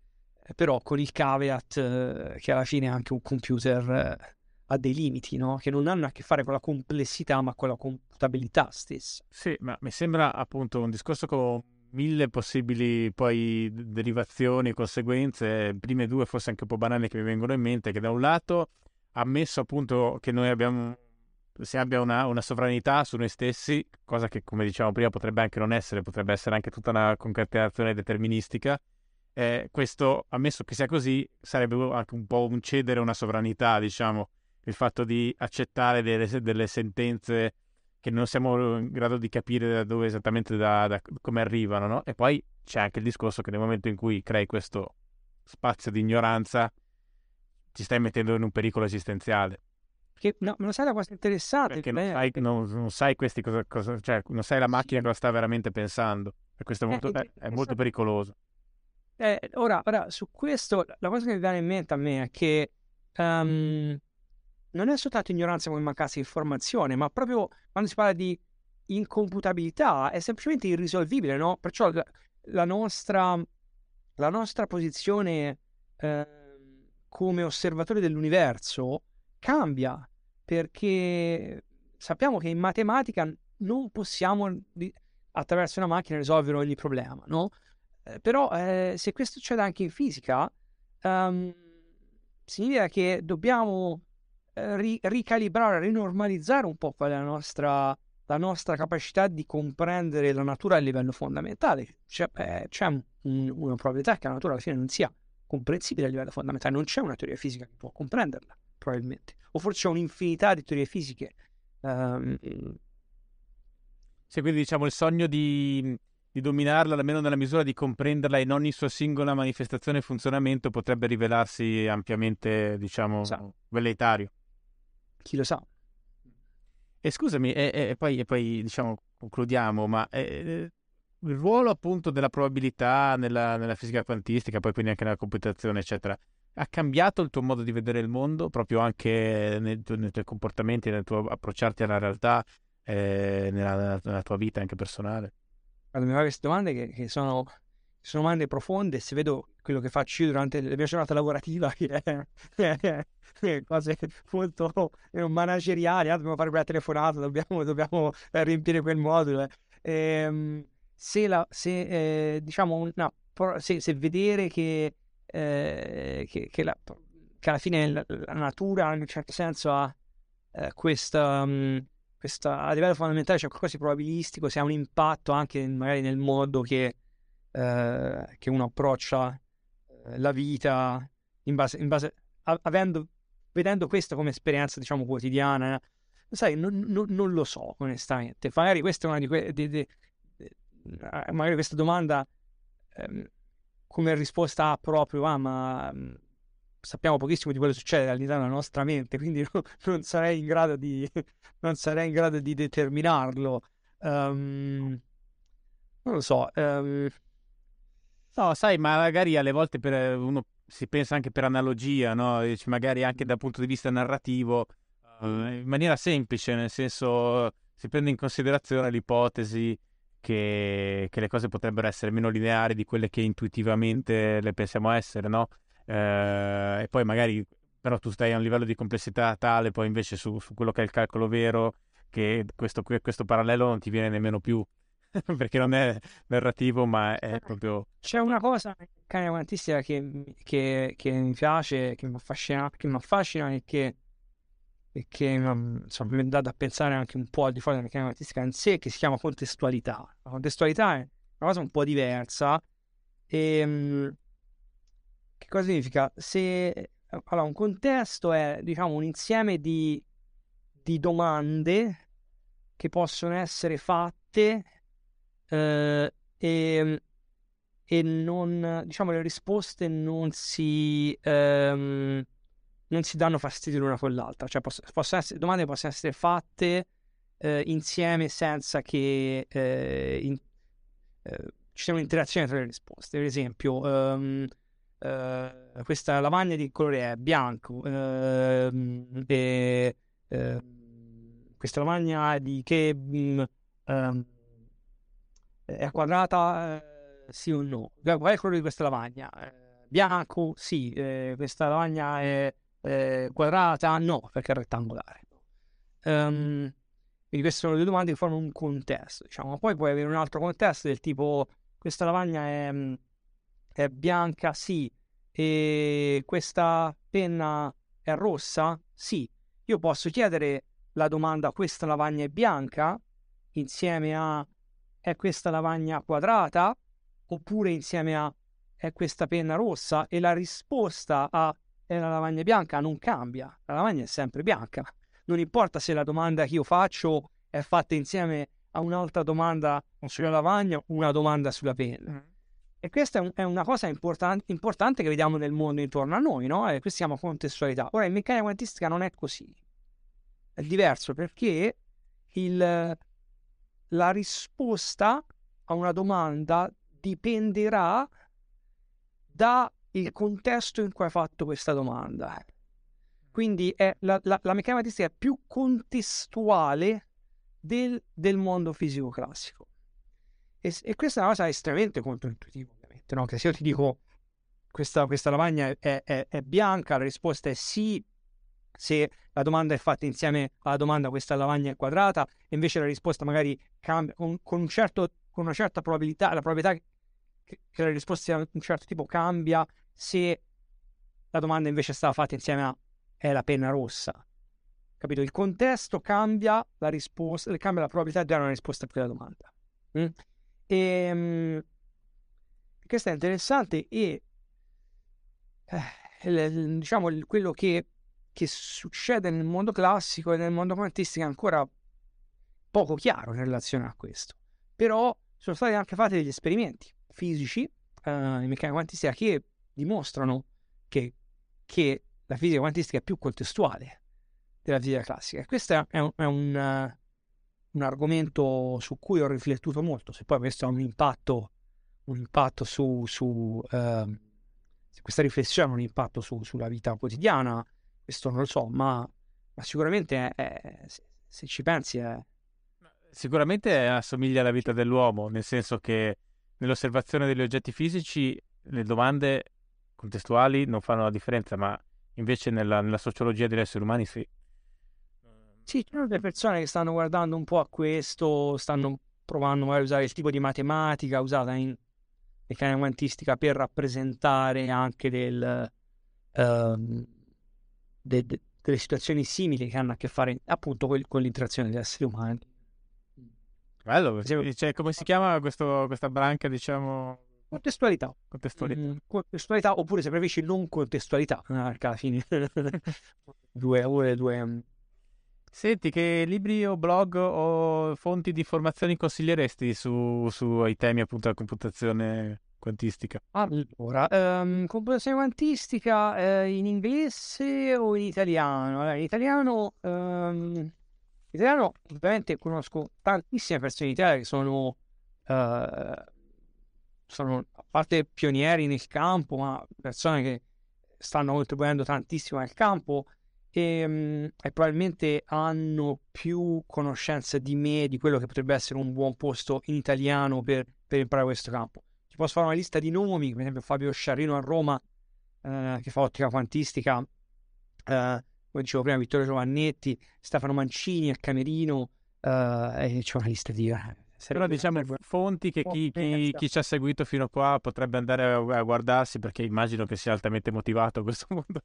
però con il caveat che alla fine anche un computer ha dei limiti, no? Che non hanno a che fare con la complessità ma con la computabilità stessa. Sì, ma mi sembra appunto un discorso con mille possibili poi derivazioni, conseguenze. Prime due forse anche un po' banali che mi vengono in mente, che da un lato, ammesso appunto che noi abbiamo, si abbia una, una sovranità su noi stessi, cosa che come dicevamo prima potrebbe anche non essere, potrebbe essere anche tutta una concatenazione deterministica. Eh, questo, ammesso che sia così, sarebbe anche un po' un cedere una sovranità, diciamo, il fatto di accettare delle, delle sentenze che non siamo in grado di capire da dove esattamente, da, da come arrivano, no? E poi c'è anche il discorso che nel momento in cui crei questo spazio di ignoranza ti stai mettendo in un pericolo esistenziale. Perché no, non sai la cosa interessante. Perché non sai, non, non sai questi cosa, cosa, cioè non sai la macchina cosa sta veramente pensando. E questo è molto, eh, è molto pericoloso. Eh, ora, ora, su questo, la cosa che mi viene in mente a me è che um, non è soltanto ignoranza come mancanza di informazione, ma proprio quando si parla di incomputabilità è semplicemente irrisolvibile, no? Perciò la, la nostra la nostra posizione eh, come osservatori dell'universo cambia, perché sappiamo che in matematica non possiamo attraverso una macchina risolvere ogni problema, no? Eh, però eh, se questo succede anche in fisica, um, significa che dobbiamo Ri- ricalibrare, rinormalizzare un po' qual è la nostra, la nostra capacità di comprendere la natura a livello fondamentale. C'è, eh, c'è un, una probabilità che la natura alla fine non sia comprensibile a livello fondamentale, non c'è una teoria fisica che può comprenderla, probabilmente, o forse c'è un'infinità di teorie fisiche. Um... Se quindi diciamo il sogno di, di dominarla, almeno nella misura di comprenderla in ogni sua singola manifestazione e funzionamento, potrebbe rivelarsi ampiamente, diciamo, velleitario. Chi lo sa. E scusami, e, e, poi, e poi diciamo concludiamo, ma e, il ruolo appunto della probabilità nella, nella fisica quantistica, poi quindi anche nella computazione eccetera, ha cambiato il tuo modo di vedere il mondo, proprio anche nei, nei tuoi comportamenti, nel tuo approcciarti alla realtà, eh, nella, nella tua vita anche personale? Guarda, mi fa queste domande che, che sono, sono domande profonde. Se vedo quello che faccio io durante la mia giornata lavorativa, cose molto manageriali, ah, dobbiamo fare quella telefonata, dobbiamo, dobbiamo riempire quel modulo. Ehm, se, la, se eh, diciamo, no, se, se vedere che, eh, che, che, la, che alla fine la, la natura in un certo senso ha eh, questa, um, questa, a livello fondamentale c'è, cioè qualcosa di probabilistico, se ha un impatto anche magari nel modo che, eh, che uno approccia la vita, in base, in base a, avendo, vedendo questo come esperienza, diciamo, quotidiana, sai, non, non, non lo so onestamente. Magari questa è una di que- de, de, de, magari questa domanda ehm, come risposta a proprio, ah, ma mh, sappiamo pochissimo di quello che succede all'interno della nostra mente, quindi no, non sarei in grado di non sarei in grado di determinarlo. Um, non lo so. Um, No, sai, ma magari alle volte per uno si pensa anche per analogia, no? Magari anche dal punto di vista narrativo, in maniera semplice, nel senso si prende in considerazione l'ipotesi che, che le cose potrebbero essere meno lineari di quelle che intuitivamente le pensiamo essere, no? Eh, e poi magari però tu stai a un livello di complessità tale, poi invece su, su quello che è il calcolo vero, che questo, questo parallelo non ti viene nemmeno più. Perché non è narrativo, ma è proprio... C'è una cosa in meccanica quantistica che, che, che mi piace, che mi affascina, che mi affascina e che, e che insomma, mi dà da pensare anche un po' al di fuori della meccanica quantistica in sé, che si chiama contestualità. La contestualità è una cosa un po' diversa. E, che cosa significa? Se allora, un contesto è, diciamo, un insieme di, di domande che possono essere fatte, Uh, e, e non, diciamo, le risposte non si um, non si danno fastidio l'una con l'altra, cioè posso, posso essere, domande possono essere fatte uh, insieme senza che uh, in, uh, ci sia un'interazione tra le risposte. Per esempio, um, uh, questa lavagna di colore è bianco, uh, e, uh, questa lavagna di che um, è quadrata, eh, sì o no? Guarda il colore di questa lavagna, eh, bianco, sì, eh, questa lavagna è eh, quadrata, no, perché è rettangolare. Um, quindi queste sono le due domande che formano un contesto, diciamo. Ma poi puoi avere un altro contesto del tipo: questa lavagna è, è bianca, sì, e questa penna è rossa, sì. Io posso chiedere la domanda: questa lavagna è bianca, insieme a è questa lavagna quadrata, oppure insieme a è questa penna rossa, e la risposta a è la lavagna bianca non cambia, la lavagna è sempre bianca. Non importa se la domanda che io faccio è fatta insieme a un'altra domanda sulla lavagna o una domanda sulla penna. Mm. E questa è, un, è una cosa importan- importante che vediamo nel mondo intorno a noi, no? E questa si chiama contestualità. Ora, in meccanica quantistica non è così. È diverso, perché il, la risposta a una domanda dipenderà dal contesto in cui hai fatto questa domanda. Quindi è la, la, la meccanica quantistica è più contestuale del, del mondo fisico classico. E, e questa è una cosa estremamente controintuitiva, ovviamente, no? Che se io ti dico questa, questa lavagna è, è, è bianca, la risposta è sì, se la domanda è fatta insieme alla domanda questa lavagna è quadrata, e invece la risposta magari cambia con, con, un certo, con una certa probabilità, la probabilità che, che la risposta sia di un certo tipo cambia se la domanda invece è stata fatta insieme a è la penna rossa, capito? Il contesto cambia la risposta, cambia la probabilità di dare una risposta a quella domanda. Mm? E, um, questo è interessante e eh, l- diciamo l- quello che, che succede nel mondo classico e nel mondo quantistico è ancora poco chiaro in relazione a questo, però sono stati anche fatti degli esperimenti fisici uh, in meccanica quantistica che dimostrano che, che la fisica quantistica è più contestuale della fisica classica. E questo è un, è un, uh, un argomento su cui ho riflettuto molto, se poi questo ha un impatto, un impatto su, su uh, se questa riflessione ha un impatto su, sulla vita quotidiana, questo non lo so, ma, ma sicuramente è, è, se, se ci pensi è... Sicuramente assomiglia alla vita dell'uomo, nel senso che nell'osservazione degli oggetti fisici le domande contestuali non fanno la differenza, ma invece nella, nella sociologia degli esseri umani sì. Sì, ci sono delle persone che stanno guardando un po' a questo, stanno provando magari a usare il tipo di matematica usata in meccanica quantistica per rappresentare anche del, um, de, de, delle situazioni simili che hanno a che fare appunto con, con l'interazione degli esseri umani. Bello, cioè, come si chiama questo, questa branca, diciamo... Contestualità. Contestualità. Mm, contestualità, oppure se preferisci non contestualità, alla fine. Due ore, due. Senti, che libri o blog o fonti di informazioni consiglieresti su, sui temi appunto della computazione quantistica? Allora, um, computazione quantistica eh, in inglese o in italiano? Allora, in italiano, um, in italiano ovviamente conosco tantissime persone in Italia che sono... Uh, sono a parte pionieri nel campo, ma persone che stanno contribuendo tantissimo nel campo e, e probabilmente hanno più conoscenza di me di quello che potrebbe essere un buon posto in italiano per, per imparare questo campo. Ti posso fare una lista di nomi, per esempio Fabio Sciarrino a Roma, eh, che fa ottica quantistica, eh, come dicevo prima Vittorio Giovannetti, Stefano Mancini a Camerino, eh, e c'è una lista di... Però diciamo fonti che chi, chi, chi ci ha seguito fino a qua potrebbe andare a, a guardarsi, perché immagino che sia altamente motivato a questo mondo.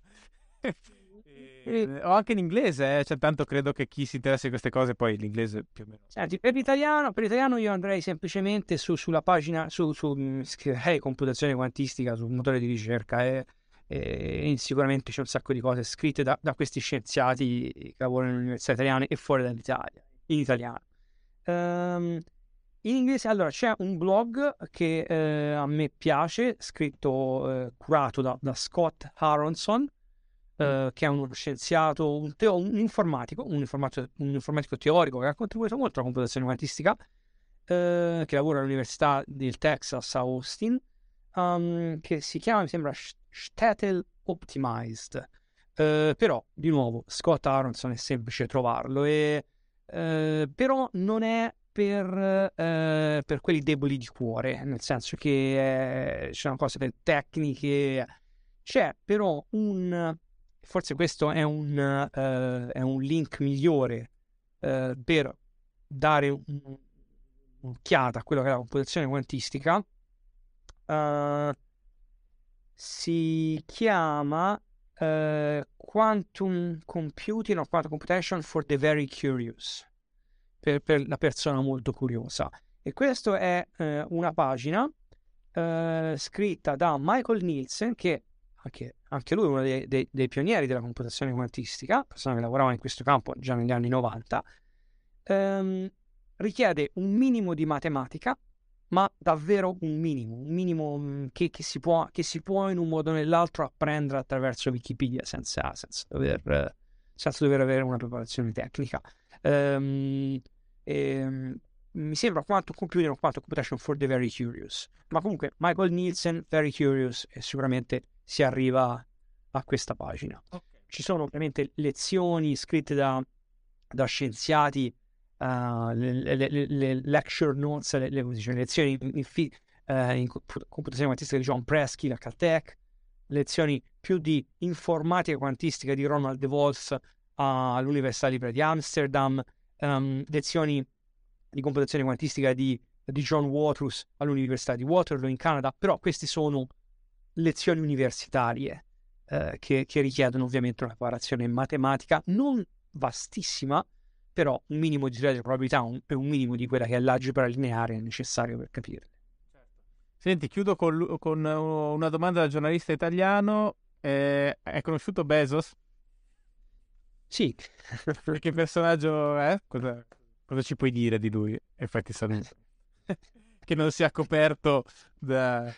O anche in inglese, eh? Cioè, tanto credo che chi si interessi a queste cose poi l'inglese più o meno. Senti, per l'italiano, per l'italiano io andrei semplicemente su, sulla pagina, su, su scriverei computazione quantistica sul motore di ricerca e, e sicuramente c'è un sacco di cose scritte da, da questi scienziati che lavorano in università italiane e fuori dall'Italia, in italiano. Um, In inglese, allora, c'è un blog che eh, a me piace, scritto, eh, curato da, da Scott Aaronson, eh, mm. che è uno scienziato, un, teo, un, informatico, un informatico, un informatico teorico che ha contribuito molto alla computazione quantistica, eh, che lavora all'Università del Texas a Austin, um, che si chiama, mi sembra, Shtetl Optimized. Eh, però, di nuovo, Scott Aaronson è semplice trovarlo, e, eh, però non è per, eh, per quelli deboli di cuore, nel senso che eh, ci sono cose per tecniche, c'è però un, forse questo è un, eh, è un link migliore eh, per dare un, un'occhiata a quello che è la computazione quantistica. Uh, si chiama uh, Quantum Computing o Quantum Computation for the Very Curious, per, per la persona molto curiosa, e questa è uh, una pagina uh, scritta da Michael Nielsen, che anche, anche lui è uno dei, dei, dei pionieri della computazione quantistica, persona che lavorava in questo campo già negli anni novanta. Um, richiede un minimo di matematica, ma davvero un minimo, un minimo che, che, si può, che si può in un modo o nell'altro apprendere attraverso Wikipedia senza, senza, dover, senza dover avere una preparazione tecnica. Um, e, mi sembra Quantum Computing o Quantum Computation for the Very Curious, ma comunque Michael Nielsen, Very Curious, e sicuramente si arriva a questa pagina. Okay. Ci sono ovviamente lezioni scritte da, da scienziati, Uh, le, le, le lecture notes, le, le, le lezioni in, fi, uh, in computazione quantistica di John Preskill a Caltech, lezioni più di informatica quantistica di Ronald De Wolff uh, all'Università Libre di Amsterdam, um, lezioni di computazione quantistica di, di John Watrous all'Università di Waterloo in Canada. Però queste sono lezioni universitarie uh, che, che richiedono ovviamente una preparazione matematica non vastissima, però un minimo di teoria di probabilità e un minimo di quella che è l'algebra lineare è necessario per capirle. Certo. Senti, chiudo con, con una domanda da giornalista italiano. Eh, hai conosciuto Bezos? Sì. Che personaggio è? Eh? Cosa, cosa ci puoi dire di lui? Infatti saluto. Che non sia coperto da,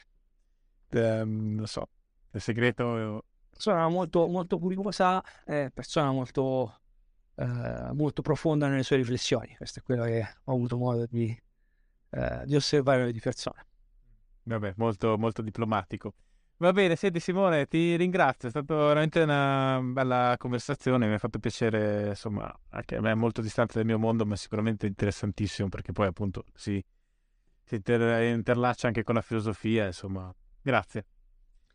da non so, il segreto. Persona molto, molto curiosa, eh, persona molto... Uh, molto profonda nelle sue riflessioni. Questo è quello che ho avuto modo di, uh, di osservare di persona. Vabbè, molto, molto diplomatico. Va bene, senti Simone, ti ringrazio, è stata veramente una bella conversazione, mi ha fatto piacere, insomma, anche a me è molto distante dal mio mondo, ma sicuramente interessantissimo, perché poi appunto si, si inter- interlaccia anche con la filosofia, insomma. Grazie.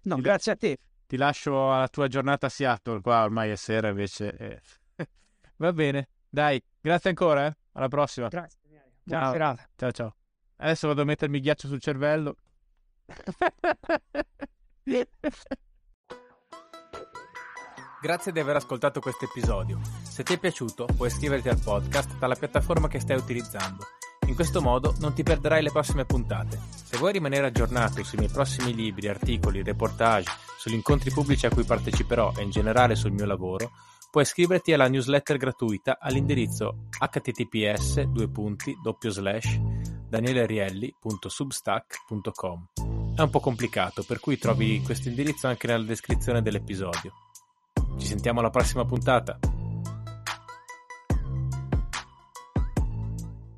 No, ti grazie la- a te. Ti lascio alla tua giornata a Seattle, qua ormai è sera invece... È... Va bene, dai, grazie ancora, eh? Alla prossima. Grazie, ciao. Serata. Ciao, ciao. Adesso vado a mettermi ghiaccio sul cervello. Grazie di aver ascoltato questo episodio. Se ti è piaciuto, puoi iscriverti al podcast dalla piattaforma che stai utilizzando. In questo modo non ti perderai le prossime puntate. Se vuoi rimanere aggiornato sui miei prossimi libri, articoli, reportage, sugli incontri pubblici a cui parteciperò e in generale sul mio lavoro, puoi iscriverti alla newsletter gratuita all'indirizzo h t t p s due punti slash slash danielerielli punto substack punto com. È un po' complicato, per cui trovi questo indirizzo anche nella descrizione dell'episodio. Ci sentiamo alla prossima puntata!